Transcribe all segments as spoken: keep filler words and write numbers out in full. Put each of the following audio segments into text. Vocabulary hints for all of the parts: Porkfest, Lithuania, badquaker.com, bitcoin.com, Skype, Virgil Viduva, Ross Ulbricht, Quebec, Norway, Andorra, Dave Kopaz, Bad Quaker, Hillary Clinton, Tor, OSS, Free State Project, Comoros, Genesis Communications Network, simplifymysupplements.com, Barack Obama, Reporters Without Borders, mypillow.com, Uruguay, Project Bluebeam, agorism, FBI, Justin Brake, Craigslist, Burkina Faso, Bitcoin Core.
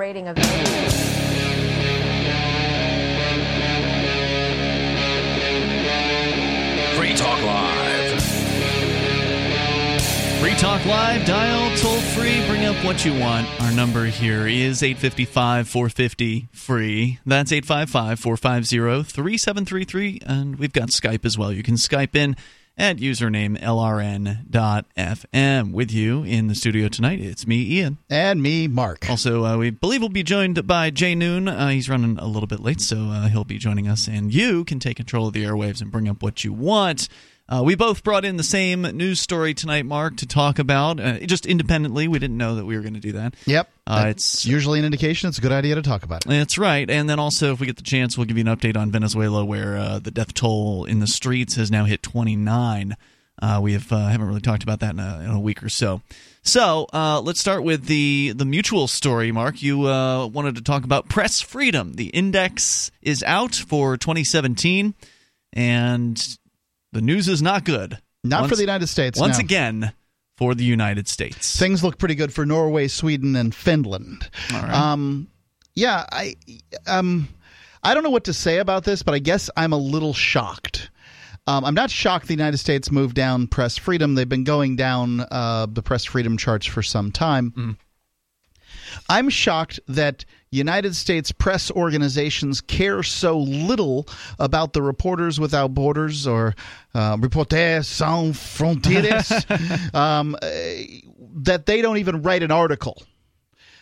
Rating of Free Talk Live. Free Talk Live, dial toll free, bring up what you want. Our number here is eight five five, four five zero, F R E E. That's eight five five, four five zero, three seven three three. And we've got Skype as well. You can Skype in at username L R N dot F M. With you in the studio tonight, it's me, Ian. And me, Mark. Also, uh, we believe we'll be joined by Jay Noon. Uh, he's running a little bit late, so uh, he'll be joining us. And you can take control of the airwaves and bring up what you want. Uh, we both brought in the same news story tonight, Mark, to talk about. Uh, just independently, we didn't know that we were going to do that. Yep. Uh, it's usually an indication it's a good idea to talk about it. That's right. And then also, if we get the chance, we'll give you an update on Venezuela, where uh, the death toll in the streets has now hit twenty-nine. Uh, we have, uh, haven't really talked about that in a, in a week or so. So uh, let's start with the, the mutual story, Mark. You uh, wanted to talk about press freedom. The index is out for twenty seventeen, and the news is not good. Not once, for the United States. Once no. again, for the United States. Things look pretty good for Norway, Sweden, and Finland. All right. Um, yeah, I, um, I don't know what to say about this, but I guess I'm a little shocked. Um, I'm not shocked the United States moved down press freedom. They've been going down uh, the press freedom charts for some time. Mm. I'm shocked that United States press organizations care so little about the Reporters Without Borders or uh, Reporters Sans Frontières um, that they don't even write an article.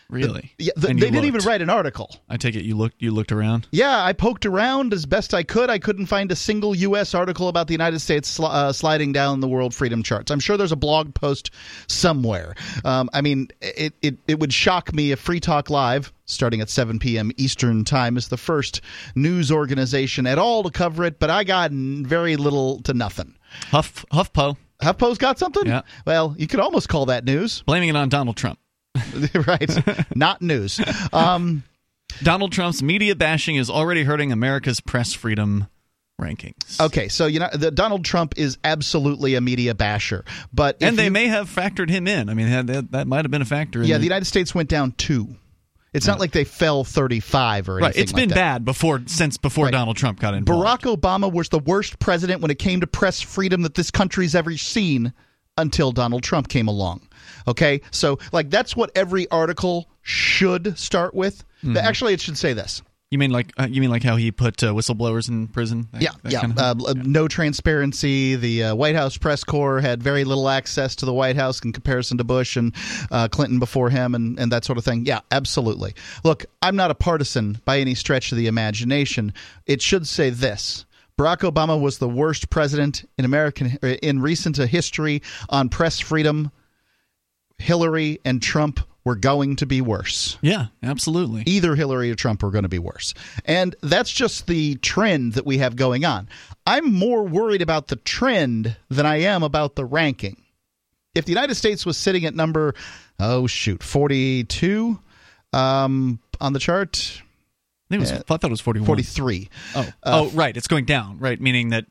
Really? The, yeah, the, they looked. didn't even write an article. I take it you looked you looked around? Yeah, I poked around as best I could. I couldn't find a single U S article about the United States sl- uh, sliding down the world freedom charts. I'm sure there's a blog post somewhere. Um, I mean, it, it, it would shock me if Free Talk Live, starting at seven p.m. Eastern Time, is the first news organization at all to cover it, but I got very little to nothing. Huff, HuffPo. HuffPo's got something? Yeah. Well, you could almost call that news. Blaming it on Donald Trump. Right. Not news. Um, Donald Trump's media bashing is already hurting America's press freedom rankings. Okay, so you know the, Donald Trump is absolutely a media basher, but and they you, may have factored him in. I mean, that, that might have been a factor. In yeah, the, the United States went down two. It's not like they fell thirty-five or anything. Right. It's like been that. bad before since before right. Donald Trump got involved. Barack Obama was the worst president when it came to press freedom that this country's ever seen until Donald Trump came along. Okay, so like that's what every article should start with. Mm-hmm. Actually, it should say this. You mean like uh, you mean like how he put uh, whistleblowers in prison? That, yeah, that yeah. Kind of uh, yeah. No transparency. The uh, White House press corps had very little access to the White House in comparison to Bush and uh, Clinton before him, and, and that sort of thing. Yeah, absolutely. Look, I'm not a partisan by any stretch of the imagination. It should say this. Barack Obama was the worst president in American in recent history on press freedom. Hillary and Trump were going to be worse. Yeah, absolutely. Either Hillary or Trump were going to be worse. And that's just the trend that we have going on. I'm more worried about the trend than I am about the ranking. If the United States was sitting at number, oh, shoot, forty-two um, on the chart. It was, uh, I thought it was forty-one. forty-three. Oh. Uh, oh, right. It's going down, right? Meaning that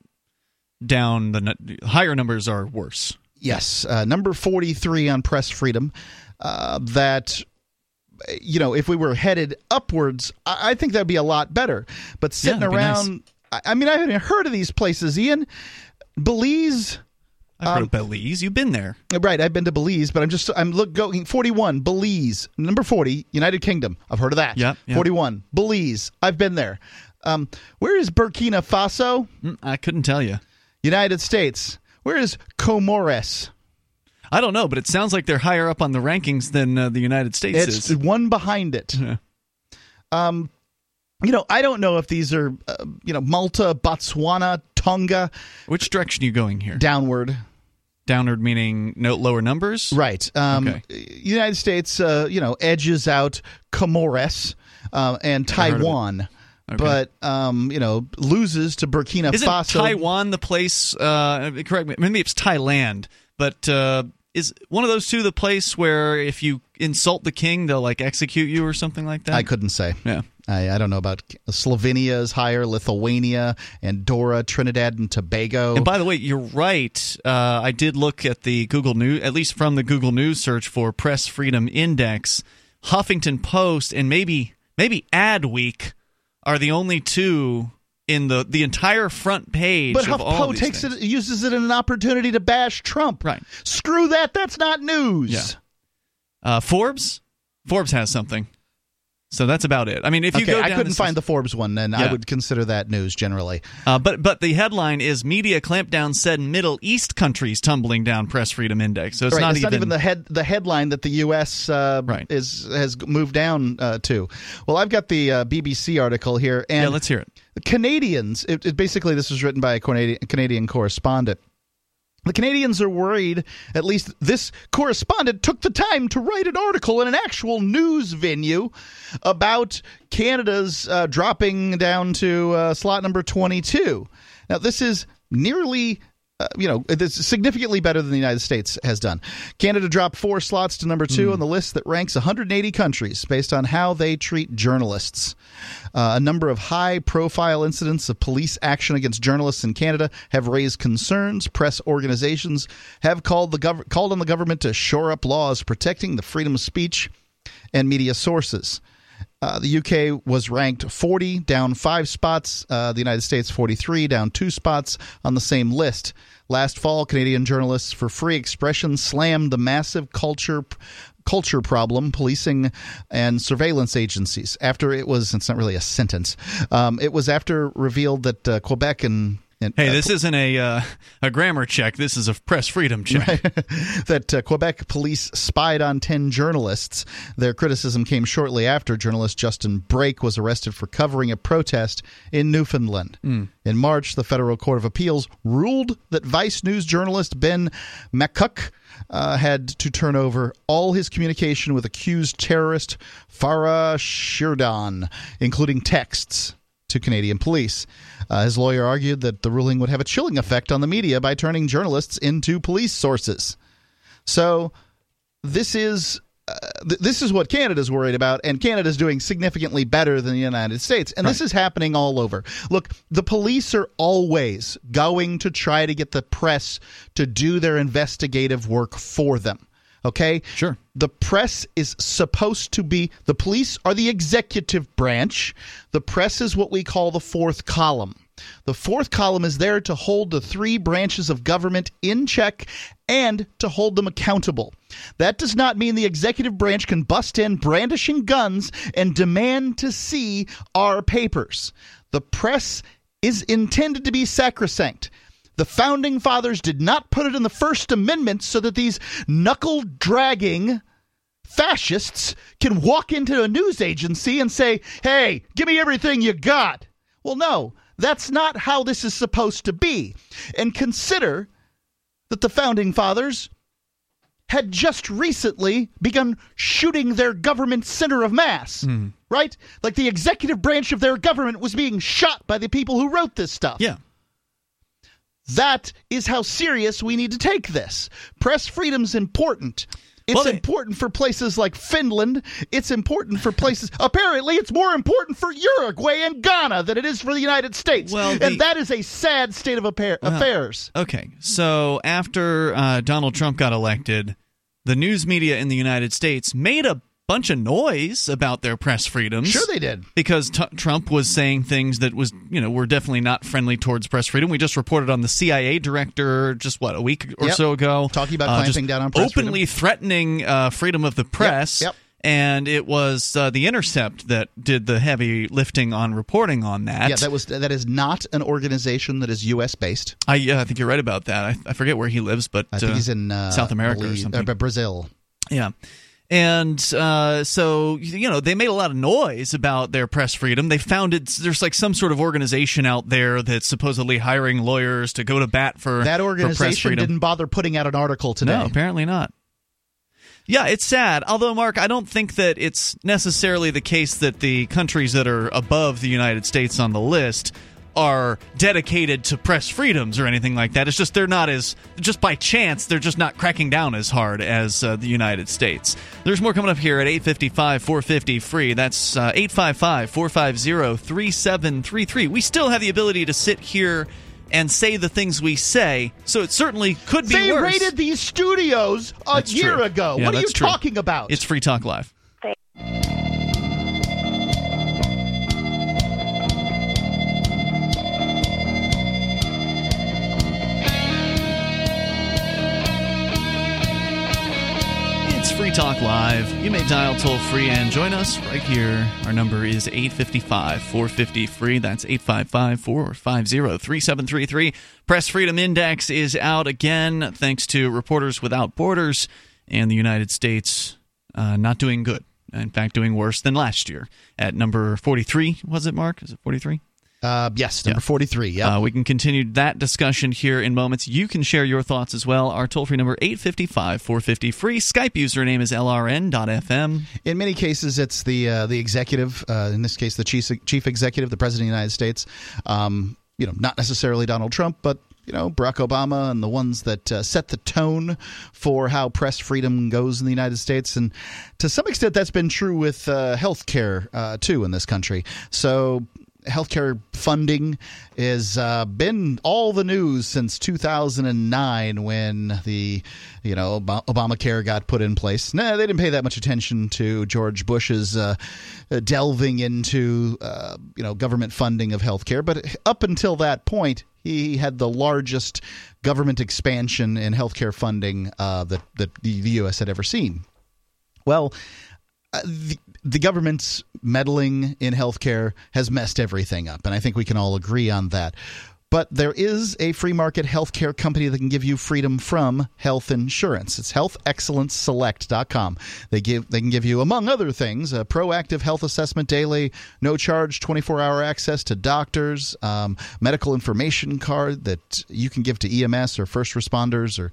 down the higher numbers are worse. Yes. Uh, number forty-three on press freedom. Uh, that, you know, if we were headed upwards, I, I think that would be a lot better. But sitting yeah, around, nice. I, I mean, I haven't heard of these places, Ian. Belize. I've heard um, of Belize. You've been there. Right. I've been to Belize, but I'm just, I'm look going, forty-one, Belize. Number forty, United Kingdom. I've heard of that. Yeah. yeah. forty-one, Belize. I've been there. Um, where is Burkina Faso? I couldn't tell you. United States. Where is Comoros? I don't know, but it sounds like they're higher up on the rankings than uh, the United States it's is. It's one behind it. Yeah. Um, you know, I don't know if these are, uh, you know, Malta, Botswana, Tonga. Which direction are you going here? Downward. Downward meaning no lower numbers? Right. Um, okay. United States, uh, you know, edges out Comoros uh, and Taiwan. Okay. But, um, you know, loses to Burkina Isn't Faso. Isn't Taiwan the place, uh, correct me, maybe it's Thailand, but uh, is one of those two the place where if you insult the king, they'll, like, execute you or something like that? I couldn't say. Yeah. I, I don't know about Slovenia is higher, Lithuania, Andorra, Trinidad, and Tobago. And by the way, you're right. Uh, I did look at the Google News, at least from the Google News search for Press Freedom Index. Huffington Post, and maybe maybe Adweek are the only two in the, the entire front page. But HuffPo takes it, uses it as an opportunity to bash Trump. Right? Screw that. That's not news. Yeah. Uh, Forbes, Forbes has something. So that's about it. I mean, if you okay, go down I couldn't find list, the Forbes one, then yeah. I would consider that news generally. Uh, but but the headline is media clampdown said Middle East countries tumbling down press freedom index. So it's right, not it's even, not even the head the headline that the U S Uh, right. is has moved down uh, to. Well, I've got the uh, B B C article here, and yeah, let's hear it. Canadians. It, it basically, this was written by a Canadian, Canadian correspondent. The Canadians are worried, at least this correspondent took the time to write an article in an actual news venue about Canada's uh, dropping down to uh, slot number twenty-two. Now, this is nearly, uh, you know, it's significantly better than the United States has done. Canada dropped four slots to number two mm. on the list that ranks one hundred eighty countries based on how they treat journalists. Uh, a number of high-profile incidents of police action against journalists in Canada have raised concerns. Press organizations have called the gov- called on the government to shore up laws protecting the freedom of speech and media sources. Uh, the U K was ranked forty, down five spots. Uh, the United States, forty-three, down two spots on the same list. Last fall, Canadian journalists for free expression slammed the massive culture p- culture problem, policing and surveillance agencies. After it was, it's not really a sentence. Um, it was after revealed that uh, Quebec and, and hey, uh, this isn't a uh, a grammar check. This is a press freedom check. Right? That uh, Quebec police spied on ten journalists. Their criticism came shortly after journalist Justin Brake was arrested for covering a protest in Newfoundland. Mm. In March, the Federal Court of Appeals ruled that Vice News journalist Ben McCuck Uh, had to turn over all his communication with accused terrorist Farah Sheridan, including texts, to Canadian police. Uh, his lawyer argued that the ruling would have a chilling effect on the media by turning journalists into police sources. So this is uh, th- this is what Canada's worried about, and Canada's doing significantly better than the United States. And right. This is happening all over. Look, the police are always going to try to get the press to do their investigative work for them. Okay? Sure. The press is supposed to be – the police are the executive branch. The press is what we call the fourth column. The fourth column is there to hold the three branches of government in check and to hold them accountable. That does not mean the executive branch can bust in brandishing guns and demand to see our papers. The press is intended to be sacrosanct. The Founding Fathers did not put it in the First Amendment so that these knuckle-dragging fascists can walk into a news agency and say, hey, give me everything you got. Well, no. That's not how this is supposed to be. And consider that the Founding Fathers had just recently begun shooting their government center of mass, mm. right? Like the executive branch of their government was being shot by the people who wrote this stuff. Yeah. That is how serious we need to take this. Press freedom's important. It's well, they, important for places like Finland. It's important for places – apparently it's more important for Uruguay and Ghana than it is for the United States. Well, the, and that is a sad state of appa- well, affairs. Okay. So after uh, Donald Trump got elected, the news media in the United States made a bunch of noise about their press freedoms. Sure they did. Because t- Trump was saying things that was, you know, were definitely not friendly towards press freedom. We just reported on the C I A director just, what, a week or yep. so ago. Talking about uh, clamping down on press freedom. Openly threatening uh, freedom of the press. Yep. Yep. And it was uh, The Intercept that did the heavy lifting on reporting on that. Yeah, that was that is not an organization that is U S based. I, uh, I think you're right about that. I, I forget where he lives, but I think uh, he's in uh, South America Belize, or something. Uh, Brazil. Yeah. And uh, so, you know, they made a lot of noise about their press freedom. They founded – there's like some sort of organization out there that's supposedly hiring lawyers to go to bat for that organization for press freedom. Didn't bother putting out an article today. No, apparently not. Yeah, it's sad. Although, Mark, I don't think that it's necessarily the case that the countries that are above the United States on the list – are dedicated to press freedoms or anything like that. It's just they're not as, just by chance, they're just not cracking down as hard as uh, the United States. There's more coming up here at eight five five, four five zero, F R E E. That's uh, eight five five, four five zero, three seven three three. We still have the ability to sit here and say the things we say, so it certainly could be they worse. They raided these studios a that's year true. ago. Yeah, what are you true. talking about? It's Free Talk Live. Thanks. Talk Live. You may dial toll-free and join us right here. Our number is eight five five, four five zero, free. That's eight five five, four five zero, three seven three three. Press Freedom Index is out again, thanks to Reporters Without Borders and the United States uh, not doing good. In fact, doing worse than last year. At number forty-three, was it, Mark? Is it forty-three? Uh, yes, number yeah. forty-three, yeah. Uh, we can continue that discussion here in moments. You can share your thoughts as well. Our toll-free number, eight five five, four five zero, free. Skype username is L R N dot F M. In many cases, it's the uh, the executive, uh, in this case, the chief, chief executive, the president of the United States. Um, you know, not necessarily Donald Trump, but... You know, Barack Obama and the ones that uh, set the tone for how press freedom goes in the United States. And to some extent, that's been true with uh, health care, uh, too, in this country. So health care funding has uh, been all the news since two thousand nine when the, you know, Ob- Obamacare got put in place. Nah, they didn't pay that much attention to George Bush's uh, delving into, uh, you know, government funding of health care. But up until that point, he had the largest government expansion in healthcare funding uh, that, that the U S had ever seen. Well, uh, the, the government's meddling in healthcare has messed everything up, and I think we can all agree on that. But there is a free market healthcare company that can give you freedom from health insurance. It's health excellence select dot com. They give they can give you, among other things, a proactive health assessment daily, no charge, twenty-four hour access to doctors, um, medical information card that you can give to E M S or first responders or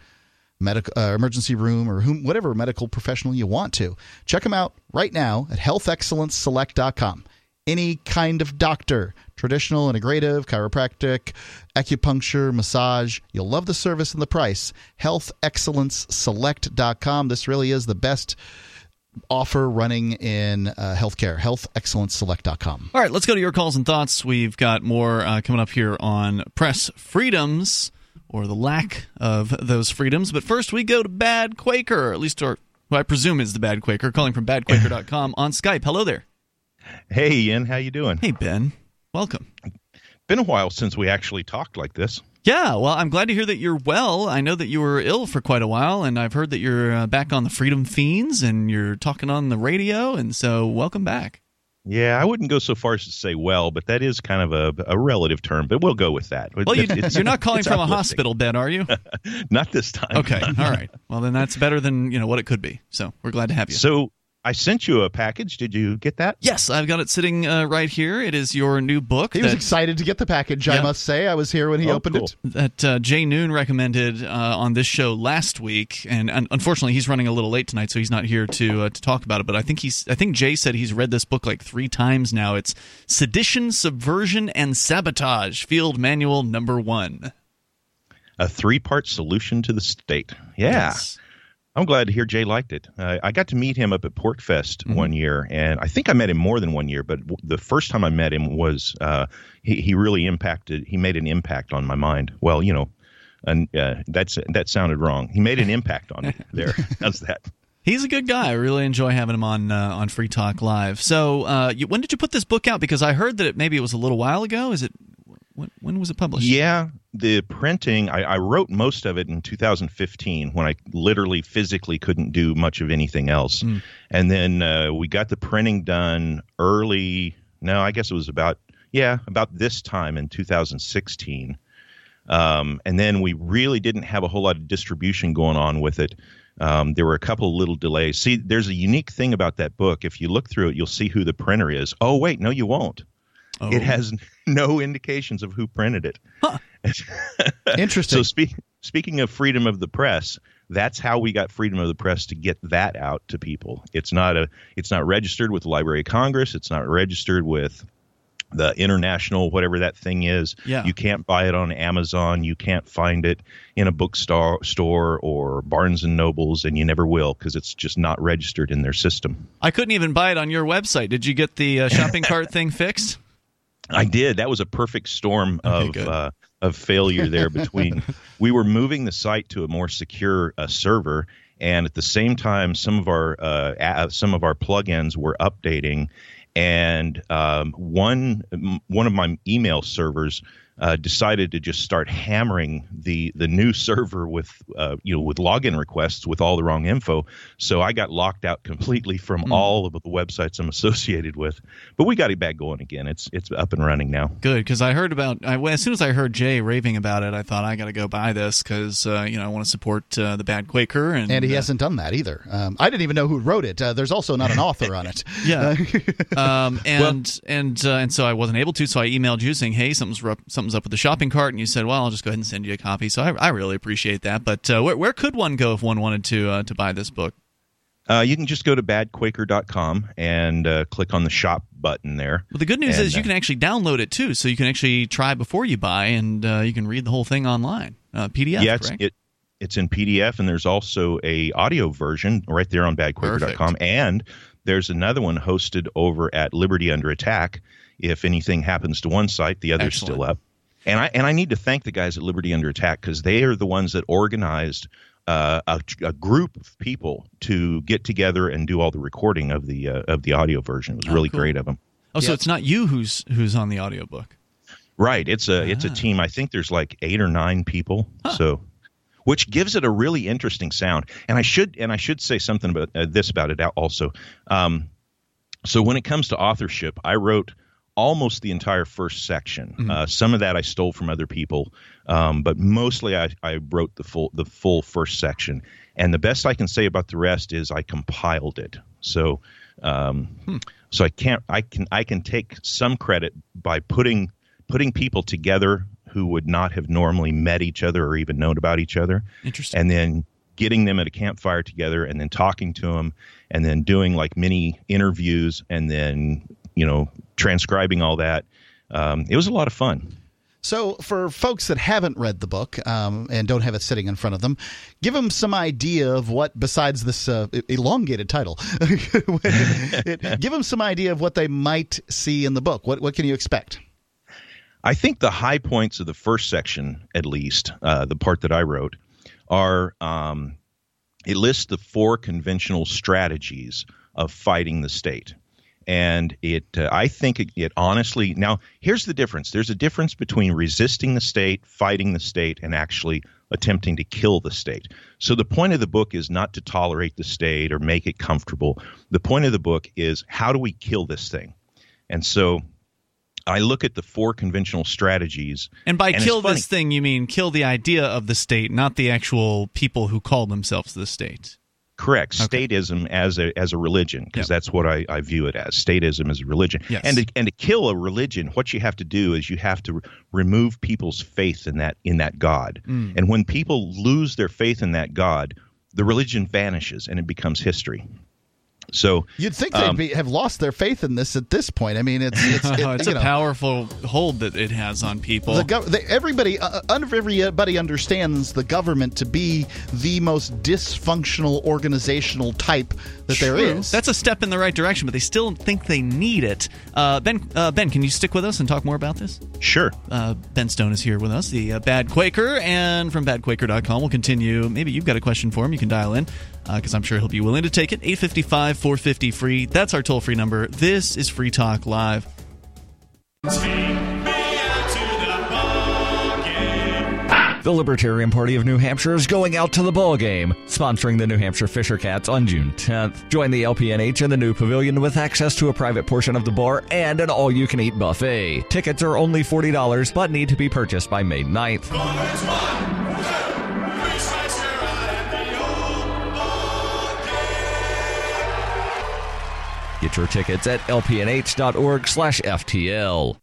medical uh, emergency room or whom, whatever medical professional you want to. Check them out right now at health excellence select dot com. Any kind of doctor, traditional, integrative, chiropractic, acupuncture, massage. You'll love the service and the price. health excellence select dot com. This really is the best offer running in uh, healthcare. health excellence select dot com. All right, let's go to your calls and thoughts. We've got more uh, coming up here on press freedoms or the lack of those freedoms. But first, we go to Bad Quaker, or at least our, who I presume is the Bad Quaker, calling from bad quaker dot com on Skype. Hello there. Hey, Ian. How you doing? Hey, Ben. Welcome. Been a while since we actually talked like this. Yeah. Well, I'm glad to hear that you're well. I know that you were ill for quite a while, and I've heard that you're uh, back on the Freedom Fiends, and you're talking on the radio, and so welcome back. Yeah, I wouldn't go so far as to say well, but that is kind of a, a relative term, but we'll go with that. Well, you, you're not calling from uplifting. A hospital bed, are you? Not this time. Okay. All right. Well, then that's better than you know what it could be, so we're glad to have you. So. I sent you a package. Did you get that? Yes, I've got it sitting uh, right here. It is your new book. He that, was excited to get the package, yeah. I must say. I was here when he oh, opened cool. it. That uh, Jay Noon recommended uh, on this show last week, and, and unfortunately he's running a little late tonight, so he's not here to uh, to talk about it. But I think he's I think Jay said he's read this book like three times now. It's Sedition, Subversion, and Sabotage: Field Manual Number One. A three-part solution to the state. Yeah. Yes. I'm glad to hear Jay liked it. Uh, I got to meet him up at Porkfest mm-hmm. one year, and I think I met him more than one year, but w- the first time I met him was uh, he, he really impacted – he made an impact on my mind. Well, you know, and uh, that's that sounded wrong. He made an impact on me there. How's that? He's a good guy. I really enjoy having him on uh, on Free Talk Live. So uh, you, when did you put this book out? Because I heard that it, maybe it was a little while ago. Is it when, when was it published? Yeah. The printing, I, I wrote most of it in two thousand fifteen when I literally physically couldn't do much of anything else. Mm. And then uh, we got the printing done early. No, I guess it was about, yeah, about this time in two thousand sixteen. Um, and then we really didn't have a whole lot of distribution going on with it. Um, there were a couple of little delays. See, there's a unique thing about that book. If you look through it, you'll see who the printer is. Oh, wait, no, you won't. Oh. It has no indications of who printed it. Huh. Interesting. So spe- speaking of freedom of the press, that's how we got freedom of the press to get that out to people. It's not a. It's not registered with the Library of Congress. It's not registered with the international whatever that thing is. Yeah. You can't buy it on Amazon. You can't find it in a bookstore store or Barnes and Nobles, and you never will because it's just not registered in their system. I couldn't even buy it on your website. Did you get the uh, shopping cart thing fixed? I did. That was a perfect storm okay, of uh, of failure there between – we were moving the site to a more secure uh, server, and at the same time, some of our uh, uh, some of our plugins were updating, and um, one one of my email servers uh, decided to just start hammering the the new server with uh, you know with login requests with all the wrong info. So I got locked out completely from mm. all of the websites I'm associated with. But we got it back going again. It's it's up and running now. Good, because I heard about I, as soon as I heard Jay raving about it, I thought I got to go buy this because uh, you know I want to support uh, the Bad Quaker. And, and he uh, hasn't done that either. Um, I didn't even know who wrote it. Uh, there's also not an author on it. Yeah. um, and well, and uh, and so I wasn't able to. So I emailed you saying, "Hey, something's r- something's up with the shopping cart," and you said, "Well, I'll just go ahead and send you a copy." So I, I really appreciate that. But uh, where, where could one go if one wanted to uh, to buy this book? Uh, you can just go to bad quaker dot com and uh, click on the shop button there. Well, the good news and, is you can actually download it too, so you can actually try before you buy, and uh, you can read the whole thing online, uh, P D F. Yeah, it's, it, it's in P D F, and there's also a audio version right there on bad quaker dot com, and there's another one hosted over at Liberty Under Attack. If anything happens to one site, the other's Excellent. still up. And I and I need to thank the guys at Liberty Under Attack because they are the ones that organized uh, a, a group of people to get together and do all the recording of the uh, of the audio version. It was oh, really cool. great of them. Oh, yeah. So it's not you who's who's on the audiobook. Right. It's a ah. it's a team. I think there's like eight or nine people. Huh. So. Which gives it a really interesting sound, and I should and I should say something about uh, this about it also. Um, so when it comes to authorship, I wrote almost the entire first section. Mm-hmm. Uh, some of that I stole from other people, um, but mostly I, I wrote the full the full first section. And the best I can say about the rest is I compiled it. So um, hmm. so I can't I can I can take some credit by putting putting people together who would not have normally met each other or even known about each other. Interesting. And then getting them at a campfire together and then talking to them and then doing like mini interviews and then, you know, transcribing all that. Um, it was a lot of fun. So for folks that haven't read the book um, and don't have it sitting in front of them, give them some idea of what, besides this uh, elongated title, it, give them some idea of what they might see in the book. What, what can you expect? I think the high points of the first section, at least, uh, the part that I wrote, are um, it lists the four conventional strategies of fighting the state. And it, uh, I think it, it honestly, now here's the difference. There's a difference between resisting the state, fighting the state, and actually attempting to kill the state. So the point of the book is not to tolerate the state or make it comfortable. The point of the book is how do we kill this thing? And so I look at the four conventional strategies. And by and kill this thing, you mean kill the idea of the state, not the actual people who call themselves the state. Correct. Okay. Statism as a as a religion, because yep. that's what I, I view it as. Statism as a religion. Yes. And to, and to kill a religion, what you have to do is you have to re- remove people's faith in that in that God. Mm. And when people lose their faith in that God, the religion vanishes and it becomes history. So you'd think they'd um, be, have lost their faith in this at this point. I mean, it's it's, it, it's a know, powerful hold that it has on people. The gov- the, everybody, uh, everybody understands the government to be the most dysfunctional organizational type that True. there is. That's a step in the right direction, but they still think they need it. Uh, Ben, uh, Ben, can you stick with us and talk more about this? Sure. Uh, Ben Stone is here with us, the uh, Bad Quaker, and from bad quaker dot com we'll continue. Maybe you've got a question for him. You can dial in. Because uh, I'm sure he'll be willing to take it. eight five five, four five zero, F R E E. That's our toll-free number. This is Free Talk Live. The Libertarian Party of New Hampshire is going out to the ball game, sponsoring the New Hampshire Fisher Cats on June tenth. Join the L P N H in the new pavilion with access to a private portion of the bar and an all-you-can-eat buffet. Tickets are only forty dollars, but need to be purchased by May ninth. One, two, Get your tickets at L P N H dot org slash F T L.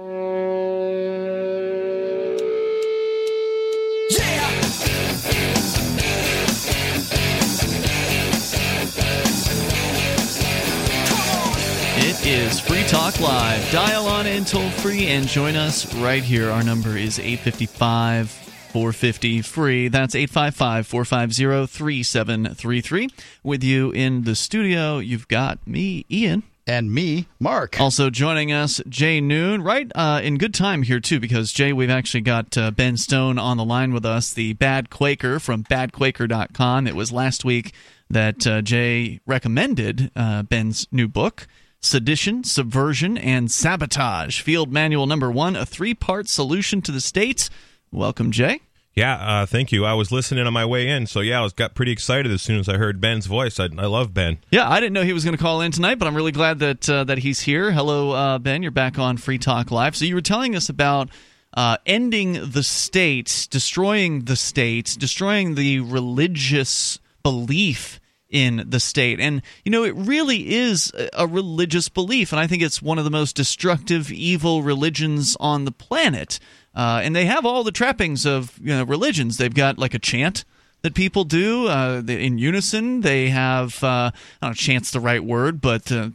It is Free Talk Live. Dial on in toll free and join us right here. Our number is eight five five, four five zero, F R E E. That's eight five five, four five zero, three seven three three. With you in the studio, you've got me, Ian. And me, Mark. Also joining us, Jay Noon. Right uh, in good time here, too, because, Jay, we've actually got uh, Ben Stone on the line with us, the Bad Quaker from bad quaker dot com. It was last week that uh, Jay recommended uh, Ben's new book. Sedition, Subversion, and Sabotage: Field Manual Number One, a three-part solution to the states. Welcome, Jay. Yeah, uh, thank you. I was listening on my way in, so yeah, I was got pretty excited as soon as I heard Ben's voice. I, I love Ben. Yeah, I didn't know he was going to call in tonight, but I'm really glad that uh, that he's here. Hello, uh, Ben. You're back on Free Talk Live. So you were telling us about uh, ending the states, destroying the states, destroying the religious belief in the state. And, you know, it really is a religious belief, and I think it's one of the most destructive, evil religions on the planet. Uh, and they have all the trappings of, you know, religions. They've got like a chant that people do uh, in unison. They have, uh, I don't know if chant's the right word, but uh,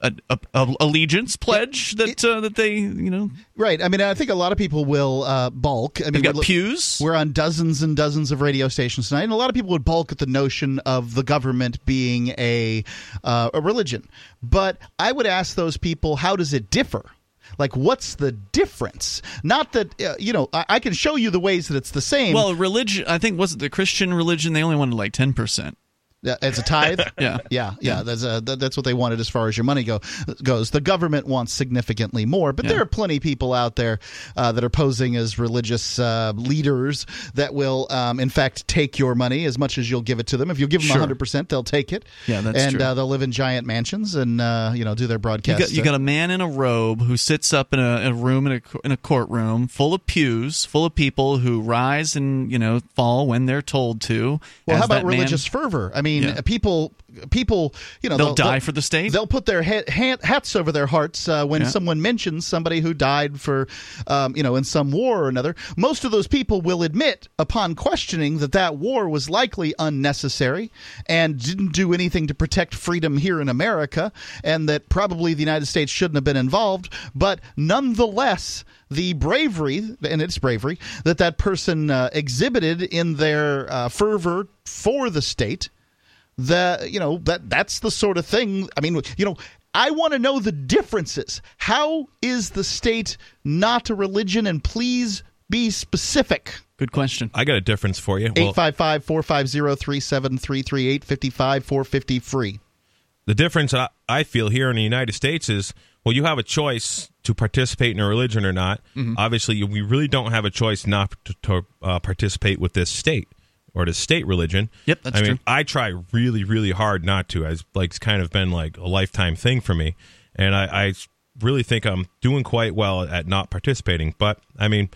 a, a, a allegiance pledge that it, uh, that they, you know. Right. I mean, I think a lot of people will uh, balk. I mean, got we're, pews. We're on dozens and dozens of radio stations tonight, and a lot of people would balk at the notion of the government being a uh, a religion. But I would ask those people, how does it differ? Like, what's the difference? Not that, uh, you know, I, I can show you the ways that it's the same. Well, religion, I think, was it the Christian religion? They only wanted like ten percent. Yeah, it's a tithe? yeah. Yeah, yeah. That's a, that's what they wanted as far as your money go goes. The government wants significantly more, but yeah. There are plenty of people out there uh, that are posing as religious uh, leaders that will, um, in fact, take your money as much as you'll give it to them. If you give them sure. one hundred percent, they'll take it. Yeah, that's and, true. And uh, they'll live in giant mansions and uh, you know do their broadcasts. You got, you got a man in a robe who sits up in a, in a room, in a, in a courtroom, full of pews, full of people who rise and you know fall when they're told to. Well, how about religious man- fervor? I mean, I mean, yeah. people, people, you know, they'll, they'll die they'll, for the state. They'll put their ha- ha- hats over their hearts uh, when yeah. someone mentions somebody who died for, um, you know, in some war or another. Most of those people will admit upon questioning that that war was likely unnecessary and didn't do anything to protect freedom here in America, and that probably the United States shouldn't have been involved. But nonetheless, the bravery, and it's bravery, that that person uh, exhibited in their uh, fervor for the state. The you know that that's the sort of thing. I mean, you know, I want to know the differences. How is the state not a religion? And please be specific. Good question. I got a difference for you. eight five five, four five zero, three seven three three, eight five five, four five zero, free. The difference I, I feel here in the United States is, well, you have a choice to participate in a religion or not. Mm-hmm. Obviously, we really don't have a choice not to, to uh, participate with this state. Or to state religion. Yep, that's I mean, true. I try really, really hard not to. It's like it's kind of been like a lifetime thing for me, and I, I really think I'm doing quite well at not participating. But I mean,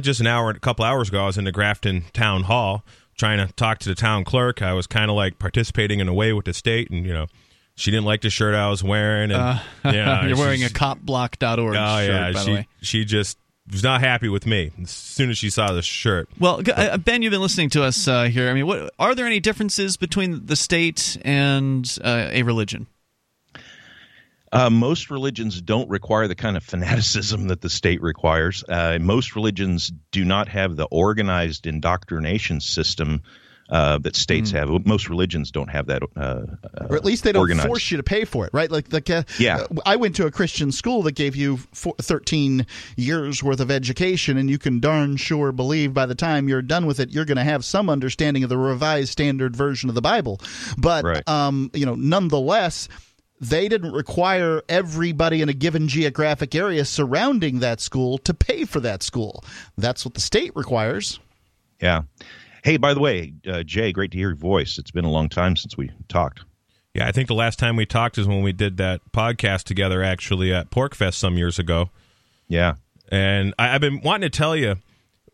just an hour, a couple hours ago, I was in the Grafton Town Hall trying to talk to the town clerk. I was kind of like participating in a way with the state, and you know, she didn't like the shirt I was wearing. And uh, yeah, you're wearing a cop block dot org oh, shirt. Yeah, by she, the way. she just. was not happy with me as soon as she saw this shirt. Well, Ben, you've been listening to us uh, here. I mean, what are there any differences between the state and uh, a religion? Uh, most religions don't require the kind of fanaticism that the state requires. Uh, most religions do not have the organized indoctrination system Uh, that states mm. have. Most religions don't have that uh, Or at least they don't organized. force you to pay for it, right? Like, like uh, yeah. I went to a Christian school that gave you four, thirteen years worth of education, and you can darn sure believe by the time you're done with it, you're going to have some understanding of the Revised Standard Version of the Bible. But, right. um, you know, nonetheless, they didn't require everybody in a given geographic area surrounding that school to pay for that school. That's what the state requires. Yeah. Hey, by the way, uh, Jay, great to hear your voice. It's been a long time since we talked. Yeah, I think the last time we talked is when we did that podcast together, actually, at Porkfest some years ago. Yeah. And I, I've been wanting to tell you,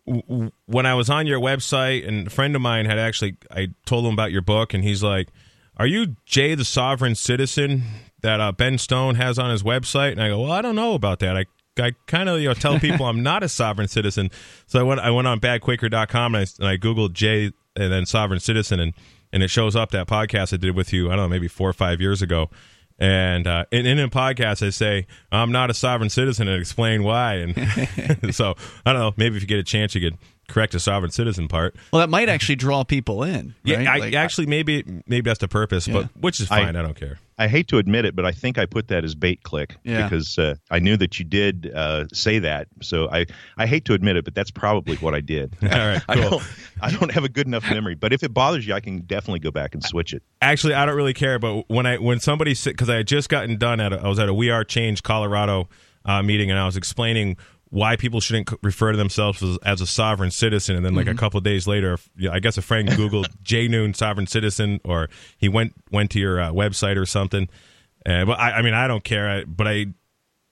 w- when I was on your website, and a friend of mine had actually, I told him about your book, and he's like, are you Jay the Sovereign Citizen that uh, Ben Stone has on his website? And I go, well, I don't know about that. I I kind of you know tell people I'm not a sovereign citizen, so I went I went on bad quaker dot com and I, and I googled Jay and then sovereign citizen, and, and it shows up that podcast I did with you, I don't know, maybe four or five years ago, and uh, in in a podcast I say I'm not a sovereign citizen and explain why, and so I don't know, maybe if you get a chance you could correct a sovereign citizen part. Well, that might actually draw people in. Right? Yeah, I, like, actually, maybe maybe that's the purpose, yeah. but which is fine. I, I don't care. I hate to admit it, but I think I put that as bait click yeah. because uh, I knew that you did uh, say that. So I, I hate to admit it, but that's probably what I did. All right, cool. I don't, I don't have a good enough memory, but if it bothers you, I can definitely go back and switch it. Actually, I don't really care, but when I when somebody – because I had just gotten done at – I was at a We Are Change Colorado uh, meeting, and I was explaining – why people shouldn't refer to themselves as, as a sovereign citizen. And then like mm-hmm. a couple of days later, I guess a friend Googled Jay Noon sovereign citizen, or he went went to your uh, website or something. Uh, but I, I mean, I don't care. I, but I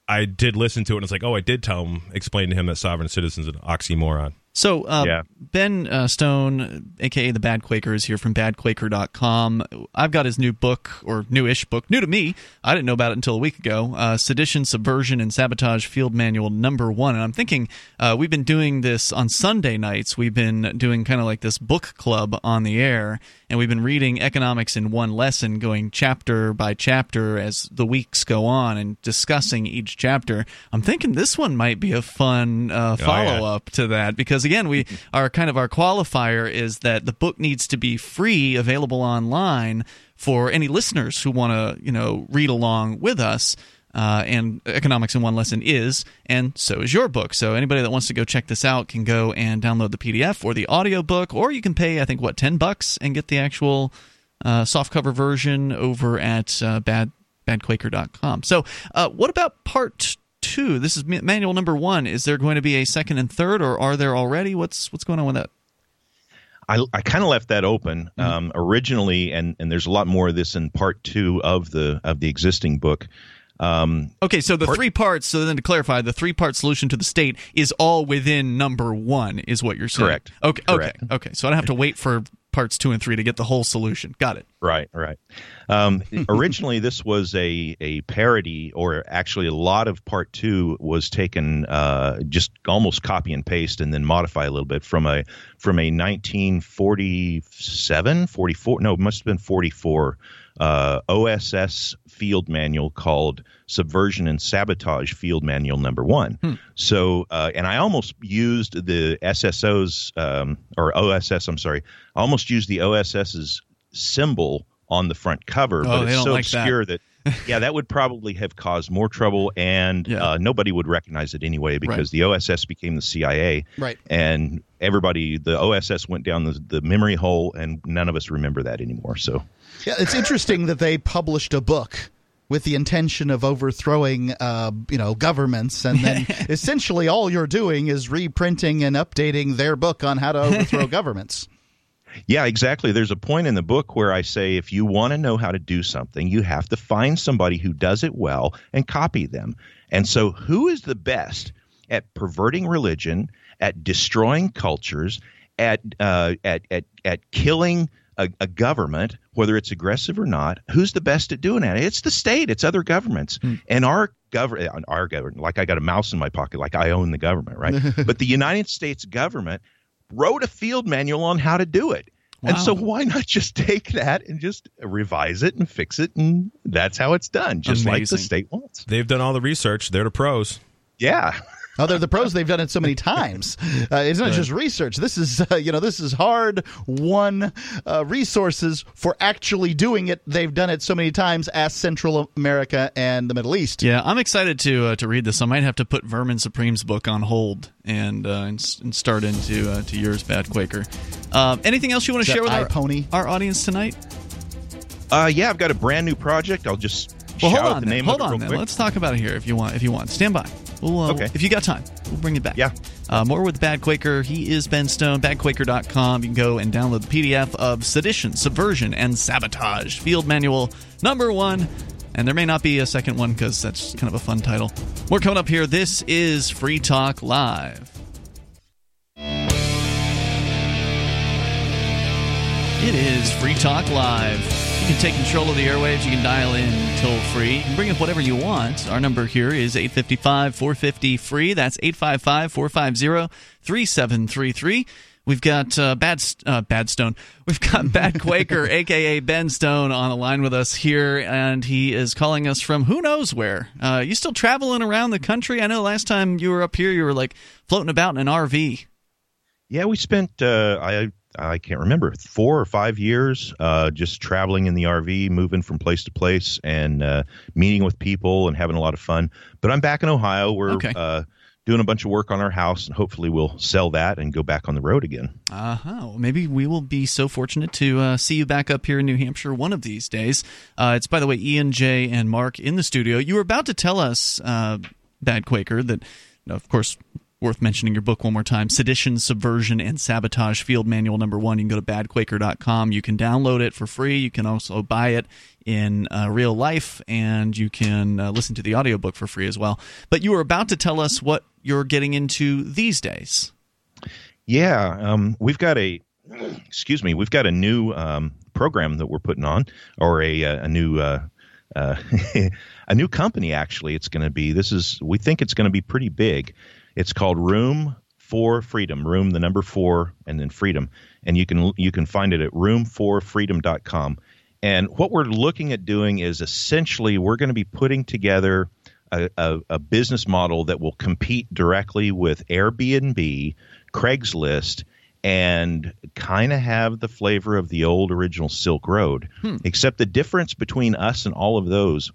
I did listen to it, and it's like, oh, I did tell him, explain to him that sovereign citizen is an oxymoron. So uh, yeah. Ben uh, Stone, a k a the Bad Quaker, is here from bad quaker dot com. I've got his new book, or newish book, new to me. I didn't know about it until a week ago, uh, Sedition, Subversion, and Sabotage: Field Manual Number One. And I'm thinking uh, we've been doing this on Sunday nights. We've been doing kind of like this book club on the air, and we've been reading economics in one lesson, going chapter by chapter as the weeks go on and discussing each chapter. I'm thinking this one might be a fun uh, follow-up oh, yeah. to that, because again, we our kind of our qualifier is that the book needs to be free, available online for any listeners who want to, you know, read along with us. Uh, and Economics in One Lesson is, and so is your book. So anybody that wants to go check this out can go and download the P D F or the audiobook, or you can pay, I think, what, ten bucks and get the actual uh, softcover version over at uh, bad, bad quaker dot com. So uh, what about part two? This is manual number one. Is there going to be a second and third, or are there already? What's what's going on with that? I, I kind of left that open mm-hmm. um, originally, and, and there's a lot more of this in part two of the of the existing book. Um, okay, so the part, three parts, so then to clarify, the three-part solution to the state is all within number one, is what you're saying. Correct. Okay, correct. okay, okay. So I don't have to wait for parts two and three to get the whole solution. Got it. Right, right. Um, originally, this was a, a parody, or actually a lot of part two was taken uh, just almost copy and paste and then modify a little bit from a from a nineteen forty-seven, forty-four, no, it must have been forty-four Uh, O S S field manual called Subversion and Sabotage Field Manual Number One. Hmm. So, uh, and I almost used the S S O's um, or O S S, I'm sorry, I almost used the O S S's symbol on the front cover, oh, but it's so like obscure that, that yeah, that would probably have caused more trouble, and yeah. uh, nobody would recognize it anyway, because right. the O S S became the C I A, right? And everybody, the O S S went down the, the memory hole, and none of us remember that anymore. So. Yeah, it's interesting that they published a book with the intention of overthrowing, uh, you know, governments, and then essentially all you're doing is reprinting and updating their book on how to overthrow governments. Yeah, exactly. There's a point in the book where I say, if you want to know how to do something, you have to find somebody who does it well and copy them. And so who is the best at perverting religion, at destroying cultures, at uh, at at at killing A, a government, whether it's aggressive or not? Who's the best at doing that? It's the state. It's other governments. Mm. And our government, our government, like I got a mouse in my pocket, like I own the government, right? But the United States government wrote a field manual on how to do it. Wow. And so why not just take that and just revise it and fix it? And that's how it's done, just Amazing. Like the state wants. They've done all the research. They're the pros. Yeah. Oh, they're the pros. They've done it so many times. Uh, it's not just research. This is, uh, you know, this is hard-won uh, resources for actually doing it. They've done it so many times. Ask Central America and the Middle East. Yeah, I'm excited to uh, to read this. I might have to put Vermin Supreme's book on hold and uh, and, and start into uh, to yours, Bad Quaker. Um, anything else you want to share with our, pony? our audience tonight? Uh, yeah, I've got a brand new project. I'll just well, shout hold on out the then. name hold of it real quick. Hold on, then. Let's talk about it here if you want. If you want, stand by. We'll, uh, okay. If you got time, we'll bring it back. Yeah. Uh, more with Bad Quaker. He is Ben Stone, bad quaker dot com. You can go and download the P D F of Sedition, Subversion, and Sabotage Field Manual Number One. And there may not be a second one, because that's kind of a fun title. More coming up here. This is Free Talk Live. It is Free Talk Live. You can take control of the airwaves. You can dial in toll-free. You can bring up whatever you want. Our number here is eight five five, four five zero, free. That's eight five five, four five zero, three seven three three. We've got uh, Bad, uh, Bad Stone. We've got Bad Quaker, a k a. Ben Stone, on the line with us here, and he is calling us from who knows where. Uh, you still traveling around the country? I know last time you were up here, you were like floating about in an R V. Yeah, we spent, uh, I I can't remember, four or five years uh, just traveling in the R V, moving from place to place and uh, meeting with people and having a lot of fun. But I'm back in Ohio. We're okay. uh, doing a bunch of work on our house, and hopefully we'll sell that and go back on the road again. Uh-huh. Maybe we will be so fortunate to uh, see you back up here in New Hampshire one of these days. Uh, it's, by the way, Ian, Jay, and Mark in the studio. You were about to tell us, uh, Bad Quaker, that, you know, of course, worth mentioning your book one more time, Sedition, Subversion, and Sabotage, Field Manual Number One. You can go to bad quaker dot com. You can download it for free. You can also buy it in uh, real life, and you can uh, listen to the audiobook for free as well. But you were about to tell us what you're getting into these days. Yeah, um, we've got a, excuse me, we've got a new um, program that we're putting on, or a, a new uh, uh, a new company, actually, it's going to be. This is, we think it's going to be pretty big. It's called Room for Freedom, room, the number four, and then freedom. And you can you can find it at room for freedom dot com. And what we're looking at doing is essentially we're going to be putting together a, a, a business model that will compete directly with Airbnb, Craigslist, and kind of have the flavor of the old original Silk Road. Hmm. Except the difference between us and all of those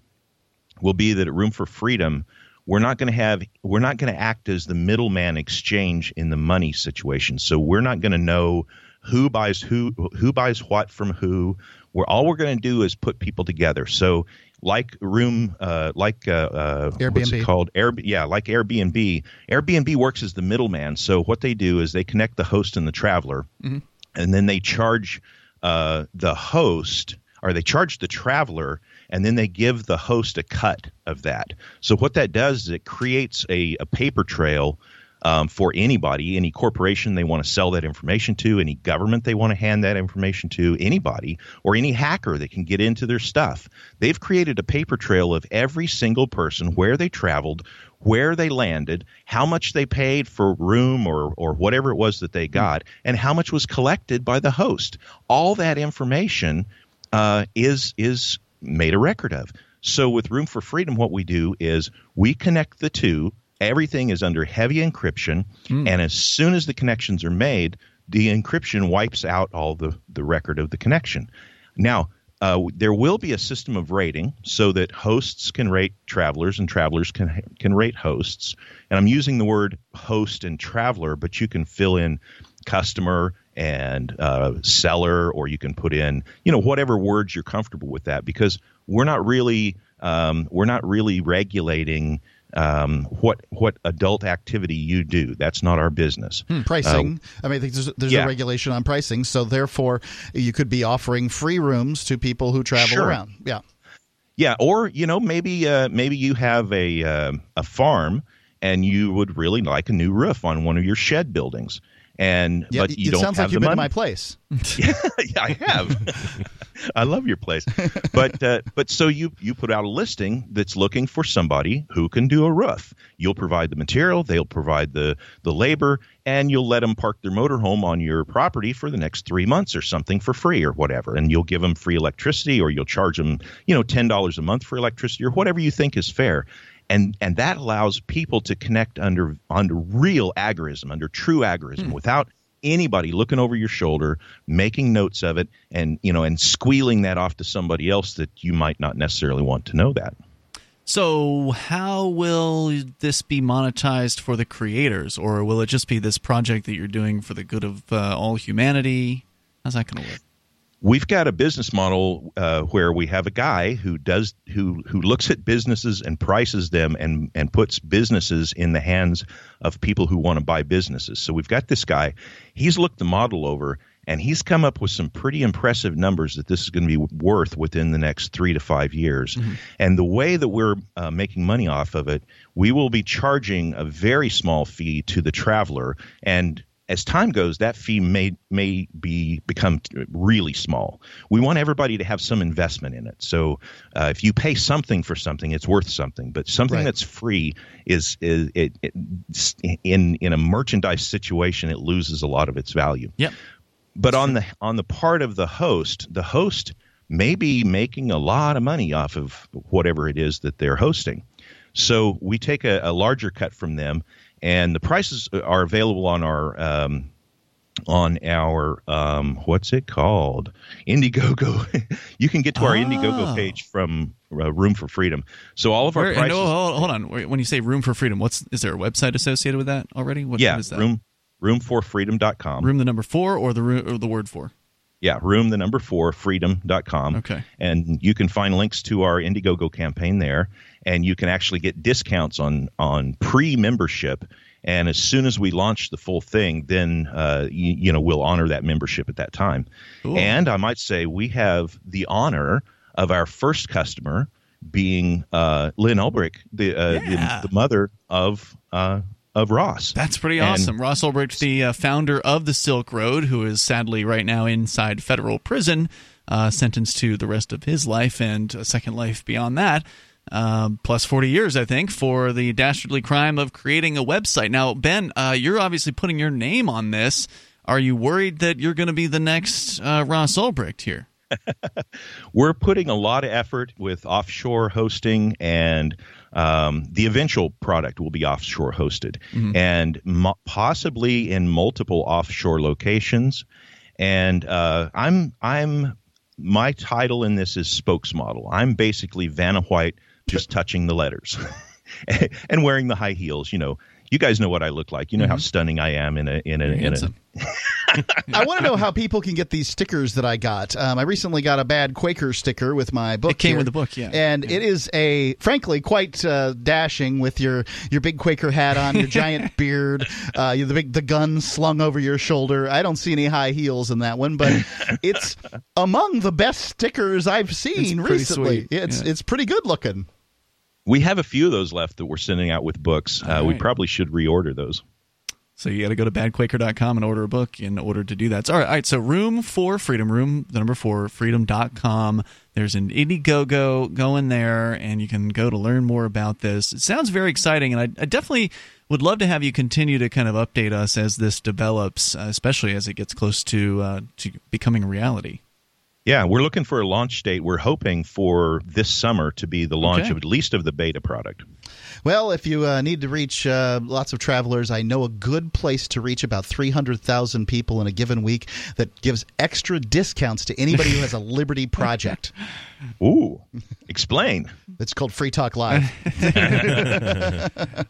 will be that at Room for Freedom, We're not going to have we're not going to act as the middleman exchange in the money situation. So we're not going to know who buys who, who buys what from who. We're all we're going to do is put people together. So like room, uh, like uh, uh, Airbnb. What's it called? Air, yeah, like Airbnb. Airbnb works as the middleman. So what they do is they connect the host and the traveler, mm-hmm. and then they charge uh, the host, or they charge the traveler. And then they give the host a cut of that. So what that does is it creates a, a paper trail um, for anybody, any corporation they want to sell that information to, any government they want to hand that information to, anybody, or any hacker that can get into their stuff. They've created a paper trail of every single person, where they traveled, where they landed, how much they paid for room or or whatever it was that they got, and how much was collected by the host. All that information uh, is is made a record of. So with Room for Freedom, what we do is we connect the two. Everything is under heavy encryption. Mm. And as soon as the connections are made, the encryption wipes out all the, the record of the connection. Now, uh, there will be a system of rating so that hosts can rate travelers and travelers can can rate hosts. And I'm using the word host and traveler, but you can fill in customer and uh, seller, or you can put in, you know, whatever words you're comfortable with that, because we're not really um, we're not really regulating um, what what adult activity you do. That's not our business. Hmm. Pricing. Uh, I mean, there's there's yeah. a regulation on pricing, so therefore you could be offering free rooms to people who travel sure. around. Yeah, yeah, or you know maybe uh, maybe you have a uh, a farm and you would really like a new roof on one of your shed buildings. And yeah, but you it don't sounds have like you've been to my place. yeah, yeah, I have. I love your place. But uh, but so you you put out a listing that's looking for somebody who can do a roof. You'll provide the material, they'll provide the the labor, and you'll let them park their motorhome on your property for the next three months or something for free or whatever. And you'll give them free electricity, or you'll charge them, you know, ten dollars a month for electricity or whatever you think is fair. And and that allows people to connect under under real agorism, under true agorism, mm. without anybody looking over your shoulder, making notes of it, and you know, and squealing that off to somebody else that you might not necessarily want to know that. So how will this be monetized for the creators, or will it just be this project that you're doing for the good of uh, all humanity? How's that going to work? We've got a business model uh, where we have a guy who does who who looks at businesses and prices them and and puts businesses in the hands of people who want to buy businesses. So we've got this guy. He's looked the model over, and he's come up with some pretty impressive numbers that this is going to be worth within the next three to five years. Mm-hmm. And the way that we're uh, making money off of it, we will be charging a very small fee to the traveler, and as time goes, that fee may may be become really small. We want everybody to have some investment in it. So uh, if you pay something for something, it's worth something. But something right. that's free is, is it, it in in a merchandise situation, it loses a lot of its value. Yep. But on the on the part of the host, the host may be making a lot of money off of whatever it is that they're hosting. So we take a, a larger cut from them. And the prices are available on our um, on our, um, what's it called? Indiegogo. You can get to our oh. Indiegogo page from uh, Room for Freedom. So all of our Where, prices... No, hold, hold on. When you say Room for Freedom, what's is there a website associated with that already? What, yeah, what is that? Room, room for freedom dot com. Room the number four or the, or the word four? Yeah, room the number four, freedom dot com. Okay. And you can find links to our Indiegogo campaign there, and you can actually get discounts on, on pre-membership. And as soon as we launch the full thing, then uh, you, you know we'll honor that membership at that time. Ooh. And I might say we have the honor of our first customer being uh, Lynn Ulbricht, the, uh, yeah. the the mother of uh, of Ross. That's pretty and, awesome. Ross Ulbricht, the uh, founder of the Silk Road, who is sadly right now inside federal prison, uh, sentenced to the rest of his life and a second life beyond that. Uh, plus forty years, I think, for the dastardly crime of creating a website. Now, Ben, uh, you're obviously putting your name on this. Are you worried that you're going to be the next uh, Ross Ulbricht here? We're putting a lot of effort with offshore hosting, and um, the eventual product will be offshore hosted, mm-hmm. and mo- possibly in multiple offshore locations. And uh, I'm I'm my title in this is spokesmodel. I'm basically Vanna White. Just touching the letters and wearing the high heels. You know, you guys know what I look like. You know mm-hmm. how stunning I am in a in a. In a... I want to know how people can get these stickers that I got. Um, I recently got a Bad Quaker sticker with my book. It came here. with the book, yeah. And yeah. it is a frankly quite uh, dashing with your your big Quaker hat on, your giant beard, uh, the big the gun slung over your shoulder. I don't see any high heels in that one, but it's among the best stickers I've seen it's recently. Sweet. It's yeah. it's pretty good looking. We have a few of those left that we're sending out with books. Uh, right. We probably should reorder those. So you got to go to bad quaker dot com and order a book in order to do that. So, all right, all right. So Room for Freedom, room, the number four, freedom dot com. There's an Indiegogo going there, and you can go to learn more about this. It sounds very exciting, and I, I definitely would love to have you continue to kind of update us as this develops, uh, especially as it gets close to uh, to becoming reality. Yeah, we're looking for a launch date. We're hoping for this summer to be the launch okay. of at least of the beta product. Well, if you uh, need to reach uh, lots of travelers, I know a good place to reach about three hundred thousand people in a given week that gives extra discounts to anybody who has a Liberty project. Ooh, explain. It's called Free Talk Live.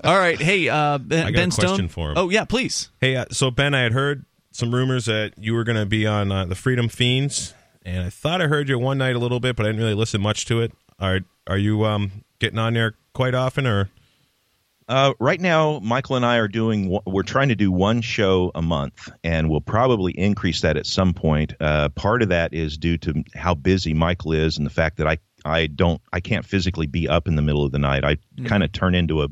All right. Hey, uh, Ben, I got Ben a question Stone. For him. Oh, yeah, please. Hey, uh, so Ben, I had heard some rumors that you were going to be on uh, the Freedom Fiends. And I thought I heard you one night a little bit, but I didn't really listen much to it. Are are you um, getting on there quite often, or? Uh, right now, Michael and I are doing. We're trying to do one show a month, and we'll probably increase that at some point. Uh, part of that is due to how busy Michael is, and the fact that I I don't I can't physically be up in the middle of the night. I mm-hmm. kind of turn into a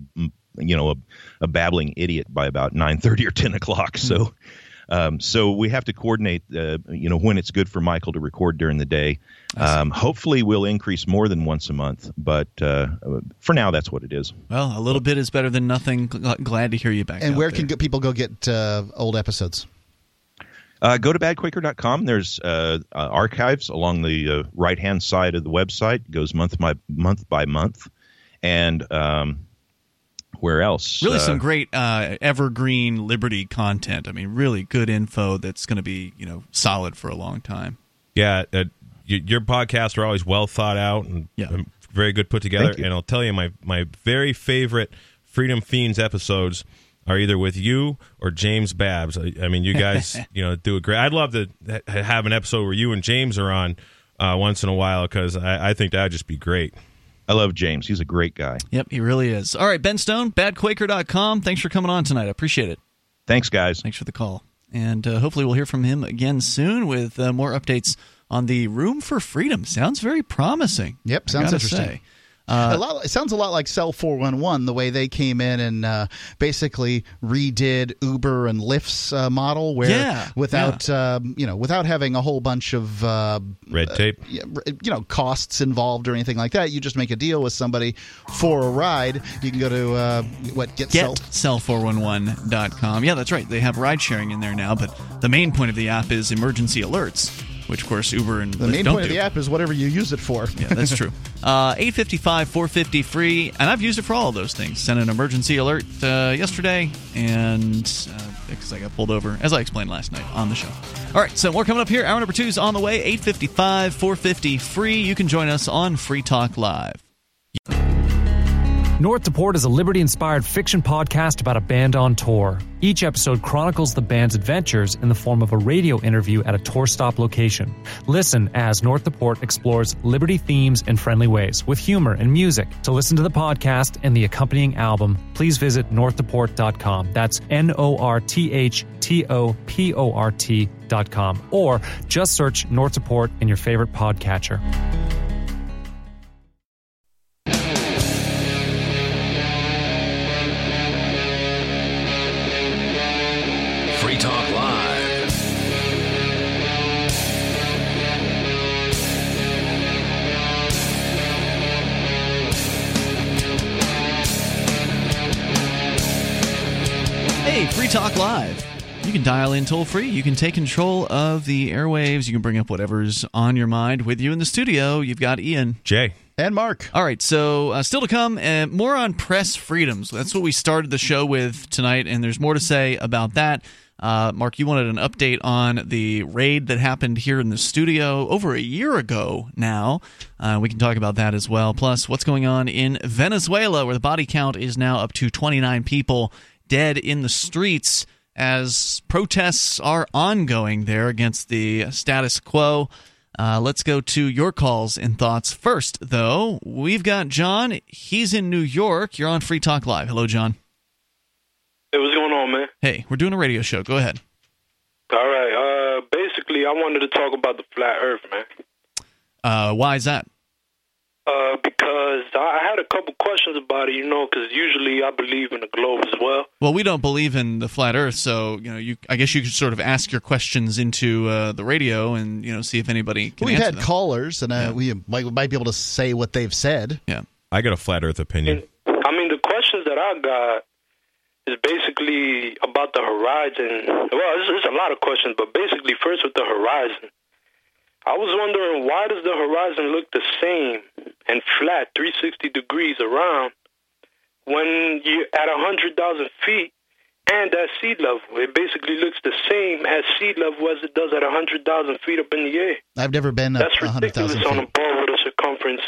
you know a, a babbling idiot by about nine thirty or ten o'clock. So. Mm-hmm. Um, so we have to coordinate, uh, you know, when it's good for Michael to record during the day. Um, hopefully we'll increase more than once a month, but uh, for now that's what it is. Well, a little bit is better than nothing. Glad to hear you back. And where there. Can people go get uh, old episodes? Uh, go to bad quaker dot com. There's uh, uh, archives along the uh, right-hand side of the website. It goes month by month by month, and. Um, Where else? Really, uh, some great uh, evergreen Liberty content. I mean, really good info that's going to be, you know, solid for a long time. Yeah, uh, y- your podcasts are always well thought out and yeah. very good put together. And I'll tell you, my my very favorite Freedom Fiends episodes are either with you or James Babbs. I, I mean, you guys, you know, do a great. I'd love to ha- have an episode where you and James are on uh, once in a while, because I, I think that would just be great. I love James. He's a great guy. Yep, he really is. All right, Ben Stone, bad quaker dot com. Thanks for coming on tonight. I appreciate it. Thanks, guys. Thanks for the call. And uh, hopefully we'll hear from him again soon with uh, more updates on the Room for Freedom. Sounds very promising. Yep, sounds interesting. Say. Uh, a lot, it sounds a lot like Cell four one one, the way they came in and uh, basically redid Uber and Lyft's uh, model, where yeah, without yeah. Um, you know without having a whole bunch of uh, red tape, uh, you know, costs involved or anything like that. You just make a deal with somebody for a ride. You can go to uh, what get, get cell cell four eleven dot com. Yeah, that's right. They have ride sharing in there now, but the main point of the app is emergency alerts. Which, of course, Uber and Lyft don't do. The main point of the app is whatever you use it for. Yeah, that's true. Uh, eight fifty-five, four fifty free, and I've used it for all of those things. Sent an emergency alert uh, yesterday, and uh, because I got pulled over, as I explained last night on the show. All right, so more coming up here. Hour number two is on the way, eight fifty-five, four fifty, free. You can join us on Free Talk Live. North Deport is a Liberty-inspired fiction podcast about a band on tour. Each episode chronicles the band's adventures in the form of a radio interview at a tour stop location. Listen as North Deport explores Liberty themes in friendly ways, with humor and music. To listen to the podcast and the accompanying album, please visit north deport dot com. That's N O R T H T O P O R T dot com. Or just search North Deport in your favorite podcatcher. Free Talk Live. You can dial in toll free. You can take control of the airwaves. You can bring up whatever's on your mind. With you in the studio, you've got Ian, Jay, and Mark. All right, so uh, still to come, uh, more on press freedoms. That's what we started the show with tonight, and there's more to say about that. Uh, Mark, you wanted an update on the raid that happened here in the studio over a year ago now. Uh, we can talk about that as well. Plus, what's going on in Venezuela, where the body count is now up to twenty-nine people dead in the streets as protests are ongoing there against the status quo. Uh, let's go to your calls and thoughts first, though. We've got John. He's in New York. You're on Free Talk Live. Hello, John. Hey, what's going on, man? Hey, we're doing a radio show. Go ahead. All right. Uh, basically, I wanted to talk about the flat earth, man. Uh, why is that? Uh, because I had a couple questions about it, you know, because usually I believe in the globe as well. Well, we don't believe in the flat Earth, so you know, you I guess you could sort of ask your questions into uh, the radio and you know see if anybody can We've answer had them. Callers, and uh, yeah. we might, might be able to say what they've said. Yeah, I got a flat Earth opinion. And, I mean, the questions that I got is basically about the horizon. Well, there's a lot of questions, but basically, first with the horizon. I was wondering, why does the horizon look the same and flat three hundred sixty degrees around when you're at one hundred thousand feet and at sea level? It basically looks the same at sea level as it does at one hundred thousand feet up in the air. I've never been That's up ridiculous one hundred thousand feet. On a ball with a circumference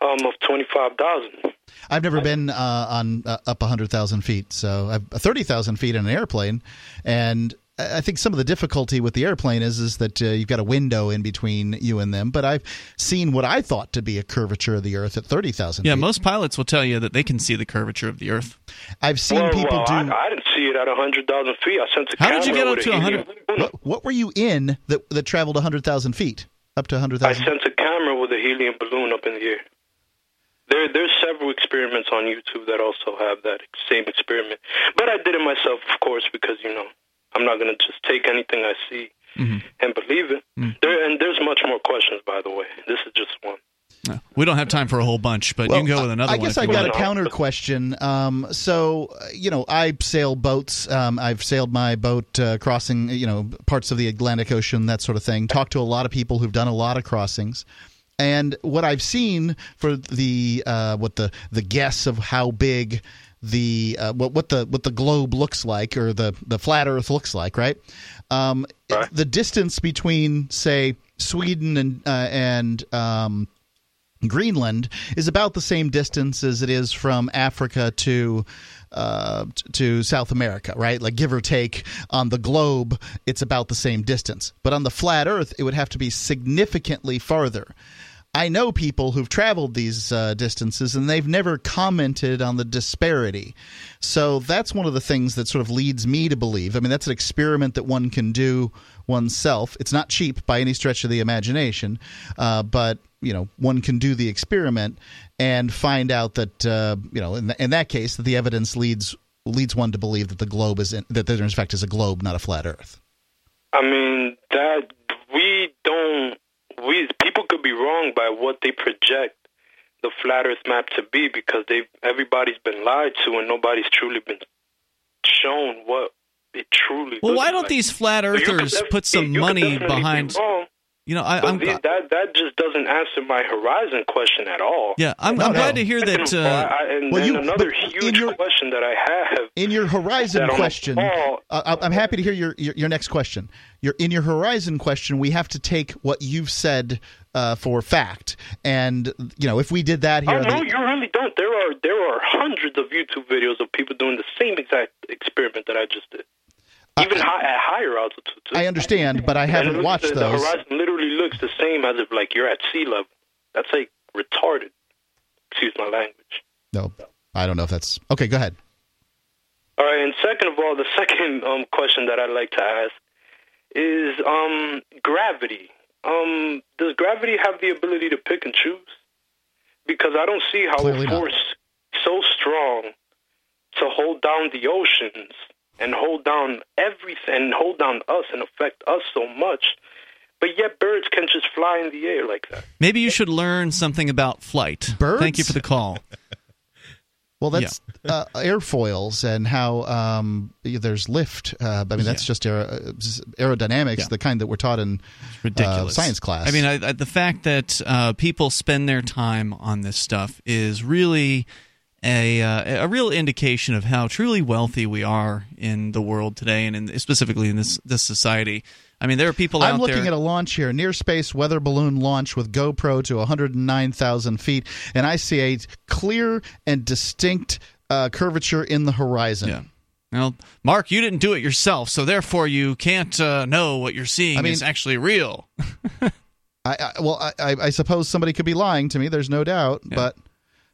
um, of twenty-five thousand. I've never been uh, on uh, up one hundred thousand feet, so I've thirty thousand feet in an airplane, and I think some of the difficulty with the airplane is is that uh, you've got a window in between you and them. But I've seen what I thought to be a curvature of the Earth at thirty thousand feet. Yeah, most pilots will tell you that they can see the curvature of the Earth. I've seen well, people well, do... I, I didn't see it at one hundred thousand feet. I sent a How did you get up to one hundred? What, what were you in that, that traveled one hundred thousand feet? Up to one hundred thousand? I sent a camera with a helium balloon up in the air. There, there's several experiments on YouTube that also have that same experiment. But I did it myself, of course, because, you know, I'm not going to just take anything I see mm-hmm. and believe it. Mm-hmm. There, and there's much more questions, by the way. This is just one. No, we don't have time for a whole bunch, but well, you can go with another I one. I guess I've got a counter question. Um, so, you know, I sail boats. Um, I've sailed my boat uh, crossing, you know, parts of the Atlantic Ocean, that sort of thing. Talked to a lot of people who've done a lot of crossings. And what I've seen for the uh, – what the, the guess of how big – the uh, what what the what the globe looks like, or the, the flat Earth looks like, right? Um, right. The distance between, say, Sweden and uh, and um, Greenland is about the same distance as it is from Africa to uh, to South America, right? Like give or take on the globe, it's about the same distance. But on the flat Earth, it would have to be significantly farther. I know people who've traveled these uh, distances, and they've never commented on the disparity. So that's one of the things that sort of leads me to believe. I mean, that's an experiment that one can do oneself. It's not cheap by any stretch of the imagination, uh, but you know, one can do the experiment and find out that uh, you know, in, th- in that case, that the evidence leads leads one to believe that the globe is in, that there in fact is a globe, not a flat Earth. I mean, that we don't. We people could be wrong by what they project the flat Earth map to be, because they everybody's been lied to and nobody's truly been shown what it truly. Well, why don't like. These flat Earthers so def- put some money behind? Be You know, I, I'm the, that that just doesn't answer my horizon question at all. Yeah, I'm, no, I'm no. glad to hear that. Uh, I, I, and well, you, another huge your, question that I have in your horizon question. Call, uh, I'm happy to hear your, your your next question. Your in your horizon question, we have to take what you've said uh, for fact, and you know, if we did that here, oh, no, the, you really don't. There are there are hundreds of YouTube videos of people doing the same exact experiment that I just did. Even uh, high, at higher altitude. I understand, but I haven't and watched the, those. The horizon literally looks the same as if, like, you're at sea level. That's, like, retarded. Excuse my language. No, I don't know if that's... Okay, go ahead. All right, and second of all, the second um, question that I'd like to ask is um, gravity. Um, does gravity have the ability to pick and choose? Because I don't see how a force so strong to hold down the oceans... and hold down everything, and hold down us, and affect us so much. But yet birds can just fly in the air like that. Maybe you should learn something about flight. Birds? Thank you for the call. Well, that's yeah. uh, airfoils and how um, there's lift. Uh, I mean, that's yeah. just aer- aerodynamics, yeah. the kind that we're taught in uh, science class. I mean, I, I, the fact that uh, people spend their time on this stuff is really... A, uh, a real indication of how truly wealthy we are in the world today, and in, specifically in this this society. I mean, there are people out there... I'm looking at a launch here, near space weather balloon launch with GoPro to one hundred nine thousand feet, and I see a clear and distinct uh, curvature in the horizon. Yeah. Well, Mark, you didn't do it yourself, so therefore you can't uh, know what you're seeing I mean, is actually real. I, I Well, I, I suppose somebody could be lying to me, there's no doubt, yeah. but...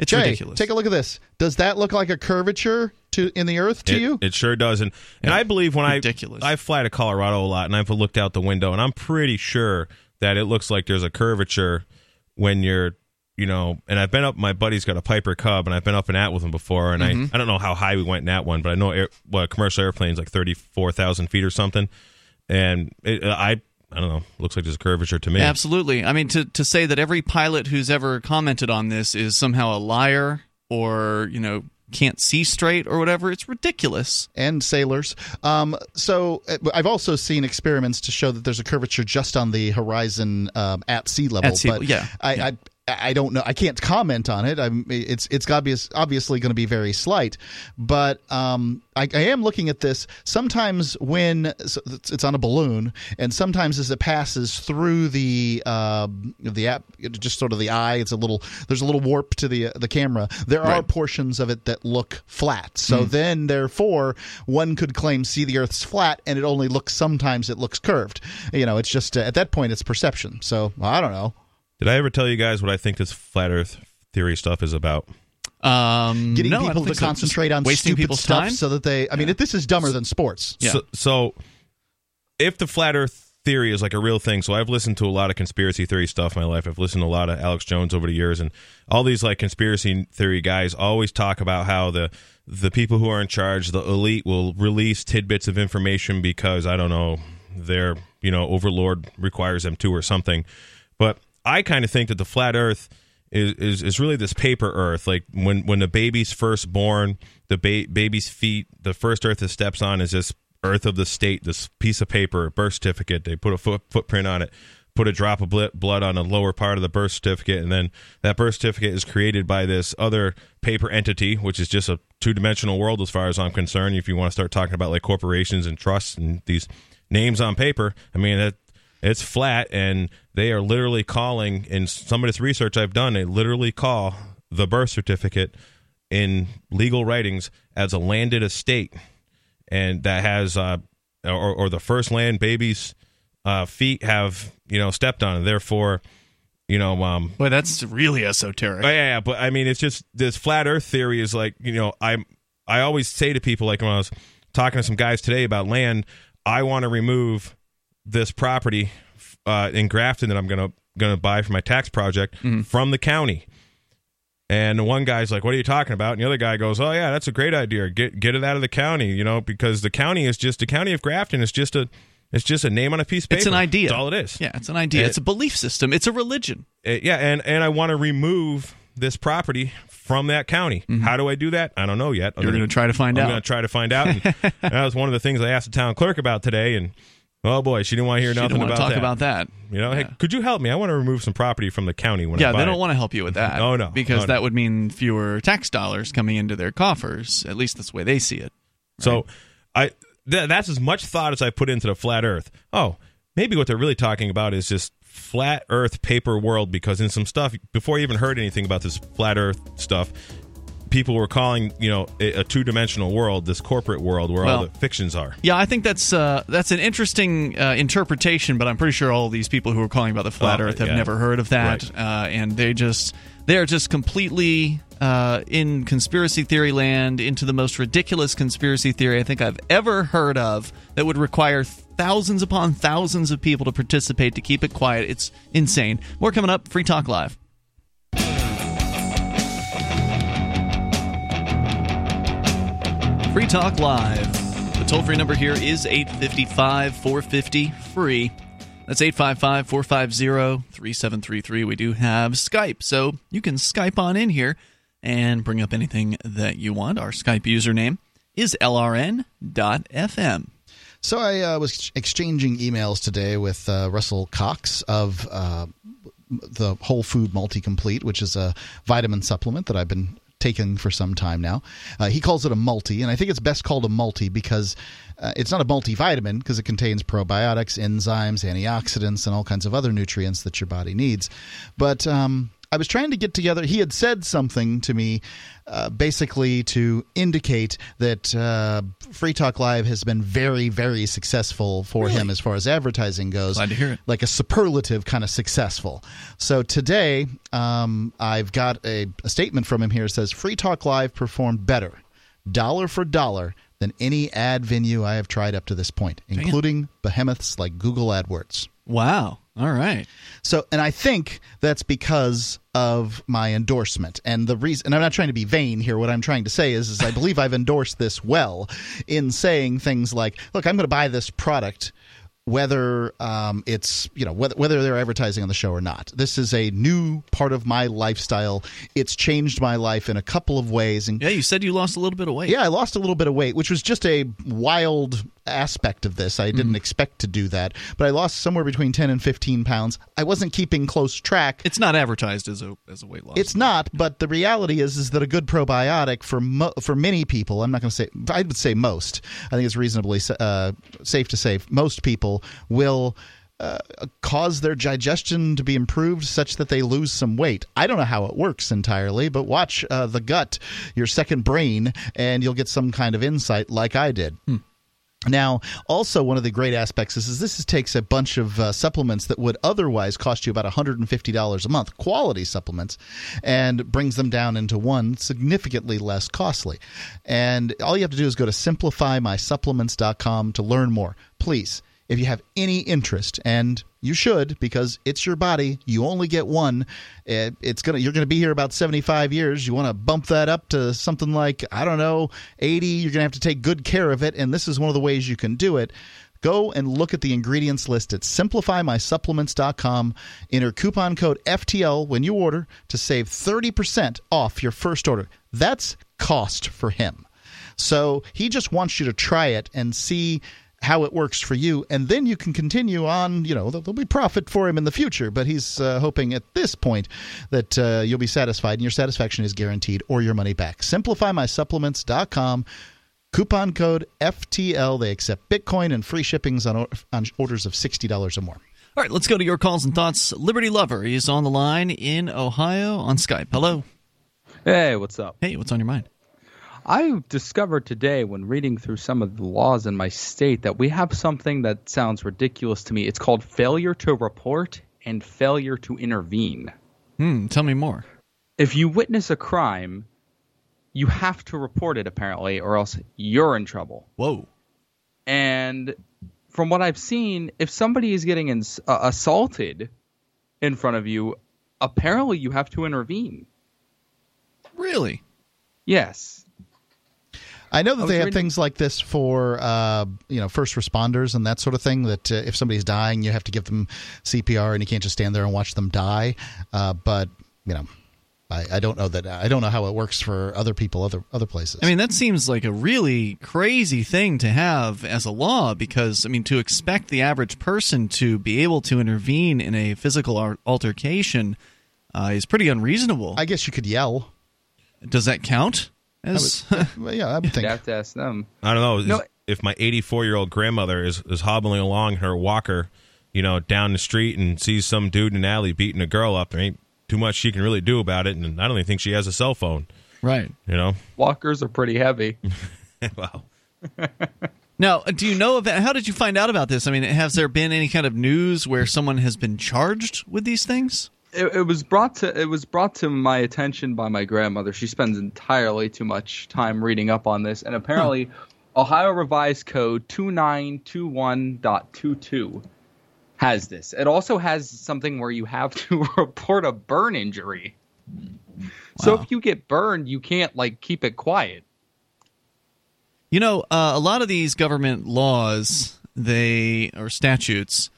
It's Jay, ridiculous. Take a look at this. Does that look like a curvature to in the earth to it, you? It sure does. And, and yeah, I believe when ridiculous. I I fly to Colorado a lot, and I've looked out the window, and I'm pretty sure that it looks like there's a curvature when you're, you know, and I've been up, my buddy's got a Piper Cub, and I've been up and at with him before, and mm-hmm. I, I don't know how high we went in that one, but I know air, well, a commercial airplane's like thirty-four thousand feet or something, and it, I... I don't know. Looks like there's a curvature to me. Absolutely. I mean, to, to say that every pilot who's ever commented on this is somehow a liar or, you know, can't see straight or whatever, it's ridiculous. And sailors. Um, so I've also seen experiments to show that there's a curvature just on the horizon um, at sea level. At sea level, yeah. I, yeah. I, I don't know. I can't comment on it. I'm, it's it's obvious, obviously going to be very slight, but um, I, I am looking at this. Sometimes when so it's on a balloon, and sometimes as it passes through the uh, the app, just sort of the eye, it's a little. There's a little warp to the uh, the camera. There are right. portions of it that look flat. So mm. then, therefore, one could claim see the Earth's flat, and it only looks sometimes it looks curved. You know, it's just uh, at that point it's perception. So well, I don't know. Did I ever tell you guys what I think this flat Earth theory stuff is about? Um, Getting no, people to so. concentrate on wasting stupid people's stuff time? so that they... I mean, yeah. this is dumber than sports. Yeah. So, so if the flat Earth theory is like a real thing, so I've listened to a lot of conspiracy theory stuff in my life. I've listened to a lot of Alex Jones over the years, and all these like conspiracy theory guys always talk about how the, the people who are in charge, the elite, will release tidbits of information because, I don't know, their you know overlord requires them to or something. But... I kind of think that the flat Earth is, is, is really this paper Earth. Like when, when the baby's first born, the ba- baby's feet, the first Earth it steps on is this Earth of the state, this piece of paper, a birth certificate. They put a foot, footprint on it, put a drop of bl- blood on the lower part of the birth certificate, and then that birth certificate is created by this other paper entity, which is just a two-dimensional world as far as I'm concerned. If you want to start talking about like corporations and trusts and these names on paper, I mean that. It's flat, and they are literally calling, in some of this research I've done, they literally call the birth certificate in legal writings as a landed estate, and that has, uh, or, or the first land baby's uh, feet have, you know, stepped on, and therefore, you know. Um, well, that's really esoteric. Yeah, yeah, but I mean, it's just, this flat Earth theory is like, you know, I I always say to people, like when I was talking to some guys today about land, I want to remove this property uh, in Grafton that I'm gonna gonna buy for my tax project mm-hmm. from the county, and one guy's like, "What are you talking about?" And the other guy goes, "Oh yeah, that's a great idea. Get get it out of the county, you know, because the county is just the county of Grafton is just a it's just a name on a piece of paper. It's an idea. That's all it is. Yeah, it's an idea. It, it's a belief system. It's a religion. It, yeah, and and I want to remove this property from that county. Mm-hmm. How do I do that? I don't know yet. You're I'm gonna, gonna try to find I'm out. I'm gonna try to find out. And, and that was one of the things I asked the town clerk about today, and. Oh boy, she didn't want to hear she nothing about talk that. About that. You know, yeah. Hey, could you help me? I want to remove some property from the county when yeah, I buy it. Yeah, they don't want to help you with that. Oh no, because no, that no. would mean fewer tax dollars coming into their coffers. At least that's the way they see it. Right? So, I th- that's as much thought as I put into the flat Earth. Oh, maybe what they're really talking about is just flat Earth paper world. Because in some stuff, before I even heard anything about this flat Earth stuff, people were calling, you know, a two-dimensional world, this corporate world where well, all the fictions are. Yeah, I think that's uh, that's an interesting uh, interpretation, but I'm pretty sure all of these people who are calling about the flat oh, Earth have yeah. never heard of that, right. uh, and they just they are just completely uh, in conspiracy theory land, into the most ridiculous conspiracy theory I think I've ever heard of that would require thousands upon thousands of people to participate to keep it quiet. It's insane. More coming up. Free Talk Live. Free Talk Live. The toll-free number here is eight five five, four five zero, F R E E. That's eight five five, four five zero, three seven three three. We do have Skype, so you can Skype on in here and bring up anything that you want. Our Skype username is L R N dot F M. So I uh, was exchanging emails today with uh, Russell Cox of uh, the Whole Food Multi-Complete, which is a vitamin supplement that I've been taken for some time now. Uh, he calls it a multi, and I think it's best called a multi because uh, it's not a multivitamin because it contains probiotics, enzymes, antioxidants, and all kinds of other nutrients that your body needs. But um, I was trying to get together. He had said something to me uh, basically to indicate that uh, Free Talk Live has been very, very successful for really? him as far as advertising goes. Glad to hear it. Like a superlative kind of successful. So today um, I've got a, a statement from him here. It says, Free Talk Live performed better, dollar for dollar, than any ad venue I have tried up to this point, Damn. including behemoths like Google AdWords. Wow. All right. So, and I think that's because of my endorsement. And the reason, and I'm not trying to be vain here. What I'm trying to say is, is I believe I've endorsed this well in saying things like, look, I'm going to buy this product, whether um, it's, you know, whether, whether they're advertising on the show or not. This is a new part of my lifestyle. It's changed my life in a couple of ways. And yeah, you said you lost a little bit of weight. Yeah, I lost a little bit of weight, which was just a wild aspect of this. I didn't mm. expect to do that, but I lost somewhere between ten and fifteen pounds. I wasn't keeping close track. It's not advertised as a as a weight loss. It's not, but the reality is is that a good probiotic for mo- for many people, I'm not going to say, I would say most, I think it's reasonably uh, safe to say most people will uh, cause their digestion to be improved such that they lose some weight. I don't know how it works entirely, but watch uh, the gut, your second brain, and you'll get some kind of insight like I did. Hmm. Now, also one of the great aspects is, is this is, takes a bunch of uh, supplements that would otherwise cost you about one hundred fifty dollars a month, quality supplements, and brings them down into one significantly less costly. And all you have to do is go to simplify my supplements dot com to learn more. Please, if you have any interest, and you should, because it's your body. You only get one. It, it's gonna. You're gonna be here about seventy-five years. You want to bump that up to something like, I don't know, eighty. You're gonna have to take good care of it, and this is one of the ways you can do it. Go and look at the ingredients list at simplify my supplements dot com. Enter coupon code F T L when you order to save thirty percent off your first order. That's cost for him. So he just wants you to try it and see how it works for you, and then you can continue on. You know, there'll be profit for him in the future, but he's uh, hoping at this point that uh, you'll be satisfied, and your satisfaction is guaranteed, or your money back. simplify my supplements dot com, coupon code F T L. They accept Bitcoin and free shippings on, or- on orders of sixty dollars or more. All right, let's go to your calls and thoughts. Liberty Lover is on the line in Ohio on Skype. Hello. Hey, what's up? Hey, what's on your mind? I discovered today when reading through some of the laws in my state that we have something that sounds ridiculous to me. It's called failure to report and failure to intervene. Hmm, tell me more. If you witness a crime, you have to report it apparently, or else you're in trouble. Whoa. And from what I've seen, if somebody is getting ins- uh, assaulted in front of you, apparently you have to intervene. Really? Yes. I know that I they have reading. things like this for uh, you know, first responders and that sort of thing, that uh, if somebody's dying, you have to give them C P R and you can't just stand there and watch them die. Uh, but, you know, I, I don't know that I don't know how it works for other people, other other places. I mean, that seems like a really crazy thing to have as a law, because, I mean, to expect the average person to be able to intervene in a physical altercation uh, is pretty unreasonable. I guess you could yell. Does that count? As I would, well, yeah, I would think. You'd have to ask them. I don't know. No. If my eighty-four-year-old grandmother is, is hobbling along her walker, you know, down the street and sees some dude in an alley beating a girl up, there ain't too much she can really do about it, and I don't even think she has a cell phone. Right. You know? Walkers are pretty heavy. Wow. Now, do you know about, how did you find out about this? I mean, has there been any kind of news where someone has been charged with these things? It, it was brought to it was brought to my attention by my grandmother. She spends entirely too much time reading up on this, and apparently huh. Ohio Revised Code two nine two one point two two has this. It also has something where you have to report a burn injury. Wow. So if you get burned, you can't, like, keep it quiet. You know, uh, a lot of these government laws, they or statutes,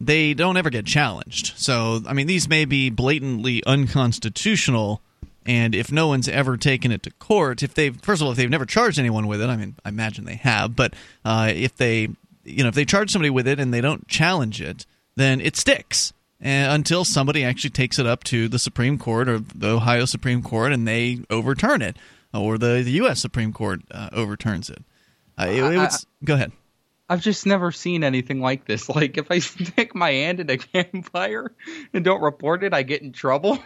they don't ever get challenged. So, I mean, these may be blatantly unconstitutional, and if no one's ever taken it to court, if they've, first of all, if they've never charged anyone with it, I mean, I imagine they have, but uh, if they... You know, if they charge somebody with it and they don't challenge it, then it sticks and until somebody actually takes it up to the Supreme Court or the Ohio Supreme Court and they overturn it, or the, the U S Supreme Court uh, overturns it. Uh, it, it was, I, go ahead. I've just never seen anything like this. Like, if I stick my hand in a campfire and don't report it, I get in trouble.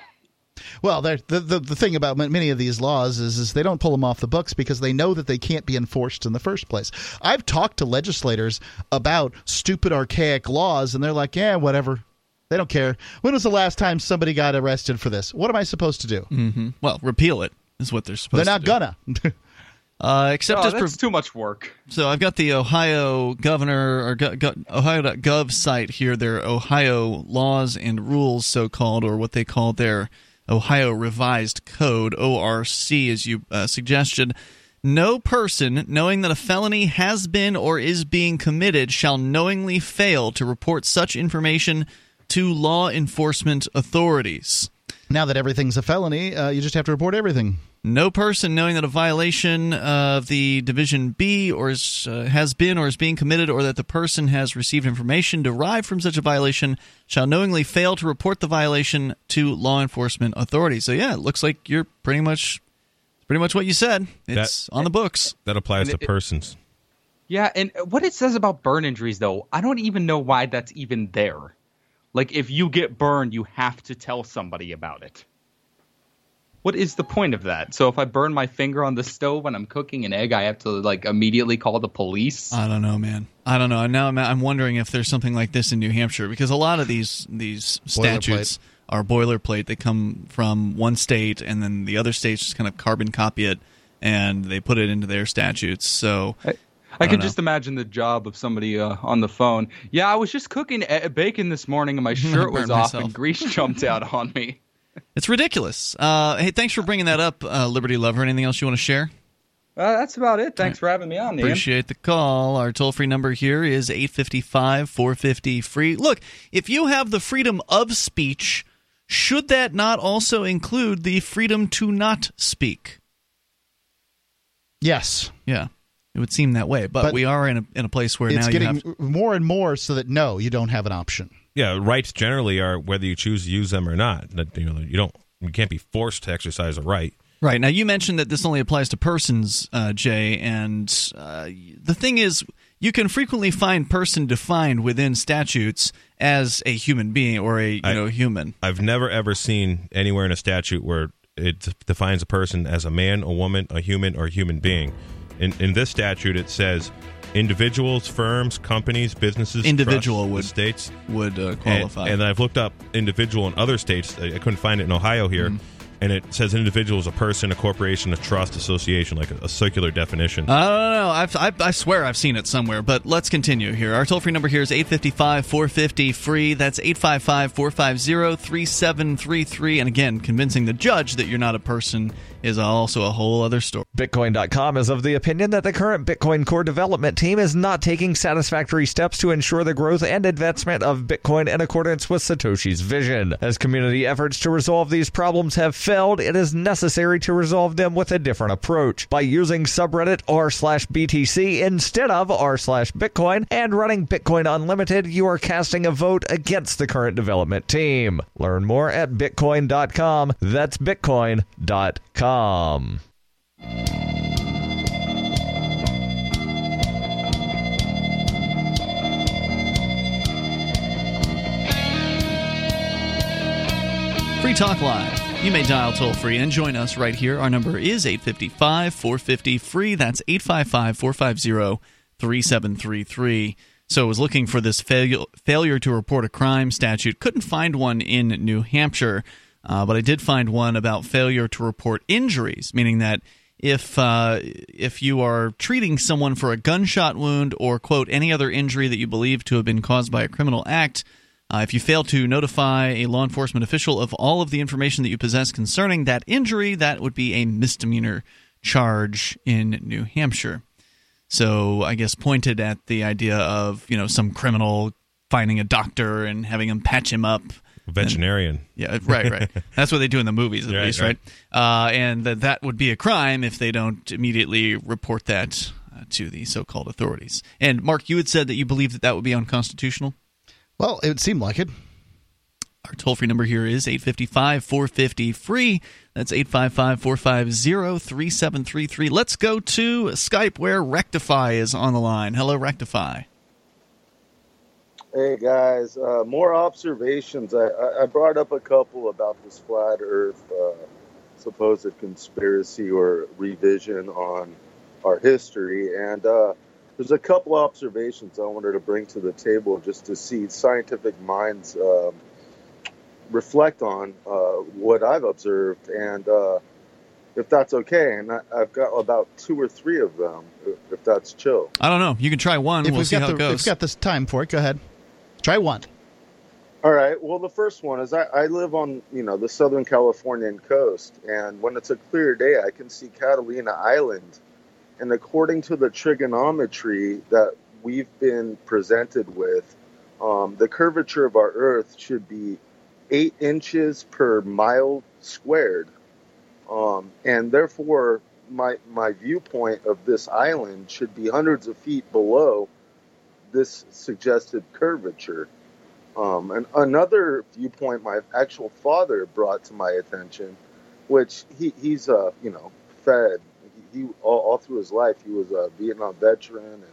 Well, the, the the thing about many of these laws is, is they don't pull them off the books because they know that they can't be enforced in the first place. I've talked to legislators about stupid, archaic laws, and they're like, yeah, whatever. They don't care. When was the last time somebody got arrested for this? What am I supposed to do? Mm-hmm. Well, repeal it is what they're supposed they're to do. They're not gonna. Uh, except oh, that's pre- too much work. So I've got the Ohio governor or go, go, ohio dot gov site here, their Ohio laws and rules, so-called, or what they call their Ohio Revised Code, O R C, as you uh, suggested. No person knowing that a felony has been or is being committed shall knowingly fail to report such information to law enforcement authorities. Now that everything's a felony, uh, you just have to report everything. No person knowing that a violation of the Division B or is, uh, has been or is being committed, or that the person has received information derived from such a violation, shall knowingly fail to report the violation to law enforcement authorities. So yeah, it looks like you're pretty much pretty much what you said. It's that, on the books. That applies to it, persons. Yeah, and what it says about burn injuries, though, I don't even know why that's even there. Like, if you get burned, you have to tell somebody about it. What is the point of that? So if I burn my finger on the stove when I'm cooking an egg, I have to, like, immediately call the police? I don't know, man. I don't know. Now I'm, I'm wondering if there's something like this in New Hampshire, because a lot of these these statutes are boilerplate. They come from one state, and then the other states just kind of carbon copy it, and they put it into their statutes. So I, I, I could know. just imagine the job of somebody uh, on the phone. Yeah, I was just cooking e- bacon this morning, and my shirt was off, myself. and grease jumped out on me. It's ridiculous. Uh, hey, thanks for bringing that up, uh, Liberty Lover. Anything else you want to share? Uh, that's about it. Thanks right. for having me on, Ian. Appreciate the call. Our toll-free number here is eight five five, four five zero, free. Look, if you have the freedom of speech, should that not also include the freedom to not speak? Yes. Yeah. It would seem that way, but, but we are in a in a place where it's now getting you have to- more and more so that, no, you don't have an option. Yeah, rights generally are whether you choose to use them or not. You know, you don't, you can't be forced to exercise a right. Right. Now, you mentioned that this only applies to persons, uh, Jay, and uh, the thing is, you can frequently find person defined within statutes as a human being or a you I, know human. I've never ever seen anywhere in a statute where it defines a person as a man, a woman, a human, or a human being. In, in this statute, it says individuals, firms, companies, businesses, individual trusts, would, states would uh, qualify. And, and I've looked up individual in other states. I, I couldn't find it in Ohio here. Mm. And it says an individual is a person, a corporation, a trust, association, like a, a circular definition. I don't know. I've, I, I swear I've seen it somewhere, but let's continue here. Our toll-free number here is eight five five, four five zero, free. That's eight five five, four five zero, three seven three three. And again, convincing the judge that you're not a person is also a whole other story. bitcoin dot com is of the opinion that the current Bitcoin core development team is not taking satisfactory steps to ensure the growth and advancement of Bitcoin in accordance with Satoshi's vision. As community efforts to resolve these problems have failed, failed, it is necessary to resolve them with a different approach by using subreddit r slash BTC instead of r slash Bitcoin and running Bitcoin Unlimited. You are casting a vote against the current development team. Learn more at bitcoin dot com. That's bitcoin dot com. Free Talk Live. You may dial toll-free and join us right here. Our number is eight five five, four five zero, FREE. That's eight five five, four five zero, three seven three three. So I was looking for this fail- failure to report a crime statute. Couldn't find one in New Hampshire, uh, but I did find one about failure to report injuries, meaning that if uh, if you are treating someone for a gunshot wound or, quote, any other injury that you believe to have been caused by a criminal act, Uh, if you fail to notify a law enforcement official of all of the information that you possess concerning that injury, that would be a misdemeanor charge in New Hampshire. So I guess pointed at the idea of, you know, some criminal finding a doctor and having him patch him up. A veterinarian. And, yeah, right, right. That's what they do in the movies, at right, least, right? right? Uh, and that that would be a crime if they don't immediately report that uh, to the so-called authorities. And, Mark, you had said that you believe that that would be unconstitutional? Well, it would seem like it. Our toll-free number here is eight five five, four five zero, FREE. That's eight five five, four five zero, three seven three three. Let's go to Skype where Rectify is on the line. Hello, Rectify. Hey, guys. Uh, more observations. I, I brought up a couple about this flat earth uh, supposed conspiracy or revision on our history, and uh there's a couple observations I wanted to bring to the table just to see scientific minds um, reflect on uh, what I've observed, and uh, if that's okay. And I, I've got about two or three of them, if that's chill. I don't know. You can try one. If we'll see how the, it goes. If we've got this time for it, go ahead. Try one. All right. Well, the first one is I, I live on, you know, the Southern Californian coast, and when it's a clear day, I can see Catalina Island. And according to the trigonometry that we've been presented with, um, the curvature of our Earth should be eight inches per mile squared. Um, and therefore, my my viewpoint of this island should be hundreds of feet below this suggested curvature. Um, and another viewpoint my actual father brought to my attention, which he, he's, uh, you know, fed. He all, all through his life, he was a Vietnam veteran and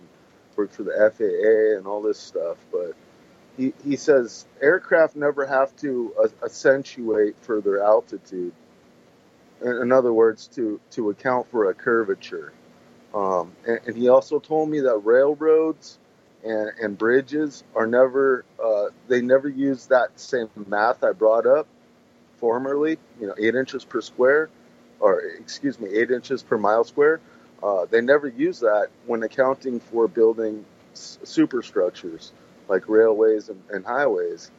worked for the F A A and all this stuff. But he, he says aircraft never have to uh, accentuate for their altitude. In, in other words, to, to account for a curvature. Um, and, and he also told me that railroads and, and bridges are never, uh, they never use that same math I brought up formerly, you know, eight inches per square. or excuse me, eight inches per mile square. Uh, they never use that when accounting for building s- superstructures like railways and, and highways.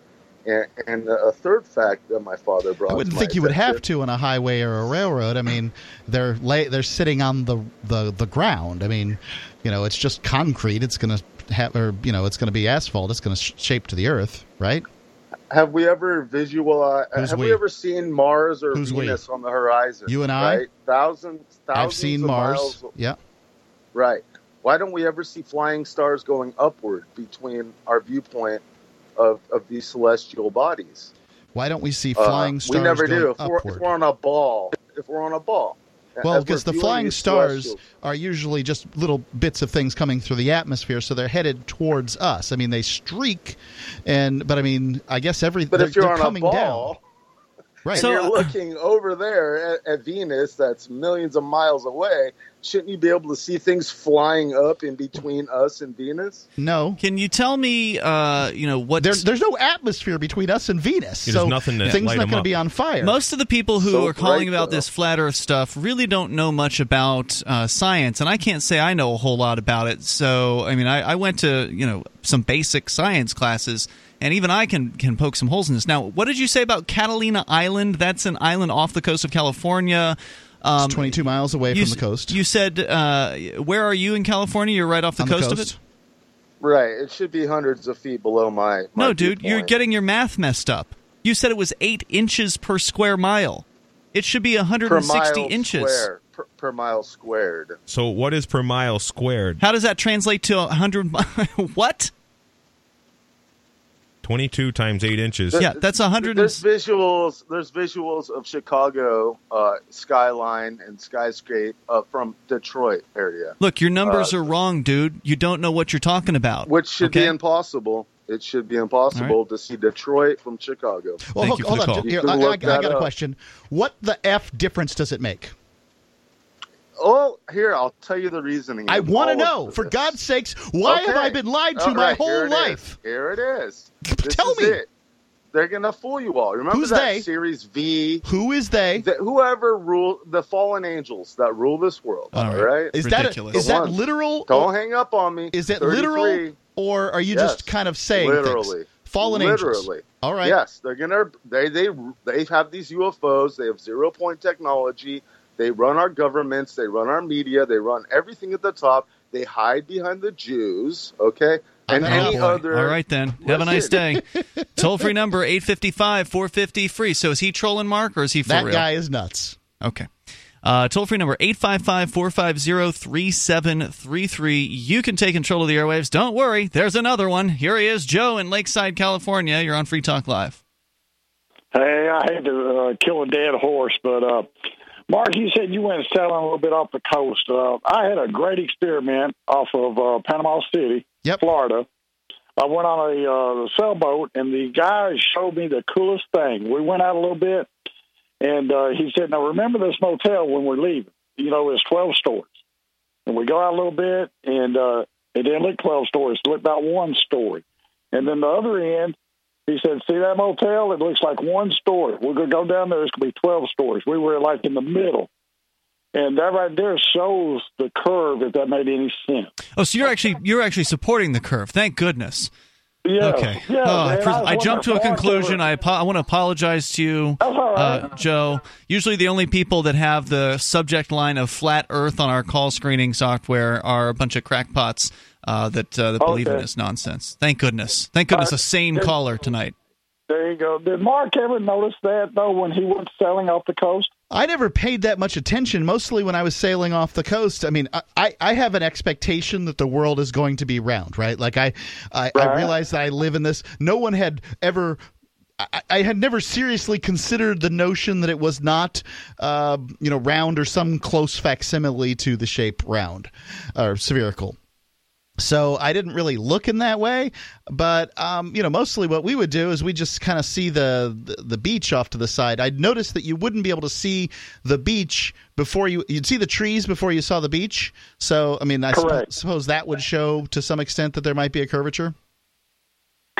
And, and a third fact that my father brought. I wouldn't think you attention. would have to on a highway or a railroad. I mean, they're lay, they're sitting on the, the, the ground. I mean, you know, it's just concrete. It's going to have, or you know, it's going to be asphalt. It's going to sh- shape to the earth, right? Have we ever visualized? Who's have we? we ever seen Mars or Who's Venus we? on the horizon? You and I, right? thousands, thousands. I've seen of Mars. Miles. Yeah, right. Why don't we ever see flying stars going upward between our viewpoint of, of these celestial bodies? Why don't we see flying uh, stars? We never going do. If we're, if we're on a ball, if we're on a ball. Well, because the flying stars are usually just little bits of things coming through the atmosphere, so they're headed towards us. I mean, they streak, and but I mean, I guess every but they're, if you're they're on coming a ball, down. Right. And so you're looking over there at, at Venus, that's millions of miles away. Shouldn't you be able to see things flying up in between us and Venus? No. Can you tell me, uh, you know, what... There's, there's no atmosphere between us and Venus, there's so nothing to things light not going to be on fire. Most of the people who so are calling right, about though. this flat Earth stuff really don't know much about uh, science, and I can't say I know a whole lot about it. So, I mean, I, I went to, you know, some basic science classes, and even I can, can poke some holes in this. Now, what did you say about Catalina Island? That's an island off the coast of California. Um, it's twenty-two miles away you, from the coast. You said, uh, where are you in California? You're right off the, coast, the coast of it? Right. It should be hundreds of feet below my... my no, dude. Viewpoint. You're getting your math messed up. You said it was eight inches per square mile. It should be one hundred sixty inches. Square, per, per mile squared. So what is per mile squared? How does that translate to one hundred mi- What? twenty-two times eight inches. There, yeah, that's one hundred. There's visuals, there's visuals of Chicago uh, skyline and skyscape uh, from Detroit area. Look, your numbers uh, are wrong, dude. You don't know what you're talking about. Which should okay? be impossible. It should be impossible right. to see Detroit from Chicago. Well, Thank hold, hold on. Here, I, I, I got up. a question. What the F difference does it make? Oh, here, I'll tell you the reasoning. I want to know. For God's sakes, why okay. have I been lied to all my right. whole here life? Is. Here it is. This tell is me. It. They're going to fool you all. Remember Who's that they? Series V? Who is they? The, whoever rule the fallen angels that rule this world. All right. right? Is, that, a, is that literal? Don't hang up on me. Is that literal? Or are you yes. just kind of saying literally things? Fallen literally. Angels? Literally. All right. Yes, they're gonna they they they have these U F Os. They have zero point technology. They run our governments. They run our media. They run everything at the top. They hide behind the Jews. Okay. And oh, any boy. other. All right then. Listen. Have a nice day. Toll free number eight five five, four five zero, free. So is he trolling Mark or is he for that real? That guy is nuts. Okay. Uh, toll-free number eight five five, four five zero, three seven three three. You can take control of the airwaves. Don't worry. There's another one. Here he is, Joe in Lakeside, California. You're on Free Talk Live. Hey, I had to uh, kill a dead horse, but uh, Mark, you said you went sailing a little bit off the coast. Uh, I had a great experiment off of uh, Panama City, yep. Florida. I went on a uh, sailboat, and the guy showed me the coolest thing. We went out a little bit. And uh, he said, now, remember this motel when we're leaving. You know, it's twelve stories. And we go out a little bit, and uh, it didn't look twelve stories. It looked about one story. And then the other end, he said, see that motel? It looks like one story. We're going to go down there. It's going to be twelve stories. We were, like, in the middle. And that right there shows the curve, if that made any sense. Oh, so you're actually you're actually supporting the curve. Thank goodness. Yeah, okay. Yeah, oh, man, I, I, I jumped to a conclusion. I apo- I want to apologize to you, right. uh, Joe. Usually the only people that have the subject line of flat earth on our call screening software are a bunch of crackpots uh, that, uh, that okay. believe in this nonsense. Thank goodness. Thank goodness uh, a sane there, caller tonight. There you go. Did Mark ever notice that, though, when he was sailing off the coast? I never paid that much attention, mostly when I was sailing off the coast. I mean, I, I have an expectation that the world is going to be round, right? Like, I, I, right. I realize that I live in this. No one had ever I, – I had never seriously considered the notion that it was not, uh, you know, round or some close facsimile to the shape round or spherical. So I didn't really look in that way, but um, you know, mostly what we would do is we just kind of see the, the the beach off to the side. I'd noticed that you wouldn't be able to see the beach before you you'd see the trees before you saw the beach. So I mean, I sp- suppose that would show to some extent that there might be a curvature.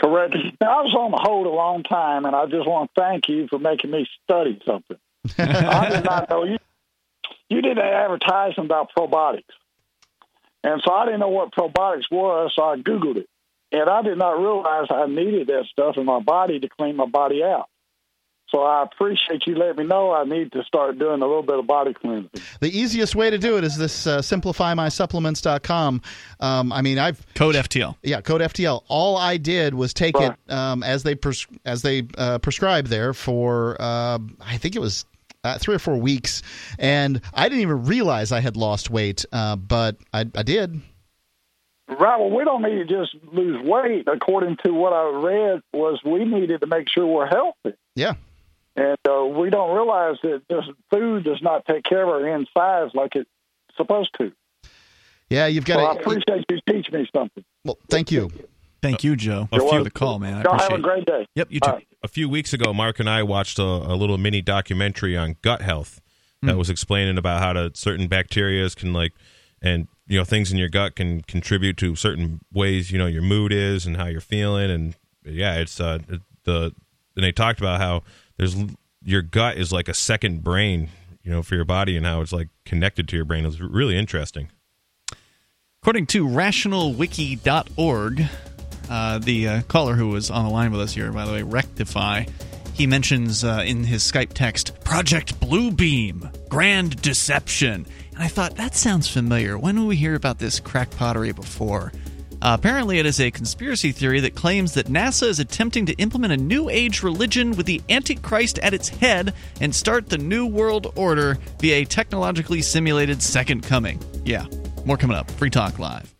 Correct. Now, I was on the hold a long time, and I just want to thank you for making me study something. I did not know you you did an advertisement about probiotics. And so I didn't know what probiotics was, so I Googled it. And I did not realize I needed that stuff in my body to clean my body out. So I appreciate you letting me know I need to start doing a little bit of body cleansing. The easiest way to do it is this uh, simplify my supplements dot com. Um, I mean, I've... Code F T L. Yeah, code F T L. All I did was take right. it um, as they, pres- as they uh, prescribe there for, uh, I think it was... Uh, three or four weeks, and I didn't even realize I had lost weight, uh, but I, I did. Right. Well, we don't need to just lose weight. According to what I read, was we needed to make sure we're healthy. Yeah. And uh, we don't realize that just food does not take care of our insides like it's supposed to. Yeah, you've got. Well, to, I appreciate you teaching me something. Well, thank you. Thank you, Joe. Thank you for the call, man. I appreciate it. Have a great day. Yep, you too. Right. A few weeks ago, Mark and I watched a, a little mini documentary on gut health that mm. was explaining about how to, certain bacterias can like, and you know, things in your gut can contribute to certain ways, you know, your mood is and how you're feeling. And yeah, it's uh, the, and they talked about how there's, your gut is like a second brain, you know, for your body and how it's like connected to your brain. It was really interesting. According to rational wiki dot org, Uh, the uh, caller who was on the line with us here, by the way, Rectify, he mentions uh, in his Skype text, Project Bluebeam, Grand Deception. And I thought, that sounds familiar. When did we hear about this crackpottery before? Uh, apparently, it is a conspiracy theory that claims that NASA is attempting to implement a new age religion with the Antichrist at its head and start the New World Order via a technologically simulated second coming. Yeah, more coming up. Free Talk Live.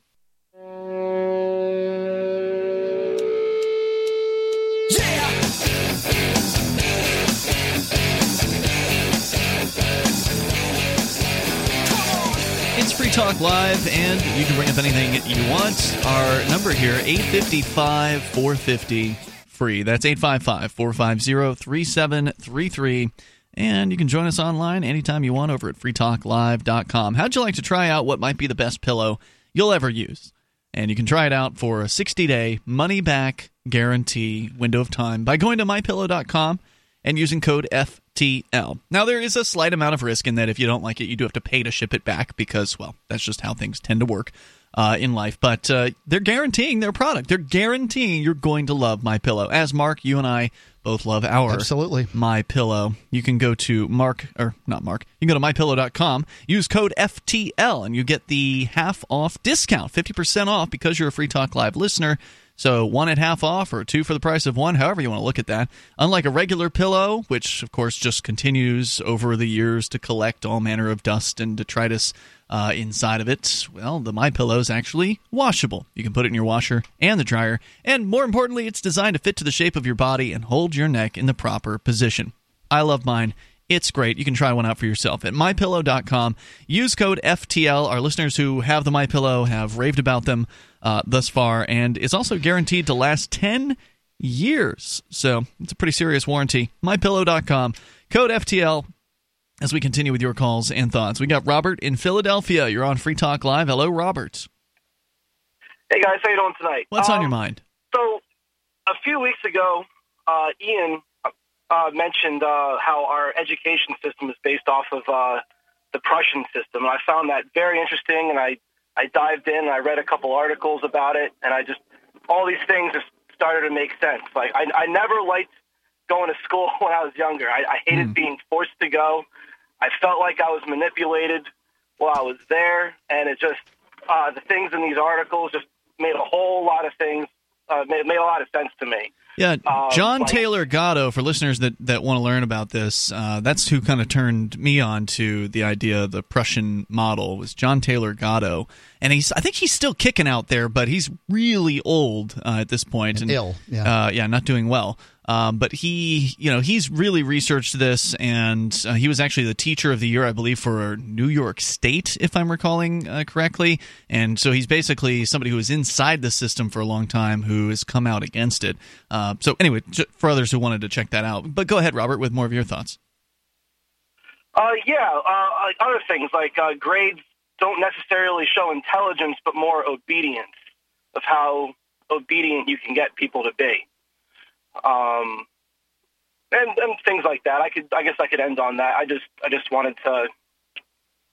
Free Talk Live, and you can bring up anything you want. Our number here, eight five five, four five zero, free. That's eight five five, four five zero, three seven three three. And you can join us online anytime you want over at free talk live dot com. How'd you like to try out what might be the best pillow you'll ever use? And you can try it out for a sixty-day money-back guarantee window of time by going to my pillow dot com and using code F. Now, there is a slight amount of risk in that if you don't like it, you do have to pay to ship it back because, well, that's just how things tend to work uh, in life. But uh, they're guaranteeing their product. They're guaranteeing you're going to love MyPillow. As Mark, you and I both love our absolutely MyPillow. You can go to Mark or not Mark. You can go to my pillow dot com. Use code F T L and you get the half off discount, fifty percent off because you're a Free Talk Live listener. So one at half off or two for the price of one, however you want to look at that. Unlike a regular pillow, which, of course, just continues over the years to collect all manner of dust and detritus uh, inside of it, well, the MyPillow is actually washable. You can put it in your washer and the dryer. And more importantly, it's designed to fit to the shape of your body and hold your neck in the proper position. I love mine. It's great. You can try one out for yourself at my pillow dot com. Use code F T L. Our listeners who have the MyPillow have raved about them uh, thus far, and it's also guaranteed to last ten years. So it's a pretty serious warranty. my pillow dot com. Code F T L as we continue with your calls and thoughts. We got Robert in Philadelphia. You're on Free Talk Live. Hello, Robert. Hey, guys. How you doing tonight? What's um, on your mind? So a few weeks ago, uh, Ian... Uh, mentioned uh, how our education system is based off of uh, the Prussian system. And I found that very interesting, and I, I dived in, and I read a couple articles about it, and I just, all these things just started to make sense. Like, I, I never liked going to school when I was younger. I, I hated mm. being forced to go. I felt like I was manipulated while I was there, and it just, uh, the things in these articles just made a whole lot of things, uh, made, made a lot of sense to me. Yeah, John um, like, Taylor Gatto, for listeners that, that want to learn about this, uh, that's who kind of turned me on to the idea of the Prussian model, was John Taylor Gatto. And he's, I think he's still kicking out there, but he's really old uh, at this point. And, and ill, yeah. Uh, yeah, not doing well. Um, but he, you know, he's really researched this, and uh, he was actually the teacher of the year, I believe, for New York State, if I'm recalling uh, correctly. And so he's basically somebody who was inside the system for a long time who has come out against it. Uh, so anyway, for others who wanted to check that out. But go ahead, Robert, with more of your thoughts. Uh, yeah, uh, other things like uh, grades don't necessarily show intelligence, but more obedience, of how obedient you can get people to be. Um, and, and things like that. I could, I guess, I could end on that. I just, I just wanted to.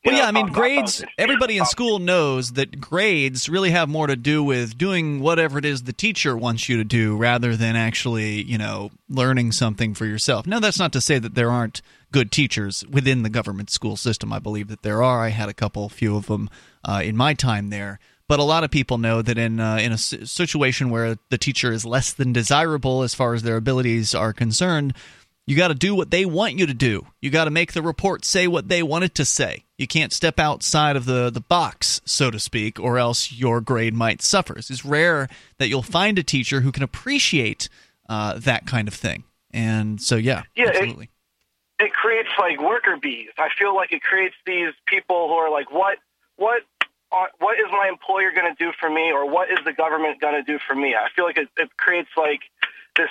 Well, know, yeah, I mean, grades. Everybody in school knows that grades really have more to do with doing whatever it is the teacher wants you to do, rather than actually, you know, learning something for yourself. Now, that's not to say that there aren't good teachers within the government school system. I believe that there are. I had a couple, few of them uh, in my time there. But a lot of people know that in uh, in a situation where the teacher is less than desirable as far as their abilities are concerned, you got to do what they want you to do. You got to make the report say what they want it to say. You can't step outside of the, the box, so to speak, or else your grade might suffer. It's rare that you'll find a teacher who can appreciate uh, that kind of thing. And so, yeah, yeah absolutely. It, it creates, like, worker bees. I feel like it creates these people who are like, what, what? What is my employer going to do for me, or what is the government going to do for me? I feel like it, it creates like this,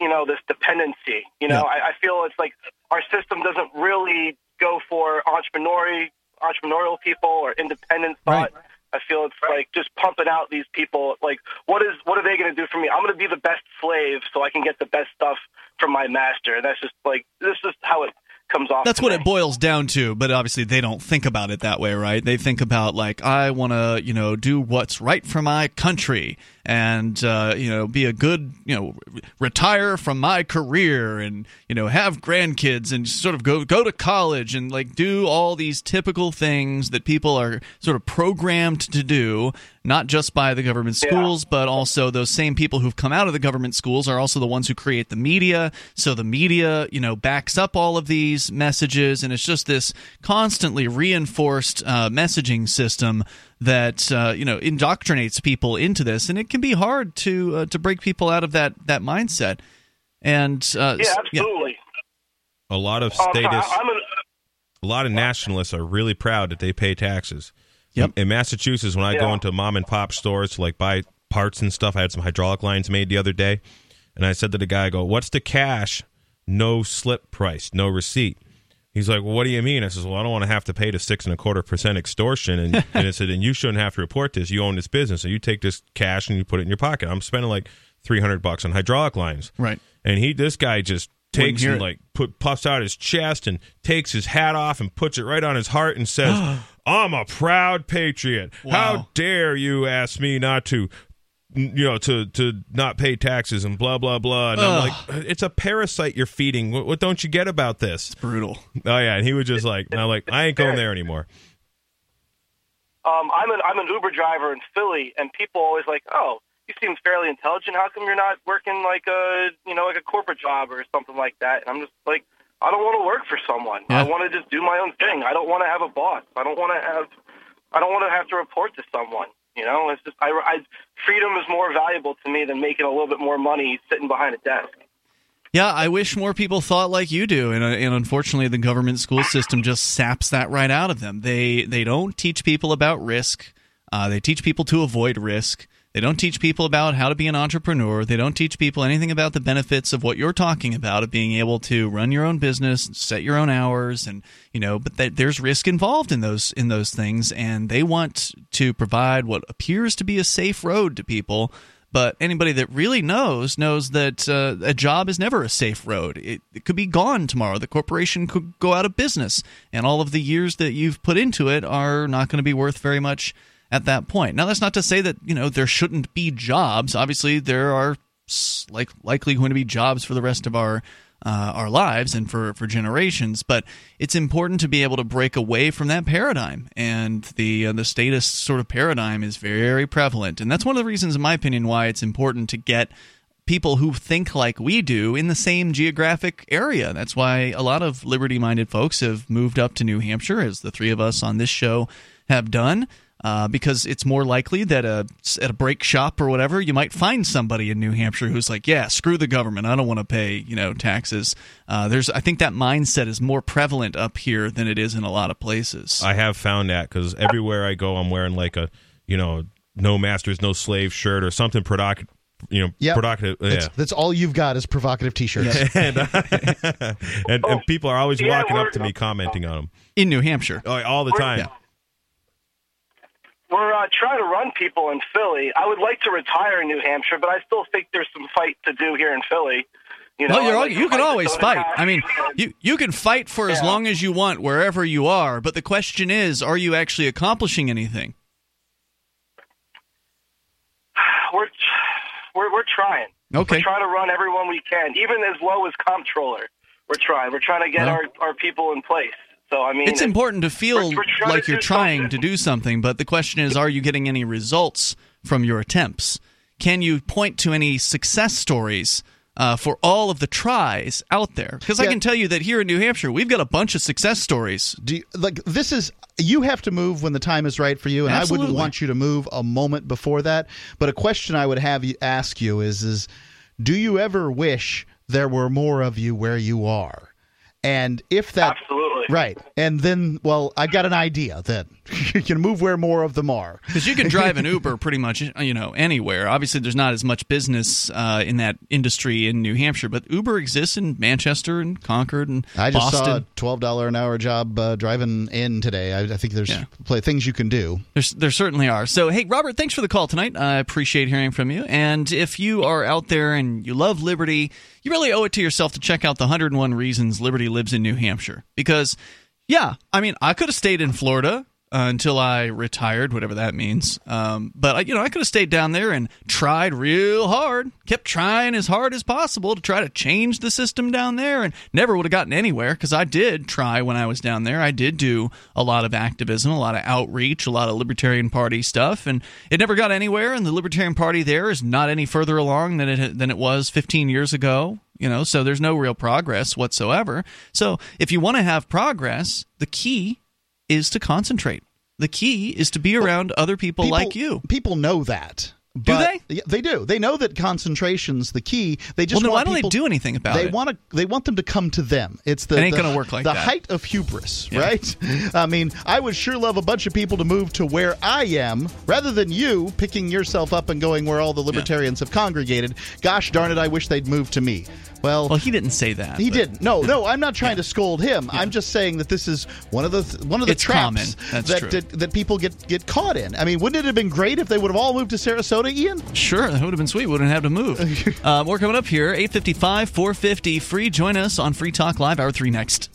you know, this dependency. You know, yeah. I, I feel it's like our system doesn't really go for entrepreneurial, entrepreneurial people or independent thought. Right. I feel it's like just pumping out these people. Like, what is what are they going to do for me? I'm going to be the best slave so I can get the best stuff from my master. And that's just like this is how it. Comes off That's what me. It boils down to, but obviously they don't think about it that way, right? They think about, like, I want to, you know, do what's right for my country and, uh, you know, be a good, you know, retire from my career and, you know, have grandkids and sort of go, go to college and, like, do all these typical things that people are sort of programmed to do. not just by the government schools, yeah. but also those same people who've come out of the government schools are also the ones who create the media. So the media, you know, backs up all of these messages, and it's just this constantly reinforced uh, messaging system that uh, you know indoctrinates people into this, and it can be hard to uh, to break people out of that that mindset. And uh, yeah, absolutely. Yeah. A lot of statists, uh, a lot of nationalists are really proud that they pay taxes. Yep. In Massachusetts, when I yeah. go into mom and pop stores to like buy parts and stuff, I had some hydraulic lines made the other day, and I said to the guy, I go, "What's the cash, no slip price, no receipt?" He's like, "Well, what do you mean?" I says, "Well, I don't want to have to pay the six and a quarter percent extortion." And, and I said, "And you shouldn't have to report this. You own this business, so you take this cash and you put it in your pocket." I'm spending like three hundred bucks on hydraulic lines, right? And he, this guy, just takes and like put puffs out his chest and takes his hat off and puts it right on his heart and says, "I'm a proud patriot. Wow. How dare you ask me not to, you know, to to not pay taxes and blah blah blah." And Ugh. I'm like, it's a parasite you're feeding. What, what don't you get about this? It's brutal. Oh yeah, and he was just like, and I'm like, I ain't going there anymore. Um, I'm an I'm an Uber driver in Philly, and people always like, "Oh, you seem fairly intelligent. How come you're not working like a, you know, like a corporate job or something like that?" And I'm just like, I don't want to work for someone. Yeah. I want to just do my own thing. I don't want to have a boss. I don't want to have, I don't want to have to report to someone. You know, it's just I, I, freedom is more valuable to me than making a little bit more money sitting behind a desk. Yeah, I wish more people thought like you do, and, and unfortunately, the government school system just saps that right out of them. They they don't teach people about risk. Uh, they teach people to avoid risk. They don't teach people about how to be an entrepreneur. They don't teach people anything about the benefits of what you're talking about, of being able to run your own business, set your own hours, and you know. But that, there's risk involved in those in those things, and they want to provide what appears to be a safe road to people. But anybody that really knows knows that uh, a job is never a safe road. It, it could be gone tomorrow. The corporation could go out of business, and all of the years that you've put into it are not going to be worth very much at that point. Now, that's not to say that, you know, there shouldn't be jobs. Obviously, there are like likely going to be jobs for the rest of our uh, our lives and for, for generations. But it's important to be able to break away from that paradigm. And the uh, the statist sort of paradigm is very prevalent. And that's one of the reasons, in my opinion, why it's important to get people who think like we do in the same geographic area. That's why a lot of liberty-minded folks have moved up to New Hampshire, as the three of us on this show have done. Uh, because it's more likely that a, at a break shop or whatever, you might find somebody in New Hampshire who's like, "Yeah, screw the government. I don't want to pay, you know, taxes." Uh, there's, I think that mindset is more prevalent up here than it is in a lot of places. I have found that, because everywhere I go, I'm wearing like a, you know, no masters, no slave shirt or something provocative. You know, yep. provocative. Yeah. That's, that's all you've got is provocative T-shirts. and, uh, and, and people are always yeah, walking up to me, commenting on them in New Hampshire all the time. Yeah. We're uh, trying to run people in Philly. I would like to retire in New Hampshire, but I still think there's some fight to do here in Philly. You know, well, you're, like you can always fight. Out. I mean, you, you can fight for yeah. as long as you want wherever you are, but the question is, are you actually accomplishing anything? We're we're, we're trying. Okay. We're trying to run everyone we can, even as low as comptroller. We're trying. We're trying to get well. our, our people in place. So, I mean, it's important to feel we're, we're like to you're trying something. to do something, but the question is, are you getting any results from your attempts? Can you point to any success stories uh, for all of the tries out there? Because yeah. I can tell you that here in New Hampshire, we've got a bunch of success stories. Do you, like this is you have to move when the time is right for you, and Absolutely. I wouldn't want you to move a moment before that. But a question I would have you ask you is, is do you ever wish there were more of you where you are? And if that absolutely right, and then well, I got an idea. Then you can move where more of them are, because you can drive an Uber pretty much, you know, anywhere. Obviously, there's not as much business uh, in that industry in New Hampshire, but Uber exists in Manchester and Concord and I just Boston. saw a twelve dollar an hour job uh, driving in today. I, I think there's yeah. play, things you can do. There's, there certainly are. So hey, Robert, thanks for the call tonight. I appreciate hearing from you. And if you are out there and you love liberty, you really owe it to yourself to check out the one hundred one Reasons Liberty Lives in New Hampshire. Because, yeah, I mean, I could have stayed in Florida. uh, until I retired, whatever that means. Um, but I, you know, I could have stayed down there and tried real hard, kept trying as hard as possible to try to change the system down there, and never would have gotten anywhere because I did try when I was down there. I did do a lot of activism, a lot of outreach, a lot of Libertarian Party stuff, and it never got anywhere. And the Libertarian Party there is not any further along than it than it was fifteen years ago. You know, so there's no real progress whatsoever. So if you want to have progress, the key is to concentrate. The key is to be around well, other people, people like you. People know that. But do they? They do. They know that concentration's the key. They just well, no, want why people, don't they do anything about they it? They want to. They want them to come to them. It's the it ain't the, gonna work like the that. height of hubris, yeah. right? I mean, I would sure love a bunch of people to move to where I am, rather than you picking yourself up and going where all the libertarians yeah. have congregated. Gosh darn it! I wish they'd move to me. Well, well, he didn't say that. He but, didn't. No, yeah. no. I'm not trying yeah. to scold him. Yeah. I'm just saying that this is one of the th- one of the it's traps that, that that people get get caught in. I mean, wouldn't it have been great if they would have all moved to Sarasota? Ian? Sure, that would have been sweet. We wouldn't have to move. uh, more coming up here. eight fifty-five, four fifty, free. Join us on Free Talk Live, Hour three next.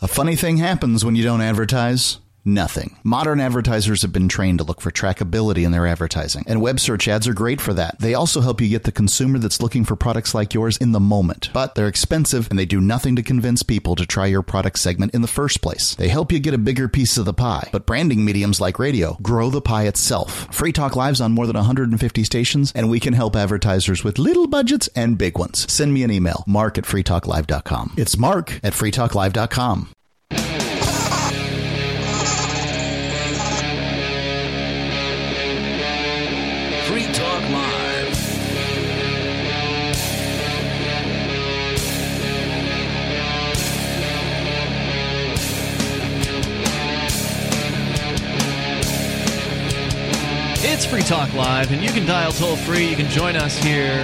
A funny thing happens when you don't advertise. Nothing. Modern advertisers have been trained to look for trackability in their advertising, and web search ads are great for that. They also help you get the consumer that's looking for products like yours in the moment, but they're expensive and they do nothing to convince people to try your product segment in the first place. They help you get a bigger piece of the pie, but branding mediums like radio grow the pie itself. Free Talk Live's on more than one hundred fifty stations, and we can help advertisers with little budgets and big ones. Send me an email, mark at free talk live dot com. It's mark at free talk live dot com. It's Free Talk Live, and you can dial toll-free. You can join us here,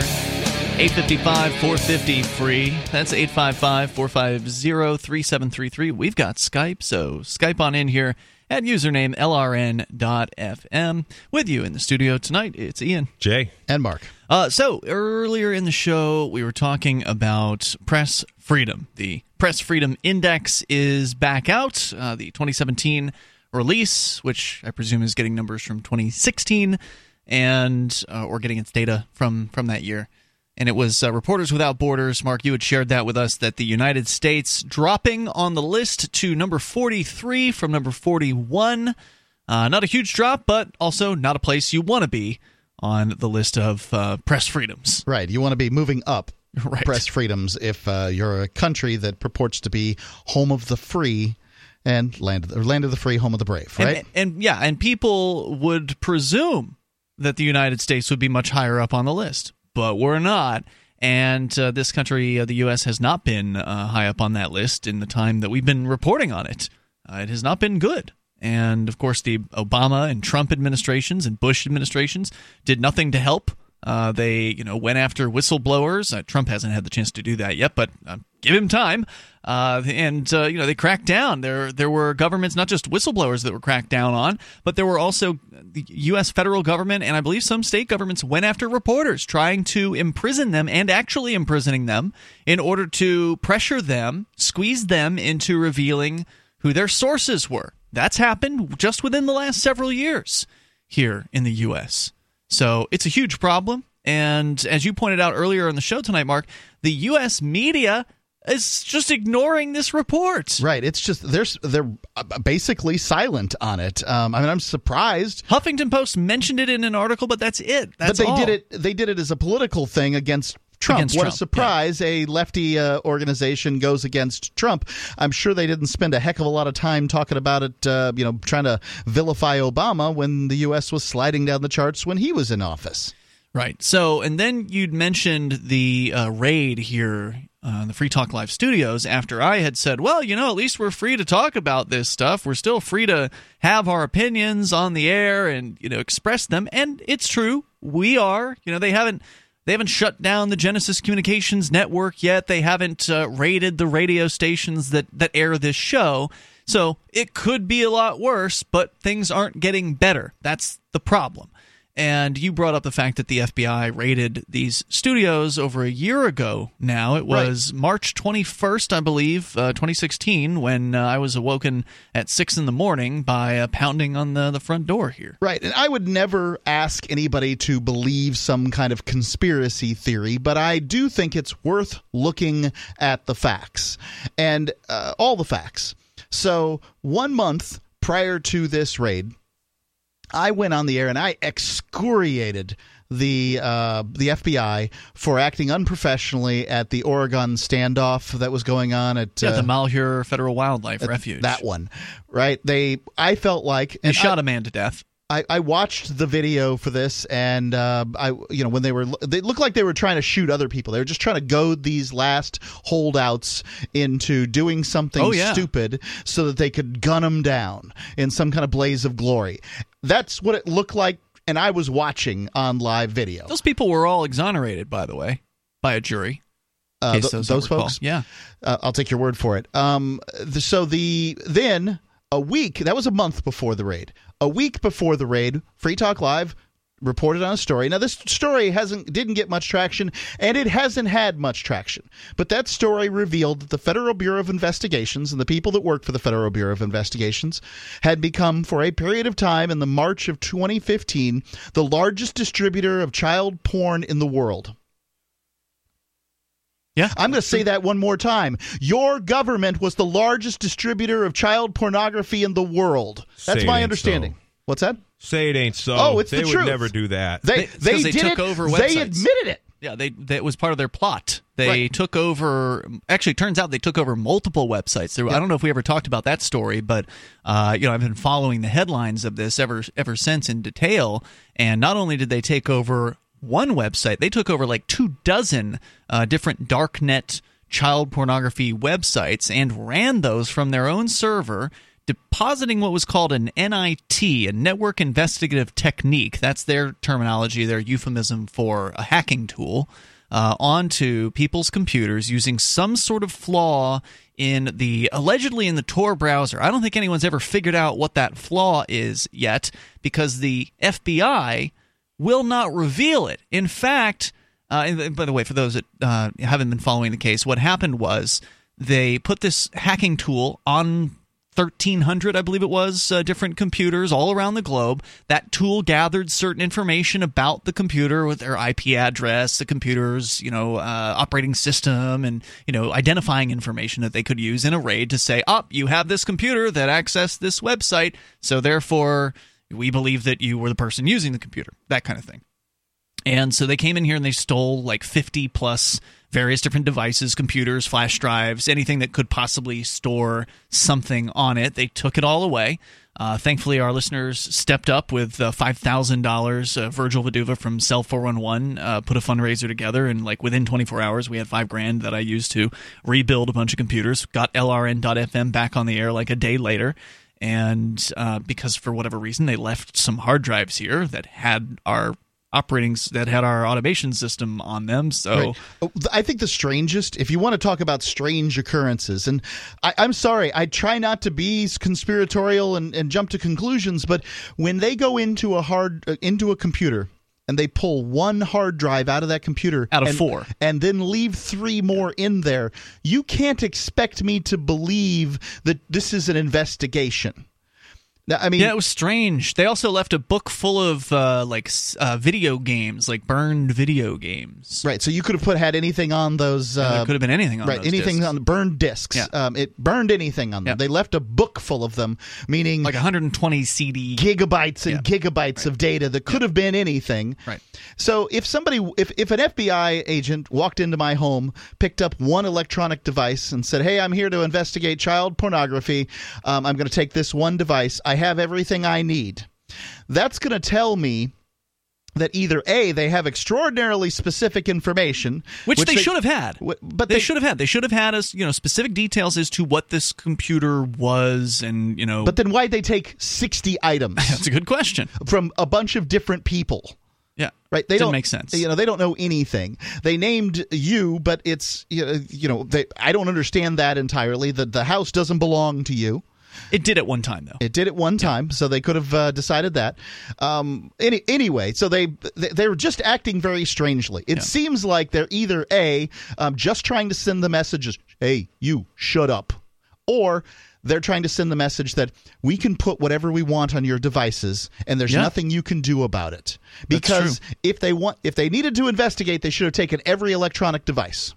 eight fifty-five, four fifty, free. That's eight five five, four five zero, three seven three three. We've got Skype, so Skype on in here at username L R N dot F M. With you in the studio tonight, it's Ian, Jay, and Mark. Uh, so, earlier in the show, we were talking about press freedom. The Press Freedom Index is back out, uh, the twenty seventeen release, which I presume is getting numbers from twenty sixteen and uh, or getting its data from from that year. And it was uh, Reporters Without Borders. Mark, you had shared that with us, that the United States dropping on the list to number forty-three from number forty-one. Uh, not a huge drop, but also not a place you want to be on the list of uh, press freedoms. Right. You want to be moving up. Right. Press freedoms if uh, you're a country that purports to be home of the free. And land of the, land of the free, home of the brave, right? And, and yeah, and people would presume that the United States would be much higher up on the list, but we're not. And uh, this country, uh, the U S, has not been uh, high up on that list in the time that we've been reporting on it. Uh, it has not been good. And, of course, the Obama and Trump administrations and Bush administrations did nothing to help. Uh, they, you know, went after whistleblowers. Uh, Trump hasn't had the chance to do that yet, but uh, give him time. Uh, and uh, you know, they cracked down. There, there were governments, not just whistleblowers, that were cracked down on, but there were also the U S federal government and I believe some state governments went after reporters, trying to imprison them and actually imprisoning them in order to pressure them, squeeze them into revealing who their sources were. That's happened just within the last several years here in the U S. So it's a huge problem, and as you pointed out earlier on the show tonight, Mark, the U S media is just ignoring this report. Right. It's just they're they're basically silent on it. Um, I mean, I'm surprised. Huffington Post mentioned it in an article, but that's it. That's all. But they all. did it. They did it as a political thing against. Trump. Against what Trump. A surprise. Yeah. A lefty uh, organization goes against Trump. I'm sure they didn't spend a heck of a lot of time talking about it, uh, you know, trying to vilify Obama when the U S was sliding down the charts when he was in office. Right. So, and then you'd mentioned the uh, raid here uh, in the Free Talk Live studios after I had said, well, you know, at least we're free to talk about this stuff. We're still free to have our opinions on the air and, you know, express them. And it's true. We are. You know, they haven't. They haven't shut down the Genesis Communications Network yet. They haven't uh, raided the radio stations that, that air this show. So it could be a lot worse, but things aren't getting better. That's the problem. And you brought up the fact that the F B I raided these studios over a year ago now. It was right. March twenty-first, I believe, uh, twenty sixteen, when uh, I was awoken at six in the morning by a pounding on the, the front door here. Right. And I would never ask anybody to believe some kind of conspiracy theory, but I do think it's worth looking at the facts and uh, all the facts. So one month prior to this raid, I went on the air and I excoriated the uh, the F B I for acting unprofessionally at the Oregon standoff that was going on at yeah, the uh, Malheur Federal Wildlife Refuge. That one, right? They, I felt like they shot I, a man to death. I, I watched the video for this, and uh, I, you know, when they were, they looked like they were trying to shoot other people. They were just trying to goad these last holdouts into doing something oh, yeah. stupid so that they could gun them down in some kind of blaze of glory. That's what it looked like, and I was watching on live video. Those people were all exonerated, by the way, by a jury. Uh, th- those those folks, yeah, uh, I'll take your word for it. Um, the, so the then a week that was a month before the raid. A week before the raid, Free Talk Live reported on a story. Now, this story hasn't didn't get much traction, and it hasn't had much traction. But that story revealed that the Federal Bureau of Investigations and the people that work for the Federal Bureau of Investigations had become, for a period of time in the March of twenty fifteen, the largest distributor of child porn in the world. Yeah, I'm going to say that one more time. Your government was the largest distributor of child pornography in the world. That's my understanding. So. What's that? Say it ain't so. Oh, it's they the truth. They would never do that. They they, they did took it. Over websites. They admitted it. Yeah, they, they it was part of their plot. They right. took over. Actually, it turns out they took over multiple websites. There, yeah. I don't know if we ever talked about that story, but uh, you know, I've been following the headlines of this ever ever since in detail. And not only did they take over one website, they took over like two dozen uh, different darknet child pornography websites and ran those from their own server, depositing what was called an N I T, a network investigative technique. That's their terminology, their euphemism for a hacking tool, uh, onto people's computers using some sort of flaw in the allegedly in the Tor browser. I don't think anyone's ever figured out what that flaw is yet because the F B I will not reveal it. In fact, uh, and by the way, for those that uh, haven't been following the case, what happened was they put this hacking tool on thirteen hundred, I believe it was, uh, different computers all around the globe. That tool gathered certain information about the computer with their I P address, the computer's, you know, uh, operating system, and, you know, identifying information that they could use in a raid to say, oh, you have this computer that accessed this website, so therefore we believe that you were the person using the computer, that kind of thing. And so they came in here and they stole like fifty plus various different devices, computers, flash drives, anything that could possibly store something on it. They took it all away. Uh, thankfully, our listeners stepped up with uh, five thousand dollars. Uh, Virgil Viduva from Cell four one one uh, put a fundraiser together, and like within twenty-four hours, we had five grand that I used to rebuild a bunch of computers. Got L R N dot F M back on the air like a day later. And uh, because for whatever reason, they left some hard drives here that had our operating that had our automation system on them. So right. I think the strangest, if you want to talk about strange occurrences, and I, I'm sorry, I try not to be conspiratorial and, and jump to conclusions, but when they go into a hard into a computer and they pull one hard drive out of that computer out of and, four and then leave three more in there, you can't expect me to believe that this is an investigation. I mean, yeah, it was strange. They also left a book full of uh, like uh, video games, like burned video games. Right. So you could have put had anything on those. Uh, yeah, there could have been anything on right, those anything discs. on burned discs. Yeah. Um, it burned anything on them. Yeah. They left a book full of them, meaning like one hundred twenty C D gigabytes and yeah. gigabytes right. of data that could have been anything. Right. So if somebody, if if an F B I agent walked into my home, picked up one electronic device, and said, "Hey, I'm here to investigate child pornography. Um, I'm going to take this one device. I have everything I need," that's going to tell me that either A, they have extraordinarily specific information, which, which they, they should have had, w- but they, they should have had, they should have had us, you know, specific details as to what this computer was, and you know. But then why'd they take sixty items? That's a good question. From a bunch of different people. Yeah, right. They Didn't don't make sense. You know, they don't know anything. They named you, but it's you know, they, I don't understand that entirely. That the house doesn't belong to you. It did at one time, though. It did at one time, yeah. So they could have uh, decided that. Um, any, anyway, so they, they they were just acting very strangely. It yeah. seems like they're either A, um, just trying to send the messages, hey, you, shut up, or they're trying to send the message that we can put whatever we want on your devices and there's yeah. nothing you can do about it. Because if they want, if they needed to investigate, they should have taken every electronic device.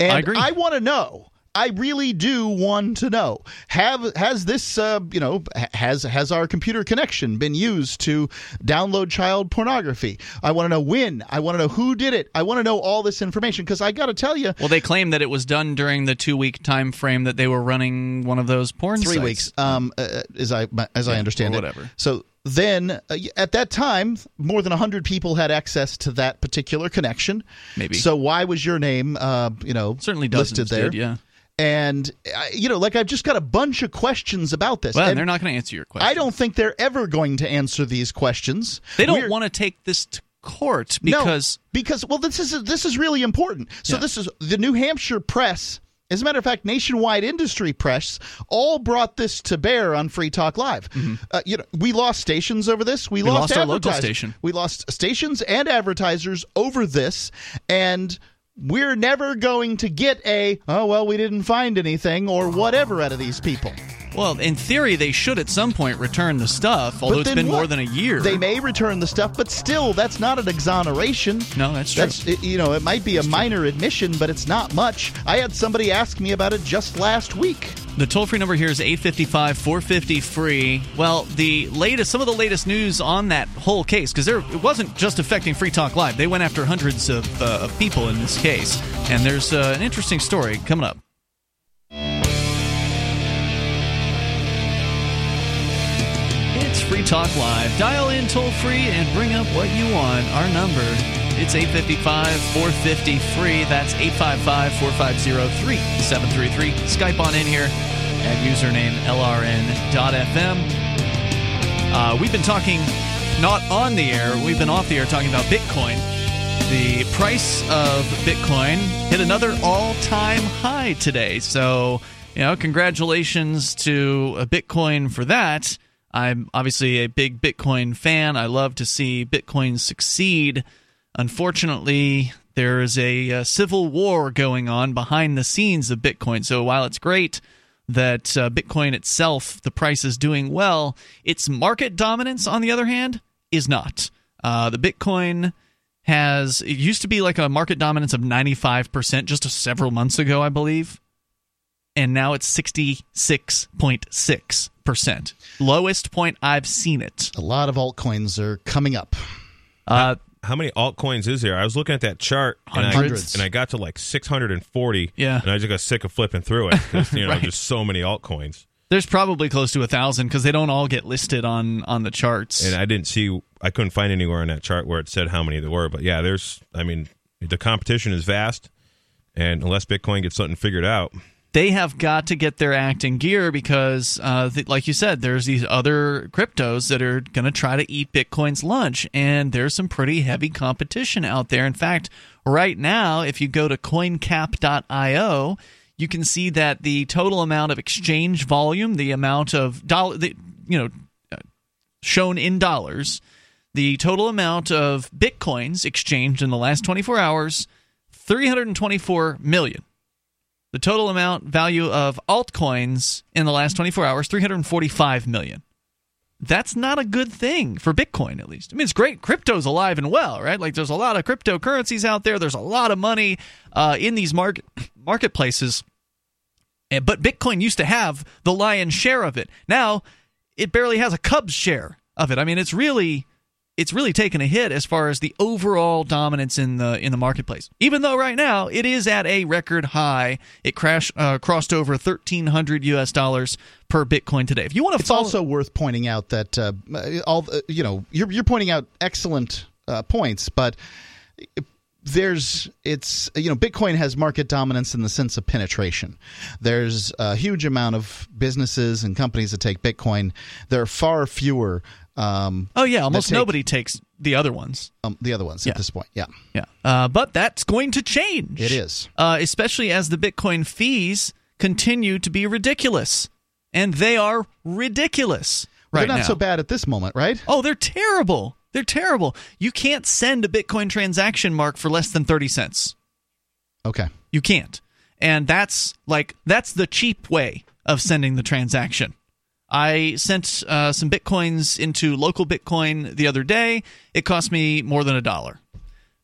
And I agree. I want to know. I really do want to know. Have has this, uh, you know, has has our computer connection been used to download child pornography? I want to know when. I want to know who did it. I want to know all this information because I got to tell you. Well, they claim that it was done during the two-week time frame that they were running one of those porn sites. Three weeks, um, uh, as I as yeah, I understand or whatever. It. Whatever. So. Then, uh, at that time, more than one hundred people had access to that particular connection. Maybe. So why was your name, uh, you know, certainly listed there? Did, yeah. And, uh, you know, like I've just got a bunch of questions about this. Well, and they're not going to answer your questions. I don't think they're ever going to answer these questions. They don't want to take this to court because... No, because, well, this is, this is really important. So yeah. this is the New Hampshire press... As a matter of fact, Nationwide Industry Press all brought this to bear on Free Talk Live. Mm-hmm. Uh, you know, we lost stations over this. We, we lost, lost our local station. We lost stations and advertisers over this, and we're never going to get a oh well, we didn't find anything or whatever out of these people. Well, in theory, they should at some point return the stuff, although it's been what? more than a year. They may return the stuff, but still, that's not an exoneration. No, that's true. That's, it, you know, it might be that's a minor true. admission, but it's not much. I had somebody ask me about it just last week. The toll-free number here is eight five five, four five zero, free. Well, the latest, some of the latest news on that whole case, because it wasn't just affecting Free Talk Live. They went after hundreds of, uh, of people in this case, and there's uh, an interesting story coming up. Free Talk Live. Dial in toll-free and bring up what you want. Our number, it's eight five five, four five zero, free. That's eight five five, four five zero, three seven three three. Skype on in here at username L R N dot F M. Uh, we've been talking, not on the air, we've been off the air talking about Bitcoin. The price of Bitcoin hit another all-time high today. So, you know, congratulations to Bitcoin for that. I'm obviously a big Bitcoin fan. I love to see Bitcoin succeed. Unfortunately, there is a, a civil war going on behind the scenes of Bitcoin. So while it's great that uh, Bitcoin itself, the price is doing well, its market dominance, on the other hand, is not. Uh, the Bitcoin has, it used to be like a market dominance of ninety-five percent just several months ago, I believe. And now it's sixty-six point six percent. Lowest point I've seen it. A lot of altcoins are coming up. Uh, how, how many altcoins is there? I was looking at that chart, and I, and I got to like six hundred forty, yeah. and I just got sick of flipping through it. Because, you know, right. There's so many altcoins. There's probably close to one thousand because they don't all get listed on, on the charts. And I didn't see, I couldn't find anywhere on that chart where it said how many there were. But yeah, there's, I mean, the competition is vast, and unless Bitcoin gets something figured out... They have got to get their act in gear because, uh, th- like you said, there's these other cryptos that are going to try to eat Bitcoin's lunch, and there's some pretty heavy competition out there. In fact, right now, if you go to coin cap dot io, you can see that the total amount of exchange volume, the amount of dollar, the, you know, shown in dollars, the total amount of Bitcoins exchanged in the last twenty-four hours, three hundred twenty-four million. The total amount value of altcoins in the last twenty-four hours, three hundred forty-five million. That's not a good thing for Bitcoin, at least. I mean, it's great. Crypto's alive and well, right? Like, there's a lot of cryptocurrencies out there. There's a lot of money uh, in these market marketplaces. And, but Bitcoin used to have the lion's share of it. Now, it barely has a Cubs share of it. I mean, it's really... It's really taken a hit as far as the overall dominance in the in the marketplace. Even though right now it is at a record high, it crashed uh, crossed over thirteen hundred U S dollars per Bitcoin today. If you want to, it's follow- also worth pointing out that uh, all uh, you know you're you're pointing out excellent uh, points, but. It- There's it's you know Bitcoin has market dominance in the sense of penetration. There's a huge amount of businesses and companies that take Bitcoin. There are far fewer. Um, oh yeah, almost take, nobody takes the other ones. Um, the other ones yeah. at this point, yeah, yeah. Uh, but that's going to change. It is, uh, especially as the Bitcoin fees continue to be ridiculous. and they are ridiculous right now. They're not so bad at this moment, right? Oh, they're terrible. They're terrible. You can't send a Bitcoin transaction mark for less than thirty cents. Okay. You can't. And that's like that's the cheap way of sending the transaction. I sent uh, some Bitcoins into local Bitcoin the other day. It cost me more than a dollar.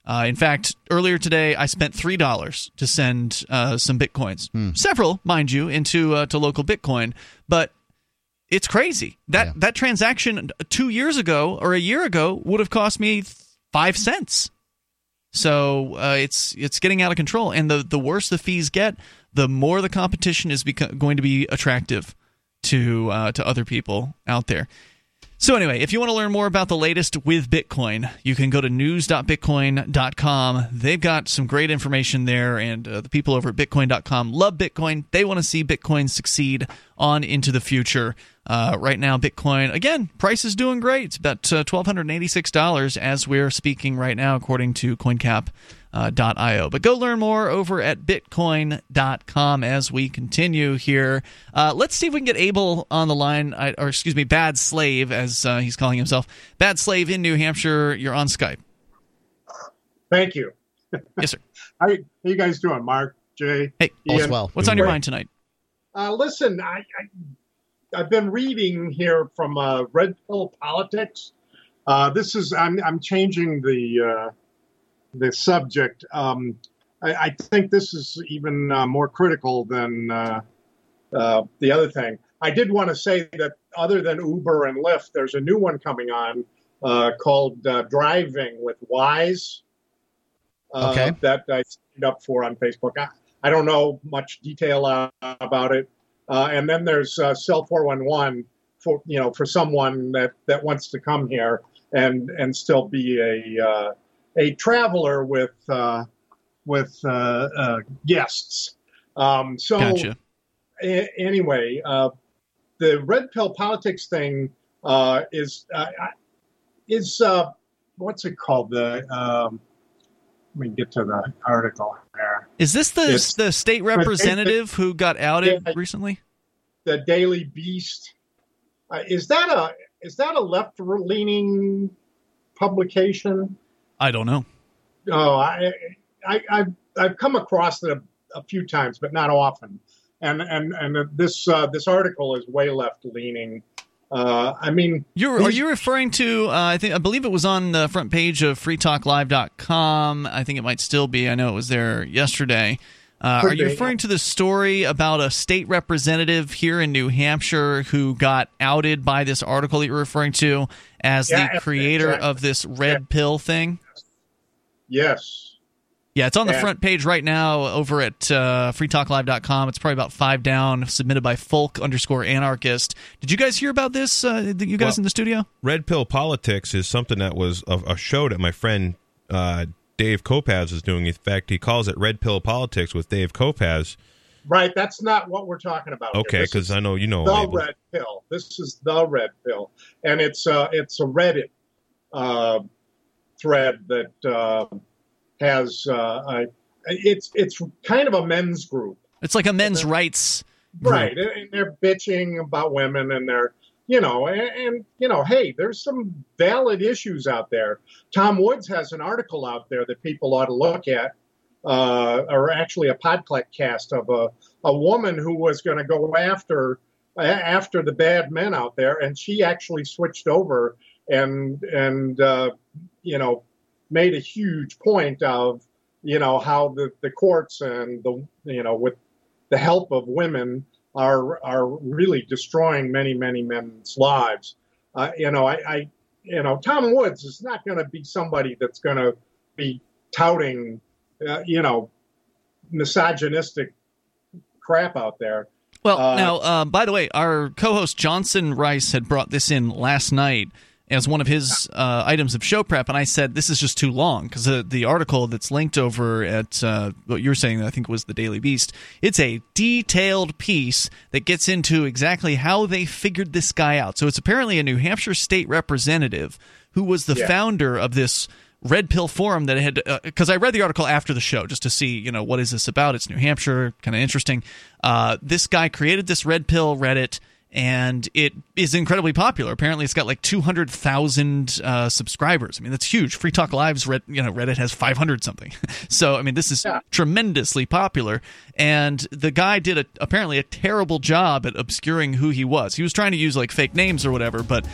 Uh, in fact, earlier today, I spent three dollars to send uh, some Bitcoins. Mm. Several, mind you, into uh, to local Bitcoin. But it's crazy. That yeah. that transaction two years ago or a year ago would have cost me five cents. So uh, it's it's getting out of control. And the, the worse the fees get, the more the competition is beco- going to be attractive to uh, to other people out there. So anyway, if you want to learn more about the latest with Bitcoin, you can go to news dot bitcoin dot com. They've got some great information there, and uh, the people over at bitcoin dot com love Bitcoin. They want to see Bitcoin succeed on into the future. Uh, right now, Bitcoin, again, price is doing great. It's about uh, one thousand two hundred eighty-six dollars as we're speaking right now, according to coin cap dot io. Uh, but go learn more over at bitcoin dot com as we continue here. Uh, let's see if we can get Abel on the line, I, or excuse me, Bad Slave, as uh, he's calling himself. Bad Slave in New Hampshire, you're on Skype. Thank you. Yes, sir. How, how you guys doing, Mark, Jay? Hey, all's well. What's on your mind tonight? Uh, listen, I... I I've been reading here from uh, Red Pill Politics. Uh, this is I'm I'm changing the uh, the subject. Um, I, I think this is even uh, more critical than uh, uh, the other thing. I did want to say that other than Uber and Lyft, there's a new one coming on uh, called uh, Driving with Wise. Uh, okay. That I signed up for on Facebook. I, I don't know much detail uh, about it. Uh, and then there's uh, Cell four one one for you know for someone that, that wants to come here and, and still be a uh, a traveler with uh, with uh, uh, guests. Um, so gotcha. a- anyway, uh, the Red Pill Politics thing uh, is uh, is uh, what's it called? The um, let me get to the article there. Is this the it's, the state representative who got outed yeah, recently? The Daily Beast. Uh, is that a is that a left leaning publication? I don't know. Oh, I, I I've I've come across it a, a few times, but not often. And and and this uh, this article is way left leaning. Uh, I mean, You're, are you referring to? Uh, I think I believe it was on the front page of free talk live dot com. I think it might still be. I know it was there yesterday. Uh, are you referring to the story about a state representative here in New Hampshire who got outed by this article that you're referring to as yeah, the creator exactly. of this red yeah. pill thing? Yes. Yeah, it's on the front page right now over at uh, free talk live dot com. It's probably about five down, submitted by Folk underscore anarchist. Did you guys hear about this, uh, you guys well, in the studio? Red Pill Politics is something that was a, a show that my friend uh, Dave Kopaz is doing. In fact, he calls it Red Pill Politics with Dave Kopaz. Right, that's not what we're talking about. Okay, because I know you know. The Red Pill. This is the Red Pill. And it's, uh, it's a Reddit uh, thread that... Uh, has uh, a, it's it's kind of a men's group. It's like a men's rights group. Right, and they're bitching about women, and they're you know, and, and you know, hey, there's some valid issues out there. Tom Woods has an article out there that people ought to look at, uh, or actually a podcast of a a woman who was going to go after after the bad men out there, and she actually switched over and and uh, you know. made a huge point of, you know, how the, the courts and the, you know, with the help of women are are really destroying many, many men's lives. Uh, you know, I, I, you know, Tom Woods is not going to be somebody that's going to be touting, uh, you know, misogynistic crap out there. Well, uh, now, uh, by the way, our co-host Johnson Rice had brought this in last night as one of his uh, items of show prep, and I said, this is just too long, because the, the article that's linked over at uh, what you were saying, I think was the Daily Beast, it's a detailed piece that gets into exactly how they figured this guy out. So it's apparently a New Hampshire state representative who was the yeah. founder of this Red Pill Forum that had, because uh, I read the article after the show just to see, you know, what is this about? It's New Hampshire, kind of interesting. Uh, this guy created this Red Pill Reddit, and it is incredibly popular. Apparently, it's got like two hundred thousand uh, subscribers. I mean, that's huge. Free Talk Live's Red, you know, Reddit has five hundred something. So, I mean, this is yeah. tremendously popular. And the guy did a, apparently a terrible job at obscuring who he was. He was trying to use like fake names or whatever, but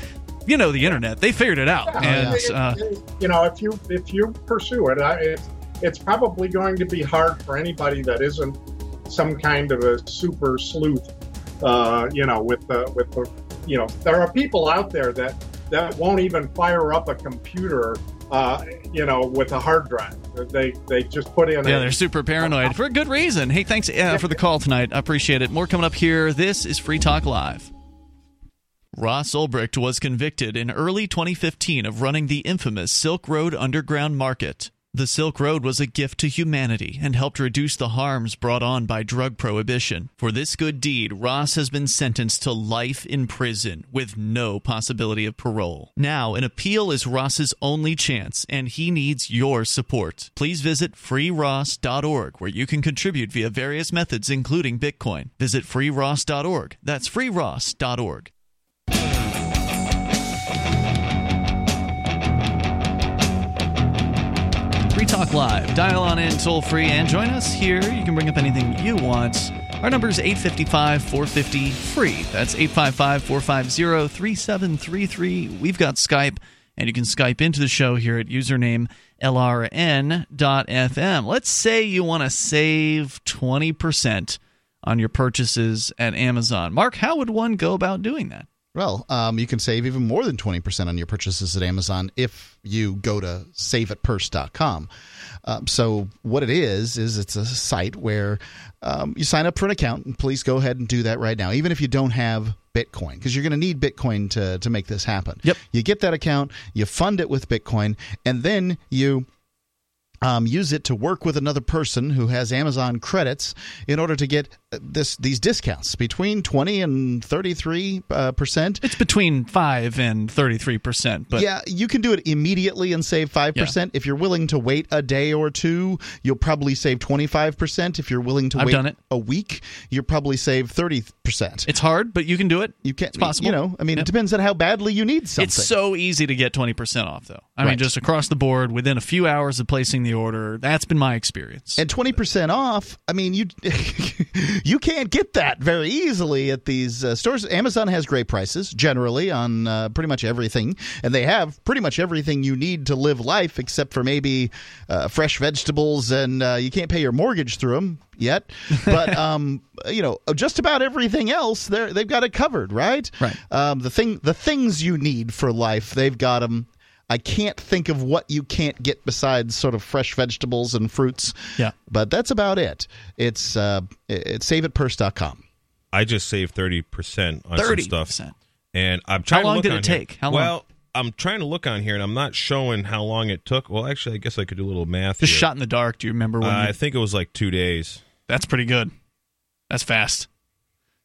you know, the internet, they figured it out. Yeah, and it, uh, it, you know, if you if you pursue it, it's it's probably going to be hard for anybody that isn't some kind of a super sleuth. Uh, you know, with the, with the, you know, there are people out there that, that won't even fire up a computer, uh, you know, with a hard drive. They they just put in. Yeah, a, they're super paranoid for a good reason. Hey, thanks uh, for the call tonight. I appreciate it. More coming up here. This is Free Talk Live. Ross Ulbricht was convicted in early twenty fifteen of running the infamous Silk Road underground market. The Silk Road was a gift to humanity and helped reduce the harms brought on by drug prohibition. For this good deed, Ross has been sentenced to life in prison with no possibility of parole. Now, an appeal is Ross's only chance, and he needs your support. Please visit free ross dot org, where you can contribute via various methods, including Bitcoin. Visit free ross dot org. That's free ross dot org. Free Talk Live. Dial on in toll-free and join us here. You can bring up anything you want. Our number is eight five five, four five zero, free. That's eight five five, four five zero, three seven three three. We've got Skype, and you can Skype into the show here at username L R N dot F M. Let's say you want to save twenty percent on your purchases at Amazon. Mark, how would one go about doing that? Well, um, you can save even more than twenty percent on your purchases at Amazon if you go to save at purse dot com. Um, so what it is, is it's a site where um, you sign up for an account, and please go ahead and do that right now, even if you don't have Bitcoin, because you're going to need Bitcoin to, to make this happen. Yep. You get that account, you fund it with Bitcoin, and then you Um, use it to work with another person who has Amazon credits in order to get this these discounts between twenty and thirty-three uh, percent. It's between five and thirty-three percent. But yeah, you can do it immediately and save five percent. Yeah. If you're willing to wait a day or two, you'll probably save twenty-five percent. If you're willing to I've wait a week, you'll probably save thirty percent. It's hard, but you can do it. You can, it's possible. You know, I mean, yep. It depends on how badly you need something. It's so easy to get twenty percent off, though. I right. mean, just across the board, within a few hours of placing the order. That's been my experience. And twenty percent off, I mean, you you can't get that very easily at these uh, stores. Amazon has great prices generally on uh, pretty much everything, and they have pretty much everything you need to live life except for maybe uh, fresh vegetables, and uh, you can't pay your mortgage through them yet. But, um, you know, just about everything else, they've got it covered, right? Right. Um, the thing, the things you need for life, they've got them. I can't think of what you can't get besides sort of fresh vegetables and fruits. Yeah. But that's about it. It's uh, it's save at purse dot com. I just saved thirty percent on thirty percent. Some stuff. And I'm trying How long to look did it take? How long? Well, I'm trying to look on here, and I'm not showing how long it took. Well, actually, I guess I could do a little math Just here. Shot in the dark. Do you remember when? Uh, you... I think it was like two days. That's pretty good. That's fast.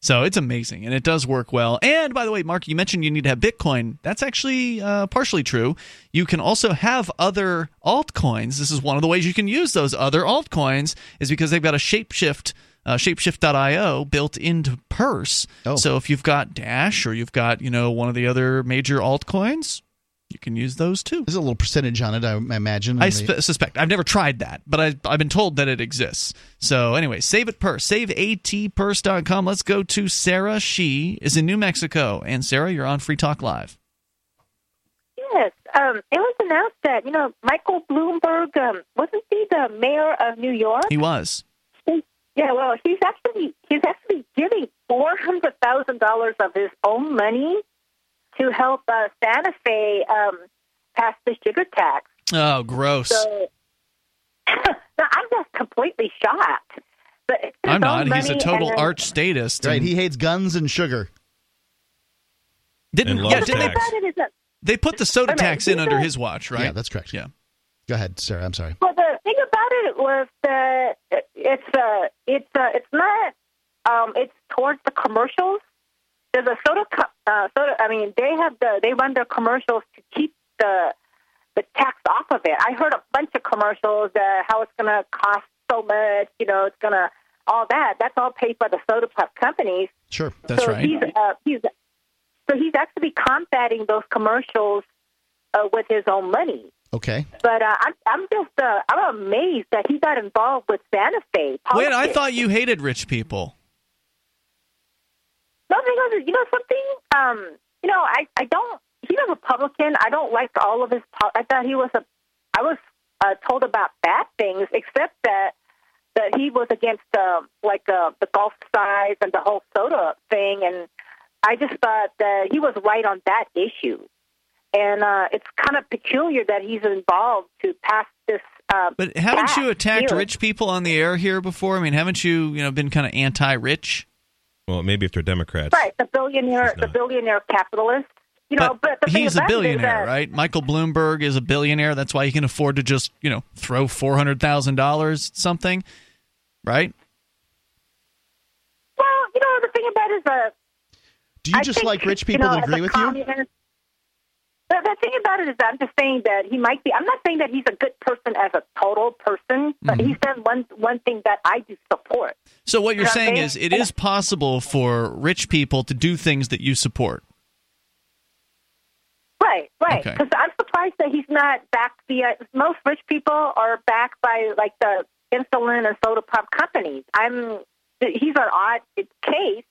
So it's amazing, and it does work well. And by the way, Mark, you mentioned you need to have Bitcoin. That's actually uh, partially true. You can also have other altcoins. This is one of the ways you can use those other altcoins is because they've got a shapeshift, uh, shapeshift dot io built into Purse. Oh. So if you've got Dash or you've got, you know, one of the other major altcoins, you can use those too. There's a little percentage on it, I imagine. I sp- suspect. I've never tried that, but I, I've been told that it exists. So anyway, save at Purse. Save at purse dot com. Let's go to Sarah. She is in New Mexico. And Sarah, you're on Free Talk Live. Yes. Um, it was announced that, you know, Michael Bloomberg, um, wasn't he the mayor of New York? He was. He, yeah, well, he's actually he's actually giving four hundred thousand dollars of his own money to help uh, Santa Fe um, pass the sugar tax. Oh, gross. So, no, I'm just completely shocked. But I'm not. He's a total arch statist. Right, he hates guns and sugar. Didn't, and yeah, didn't they, they put the soda tax in under his watch, right? Yeah, that's correct. Yeah. Go ahead, Sarah. I'm sorry. Well, the thing about it was that it's, uh, it's, uh, it's not, um, it's towards the commercials. There's a soda, uh, soda. I mean, they have the they run their commercials to keep the the tax off of it. I heard a bunch of commercials that how it's going to cost so much. You know, it's going to all that, that's all paid by the soda puff companies. Sure, that's so right. He's, uh, he's, so he's actually combating those commercials uh, with his own money. Okay. But uh, I'm, I'm just uh, I'm amazed that he got involved with Santa Fe politics. Wait, I thought you hated rich people. No, because, you know something? Um, you know, I, I don't – he's a Republican. I don't like all of his – I thought he was a – I was uh, told about bad things, except that that he was against, uh, like, uh, the Gulf size and the whole soda thing. And I just thought that he was right on that issue. And uh, it's kind of peculiar that he's involved to pass this. Uh, but haven't you attacked here. rich people on the air here before? I mean, haven't you, you know, been kind of anti-rich? Well, maybe if they're Democrats, right? The billionaire, the billionaire capitalist. You know, but, but the he's a billionaire, that, right? Michael Bloomberg is a billionaire. That's why he can afford to just, you know, throw four hundred thousand dollars something, right? Well, you know, the thing about it is, uh, do you just think, like rich people you know, agree with you? The, the thing about it is that I'm just saying that he might be – I'm not saying that he's a good person as a total person, but mm-hmm. he's done one one thing that I do support. So what you're you know saying what is it is possible for rich people to do things that you support. Right, right. Because okay. I'm surprised that he's not backed via – most rich people are backed by like the insulin and soda pop companies. I'm He's an odd case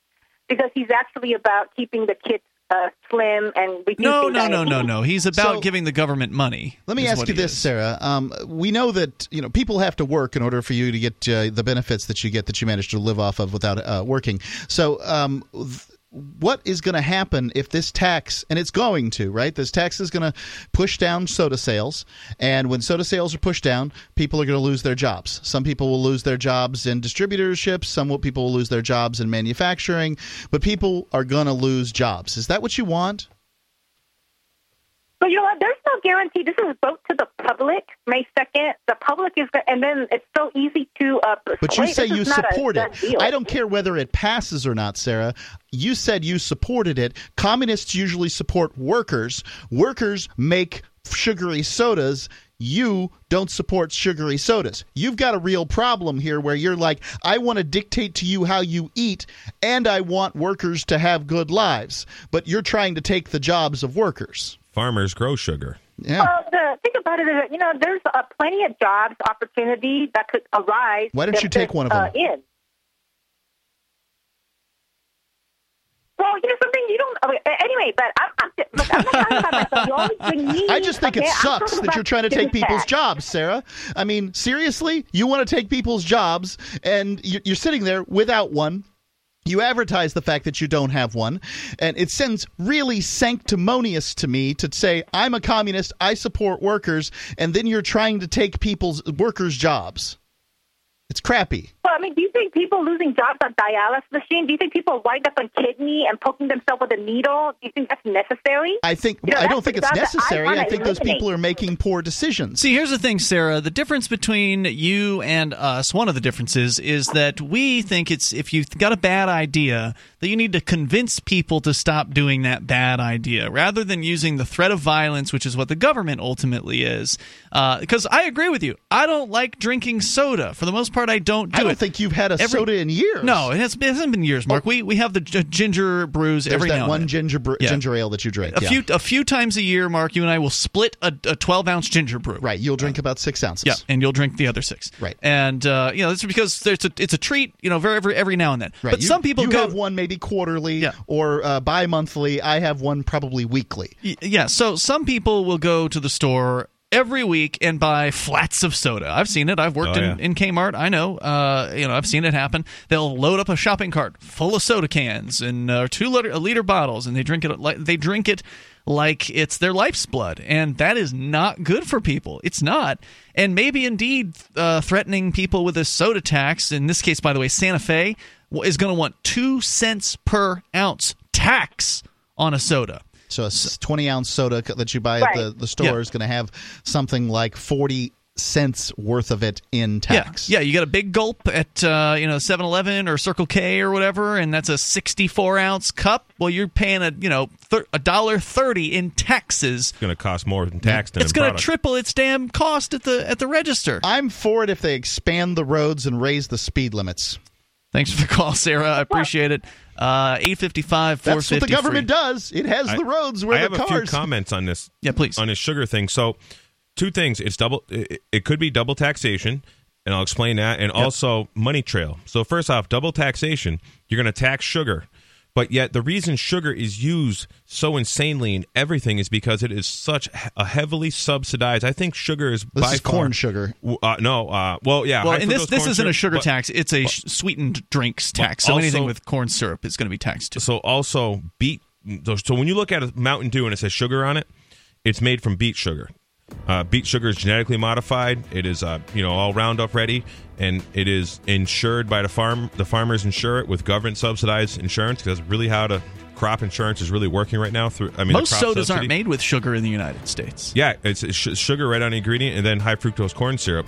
because he's actually about keeping the kids – Uh, slim and no, no, no, no, no. He's about so, giving the government money. Let me ask you this, is. Sarah. Um, we know that you know people have to work in order for you to get uh, the benefits that you get that you manage to live off of without uh, working. So, um, th- what is going to happen if this tax, and it's going to, right? This tax is going to push down soda sales, and when soda sales are pushed down, people are going to lose their jobs. Some people will lose their jobs in distributorships. Some people will lose their jobs in manufacturing, but people are going to lose jobs. Is that what you want? But you know what? There's no guarantee. This is vote to the public, May second. The public is – and then it's so easy to uh, – But you wait, say you support a, it. I don't care whether it passes or not, Sarah. You said you supported it. Communists usually support workers. Workers make sugary sodas. You don't support sugary sodas. You've got a real problem here where you're like, I want to dictate to you how you eat, and I want workers to have good lives. But you're trying to take the jobs of workers. Farmers grow sugar. Yeah. Well, the thing about it is, that, you know, there's uh, plenty of jobs opportunity that could arise. Why don't you take one of them? Uh, in. Well, you know something, you don't. Okay, anyway, but I'm, I'm, look, I'm not talking about myself. You always bring me. I just think okay? it sucks that you're trying to take people's tax. jobs, Sarah. I mean, seriously, you want to take people's jobs, and you're sitting there without one. You advertise the fact that you don't have one, and it sounds really sanctimonious to me to say, I'm a communist, I support workers, and then you're trying to take people's workers' jobs. It's crappy. Well, I mean, do you think people losing jobs on dialysis machines? Do you think people wind up on kidney and poking themselves with a needle? Do you think that's necessary? I think you know, I don't think it's necessary. I, I think eliminate. those people are making poor decisions. See, here's the thing, Sarah. The difference between you and us, one of the differences, is that we think it's if you've got a bad idea, that you need to convince people to stop doing that bad idea, rather than using the threat of violence, which is what the government ultimately is. Because uh, I agree with you. I don't like drinking soda. For the most part, I don't do it. I don't it. think you've had a every, soda in years. No, it, has, it hasn't been years, Mark. We we have the g- ginger brews There's every now and then. There's that one ginger, bre- yeah. ginger ale that you drink. A, yeah. few, a few times a year, Mark, you and I will split a twelve-ounce ginger brew. Right. You'll drink yeah. about six ounces. Yeah, and you'll drink the other six. Right. And, uh, you know, it's because there's a, it's a treat, you know, very, every, every now and then. Right. But you, some people you go... You have one maybe quarterly yeah. or uh, bi-monthly. I have one probably weekly. Yeah, so some people will go to the store every week and buy flats of soda. I've seen it. I've worked oh, yeah. in, in Kmart. I know. Uh, you know, I've seen it happen. They'll load up a shopping cart full of soda cans and uh, two liter, liter bottles, and they drink it. Like, they drink it like it's their life's blood, and that is not good for people. It's not. And maybe indeed uh, threatening people with a soda tax. In this case, by the way, Santa Fe is going to want two cents per ounce tax on a soda. So a twenty-ounce soda that you buy right. at the, the store yeah. is going to have something like forty cents worth of it in tax. Yeah, yeah. You got a big gulp at uh, you know seven eleven or Circle K or whatever, and that's a sixty-four-ounce cup. Well, you're paying a you know thir- one dollar thirty in taxes. It's going to cost more in tax than it's going to triple its damn cost at the at the register. I'm for it if they expand the roads and raise the speed limits. Thanks for the call, Sarah. I appreciate it. Uh, eight fifty-five, four fifty-three. That's what the government does. It has I, the roads where I the cars. I have a few comments on this. Yeah, please. On this sugar thing. So, two things. It's double. It, it could be double taxation, and I'll explain that, and yep. also money trail. So, first off, double taxation. You're going to tax sugar. But yet, the reason sugar is used so insanely in everything is because it is such a heavily subsidized. I think sugar is this by is far, corn sugar. Uh, no, uh, well, yeah. Well, and this this isn't syrup, a sugar but, tax; it's a but, sweetened drinks tax. So also, anything with corn syrup is going to be taxed too. So also beet. So when you look at a Mountain Dew and it says sugar on it, it's made from beet sugar. Uh, beet sugar is genetically modified. It is, uh, you know, all Roundup ready, and it is insured by the farm. The farmers insure it with government subsidized insurance. Because that's really how the crop insurance is really working right now. Through I mean, most the crop sodas subsidy. Aren't made with sugar in the United States. Yeah, it's, it's sugar right on the ingredient, and then high fructose corn syrup.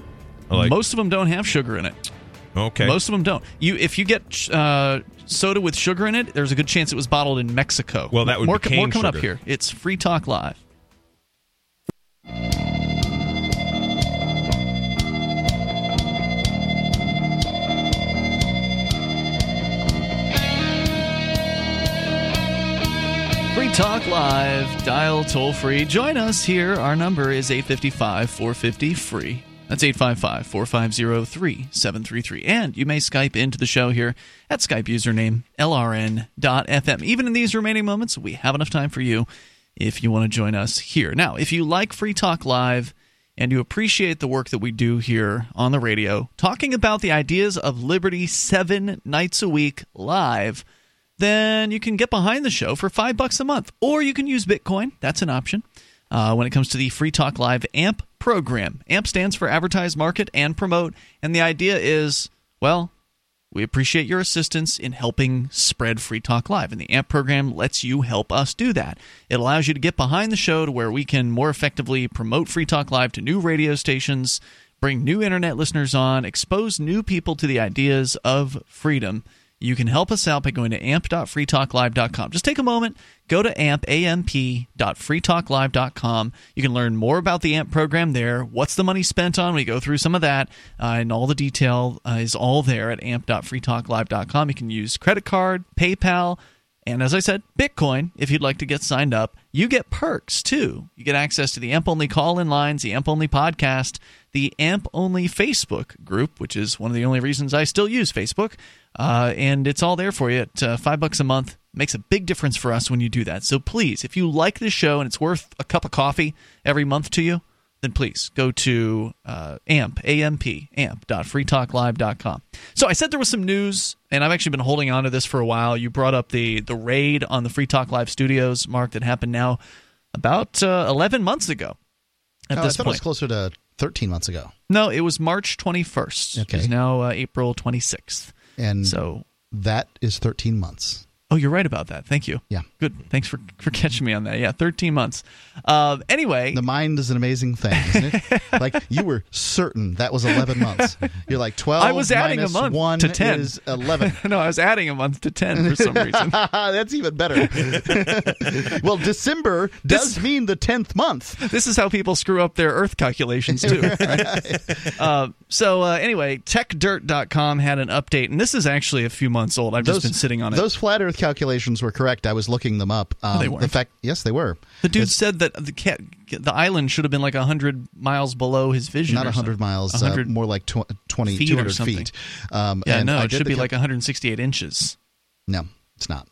Like, most of them don't have sugar in it. Okay, most of them don't. You if you get uh, soda with sugar in it, there's a good chance it was bottled in Mexico. Well, that would more, be cane more coming sugar. Up here. It's Free Talk Live. Talk Live, dial toll-free. Join us here. Our number is eight fifty-five, four fifty, free. That's eight five five, four five zero, three seven three three. And you may Skype into the show here at Skype username L R N dot F M. Even in these remaining moments, we have enough time for you if you want to join us here. Now, if you like Free Talk Live and you appreciate the work that we do here on the radio, talking about the ideas of liberty seven nights a week live, then you can get behind the show for five bucks a month. Or you can use Bitcoin. That's an option uh, when it comes to the Free Talk Live A M P program. A M P stands for Advertise, Market, and Promote. And the idea is, well, we appreciate your assistance in helping spread Free Talk Live. And the A M P program lets you help us do that. It allows you to get behind the show to where we can more effectively promote Free Talk Live to new radio stations, bring new internet listeners on, expose new people to the ideas of freedom. You can help us out by going to amp dot free talk live dot com. Just take a moment. Go to amp dot free talk live dot com. You can learn more about the A M P program there. What's the money spent on? We go through some of that, uh, and all the detail uh, is all there at amp dot free talk live dot com. You can use credit card, PayPal, and as I said, Bitcoin if you'd like to get signed up. You get perks, too. You get access to the A M P-only call-in lines, the A M P-only podcast, the A M P-only Facebook group, which is one of the only reasons I still use Facebook. Uh, and it's all there for you at uh, five bucks a month. Makes a big difference for us when you do that. So please, if you like this show and it's worth a cup of coffee every month to you, then please go to uh, amp, A M P, amp dot free talk live dot com. So I said there was some news, and I've actually been holding on to this for a while. You brought up the the raid on the Free Talk Live studios, Mark, that happened now about uh, eleven months ago. At oh, this I thought point. It was closer to thirteen months ago. No, it was March twenty-first. Okay. It's now uh, April twenty-sixth. And so that is thirteen months. Oh, you're right about that. Thank you. Yeah. Good. Thanks for, for catching me on that. Yeah, thirteen months. Uh, anyway. The mind is an amazing thing, isn't it? Like, you were certain that was eleven months. You're like, twelve I was adding minus a month one to ten. Is eleven. No, I was adding a month to ten for some reason. That's even better. Well, December does this, mean the tenth month. This is how people screw up their Earth calculations, too. Right? uh, so, uh, anyway, tech dirt dot com had an update, and this is actually a few months old. I've those, just been sitting on it. Those flat Earth calculations were correct. I was looking them up. Um, no, they weren't. The fact, yes, they were. The dude it's, said that the cat, the island should have been like one hundred miles below his vision. Not one hundred miles, one hundred uh, more like twenty, feet two hundred feet. Um, yeah, and no, it should be cal- like one hundred sixty-eight inches. No, it's not.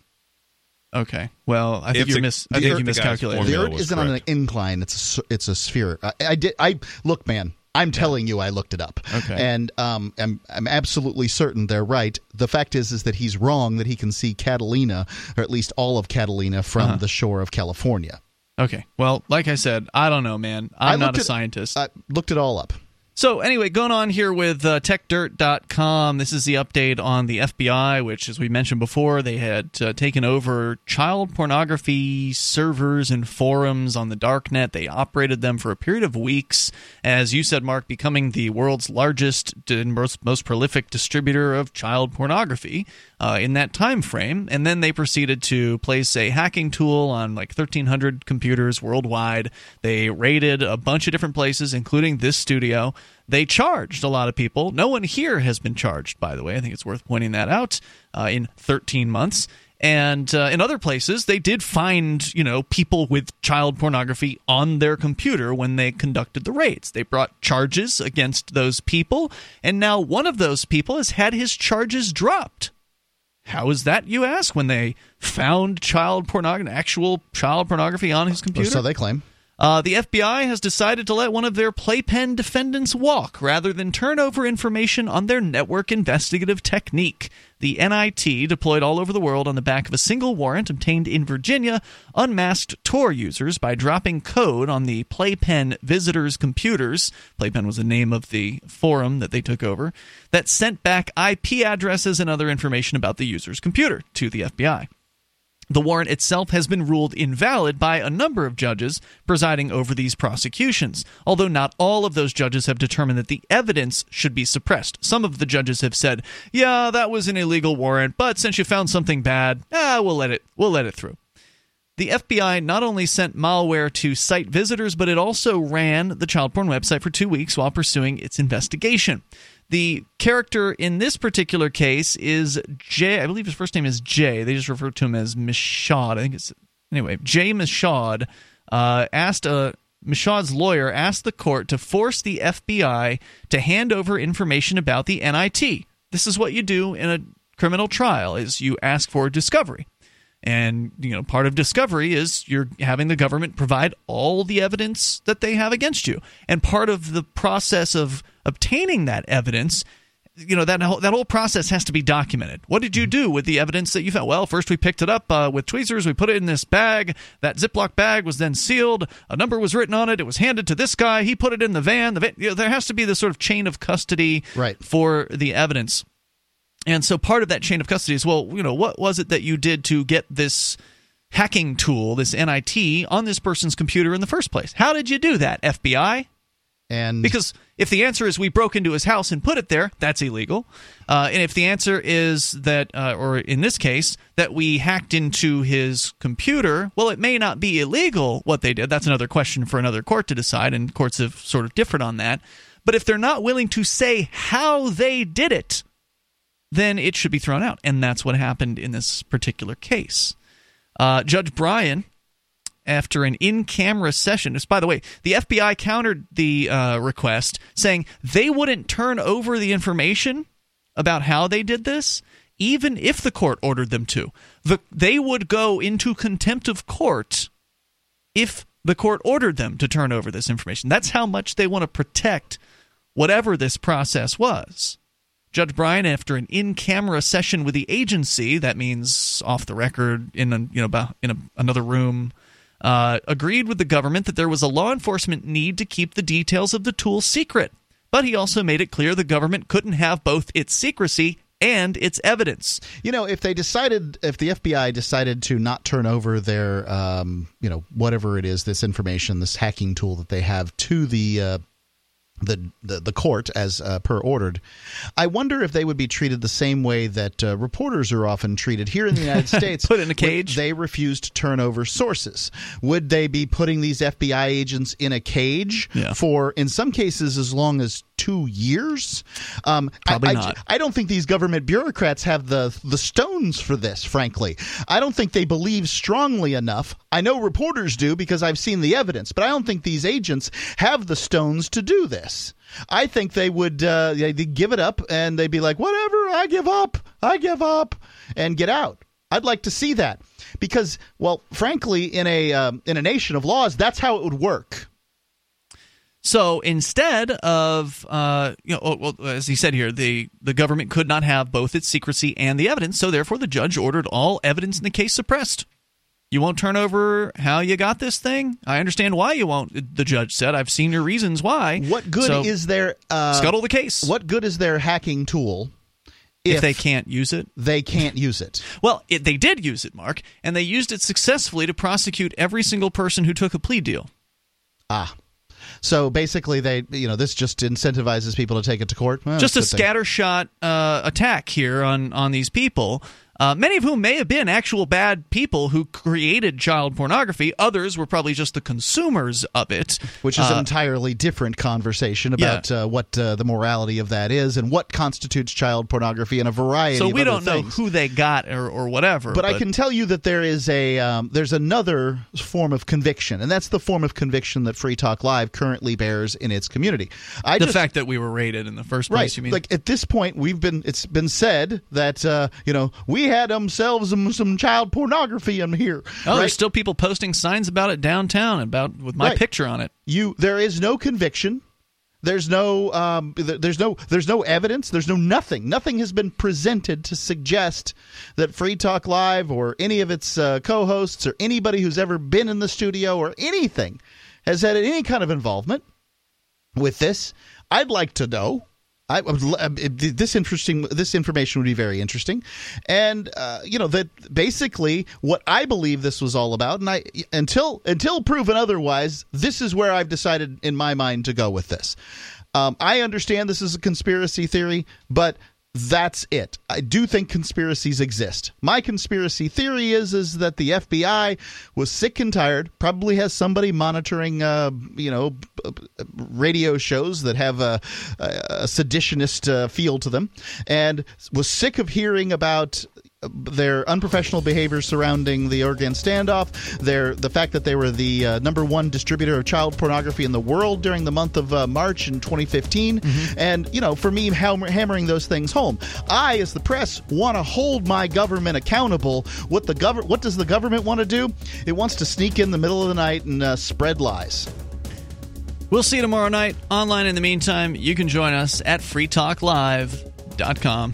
Okay. Well, I think you mis- I think you miscalculated. The Earth isn't correct. On an incline. It's a, it's a sphere. I, I did. I look, man. I'm telling yeah. you, I looked it up, okay. and um, I'm I'm absolutely certain they're right. The fact is, is that he's wrong that he can see Catalina, or at least all of Catalina, from uh-huh. the shore of California. Okay, well, like I said, I don't know, man. I'm not a at, scientist. I looked it all up. So anyway, going on here with uh, tech dirt dot com. This is the update on the F B I, which, as we mentioned before, they had uh, taken over child pornography servers and forums on the darknet. They operated them for a period of weeks, as you said, Mark, becoming the world's largest and most, most prolific distributor of child pornography uh, in that time frame. And then they proceeded to place a hacking tool on like thirteen hundred computers worldwide. They raided a bunch of different places, including this studio. they charged a lot of people. No one here has been charged, by the way. I think it's worth pointing that out, uh, in thirteen months. And uh, in other places, they did find, you know, people with child pornography on their computer when they conducted the raids. They brought charges against those people, and now one of those people has had his charges dropped. How is that, you ask, when they found child pornography, actual child pornography on his computer? Or so they claim. Uh, the F B I has decided to let one of their playpen defendants walk rather than turn over information on their network investigative technique. The N I T, deployed all over the world on the back of a single warrant obtained in Virginia, unmasked Tor users by dropping code on the Playpen visitors' computers. Playpen was the name of the forum that they took over, that sent back I P addresses and other information about the user's computer to the F B I. The warrant itself has been ruled invalid by a number of judges presiding over these prosecutions, although not all of those judges have determined that the evidence should be suppressed. Some of the judges have said, yeah, that was an illegal warrant, but since you found something bad, ah, we'll let it, we'll let it through. The F B I not only sent malware to site visitors, but it also ran the child porn website for two weeks while pursuing its investigation. The character in this particular case is Jay. I believe his first name is Jay. They just refer to him as Michaud. I think it's anyway. Jay Michaud uh, asked a Michaud's lawyer asked the court to force the F B I to hand over information about the N I T. This is what you do in a criminal trial: is you ask for discovery, and you know part of discovery is you're having the government provide all the evidence that they have against you, and part of the process of obtaining that evidence, you know, that whole, that whole process has to be documented. What did you do with the evidence that you found? Well, first we picked it up uh, with tweezers. We put it in this bag. That Ziploc bag was then sealed. A number was written on it. It was handed to this guy. He put it in the van. The van, you know, there has to be this sort of chain of custody right. for the evidence. And so part of that chain of custody is, well, you know, what was it that you did to get this hacking tool, this N I T, on this person's computer in the first place? How did you do that, F B I? And because if the answer is we broke into his house and put it there, that's illegal. Uh, and if the answer is that, uh, or in this case, that we hacked into his computer, well, it may not be illegal what they did. That's another question for another court to decide, and courts have sort of differed on that. But if they're not willing to say how they did it, then it should be thrown out. And that's what happened in this particular case. Uh, Judge Bryan, after an in-camera session, which, by the way, the F B I countered the uh, request, saying they wouldn't turn over the information about how they did this, even if the court ordered them to. The, they would go into contempt of court if the court ordered them to turn over this information. That's how much they want to protect whatever this process was. Judge Bryan, after an in-camera session with the agency, that means off the record, in a, you know, in a, another room, Uh, agreed with the government that there was a law enforcement need to keep the details of the tool secret. But he also made it clear the government couldn't have both its secrecy and its evidence. You know, if they decided, if the F B I decided to not turn over their, um, you know, whatever it is, this information, this hacking tool that they have to the uh, the, the the court as uh, per ordered, I wonder if they would be treated the same way that uh, reporters are often treated here in the United States. Put in a cage? They refuse to turn over sources. Would they be putting these F B I agents in a cage yeah. for, in some cases, as long as two years? Um, Probably I, not. I, I don't think these government bureaucrats have the, the stones for this, frankly. I don't think they believe strongly enough. I know reporters do because I've seen the evidence, but I don't think these agents have the stones to do this. I think they would uh, they'd give it up, and they'd be like, whatever, I give up, I give up, and get out. I'd like to see that because, well, frankly, in a um, in a nation of laws, that's how it would work. So instead of, uh, you know, well, as he said here, the, the government could not have both its secrecy and the evidence, so therefore the judge ordered all evidence in the case suppressed. You won't turn over how you got this thing? I understand why you won't, the judge said. I've seen your reasons why. What good so, is their... Uh, scuttle the case. What good is their hacking tool if, if they can't use it? They can't use it. Well, it, they did use it, Mark, and they used it successfully to prosecute every single person who took a plea deal. Ah. So basically, they you know this just incentivizes people to take it to court? Well, just a scattershot uh, attack here on, on these people. uh, many of whom may have been actual bad people who created child pornography. Others were probably just the consumers of it. Which is uh, an entirely different conversation about yeah. uh, what uh, the morality of that is and what constitutes child pornography and a variety of other things. So we don't know who they got or, or whatever. But, but I can tell you that there is a um, there's another form of conviction, and that's the form of conviction that Free Talk Live currently bears in its community. I the just, fact that we were raided in the first place, right, you mean? Like at this point, we've been it's been said that uh, you know we had themselves some, some child pornography in here. Oh, right? There's still people posting signs about it downtown about with my right. picture on it. You there is no conviction. There's no, um, there's no, there's no evidence. There's no nothing. Nothing has been presented to suggest that Free Talk Live or any of its uh, co-hosts or anybody who's ever been in the studio or anything has had any kind of involvement with this. I'd like to know. I, this interesting. This information would be very interesting, and uh, you know that basically what I believe this was all about. And I until until proven otherwise, this is where I've decided in my mind to go with this. Um, I understand this is a conspiracy theory, but that's it. I do think conspiracies exist. My conspiracy theory is is that the F B I was sick and tired, probably has somebody monitoring, uh, you know, radio shows that have a, a seditionist uh, feel to them, and was sick of hearing about their unprofessional behavior surrounding the Oregon standoff, their the fact that they were the uh, number one distributor of child pornography in the world during the month of uh, March in twenty fifteen. Mm-hmm. And, you know, for me, ham- hammering those things home. I, as the press, want to hold my government accountable. What the gov- What does the government want to do? It wants to sneak in the middle of the night and uh, spread lies. We'll see you tomorrow night. Online in the meantime, you can join us at free talk live dot com.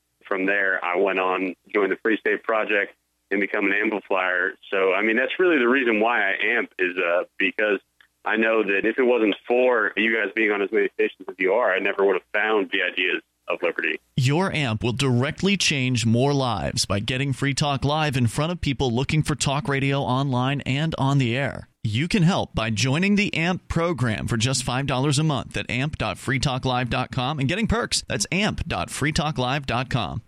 From there, I went on, joined the Free State Project, and become an amplifier. So, I mean, that's really the reason why I amp is uh, because I know that if it wasn't for you guys being on as many stations as you are, I never would have found the ideas of liberty. Your amp will directly change more lives by getting Free Talk Live in front of people looking for talk radio online and on the air. You can help by joining the A M P program for just five dollars a month at amp dot free talk live dot com and getting perks. That's amp dot free talk live dot com.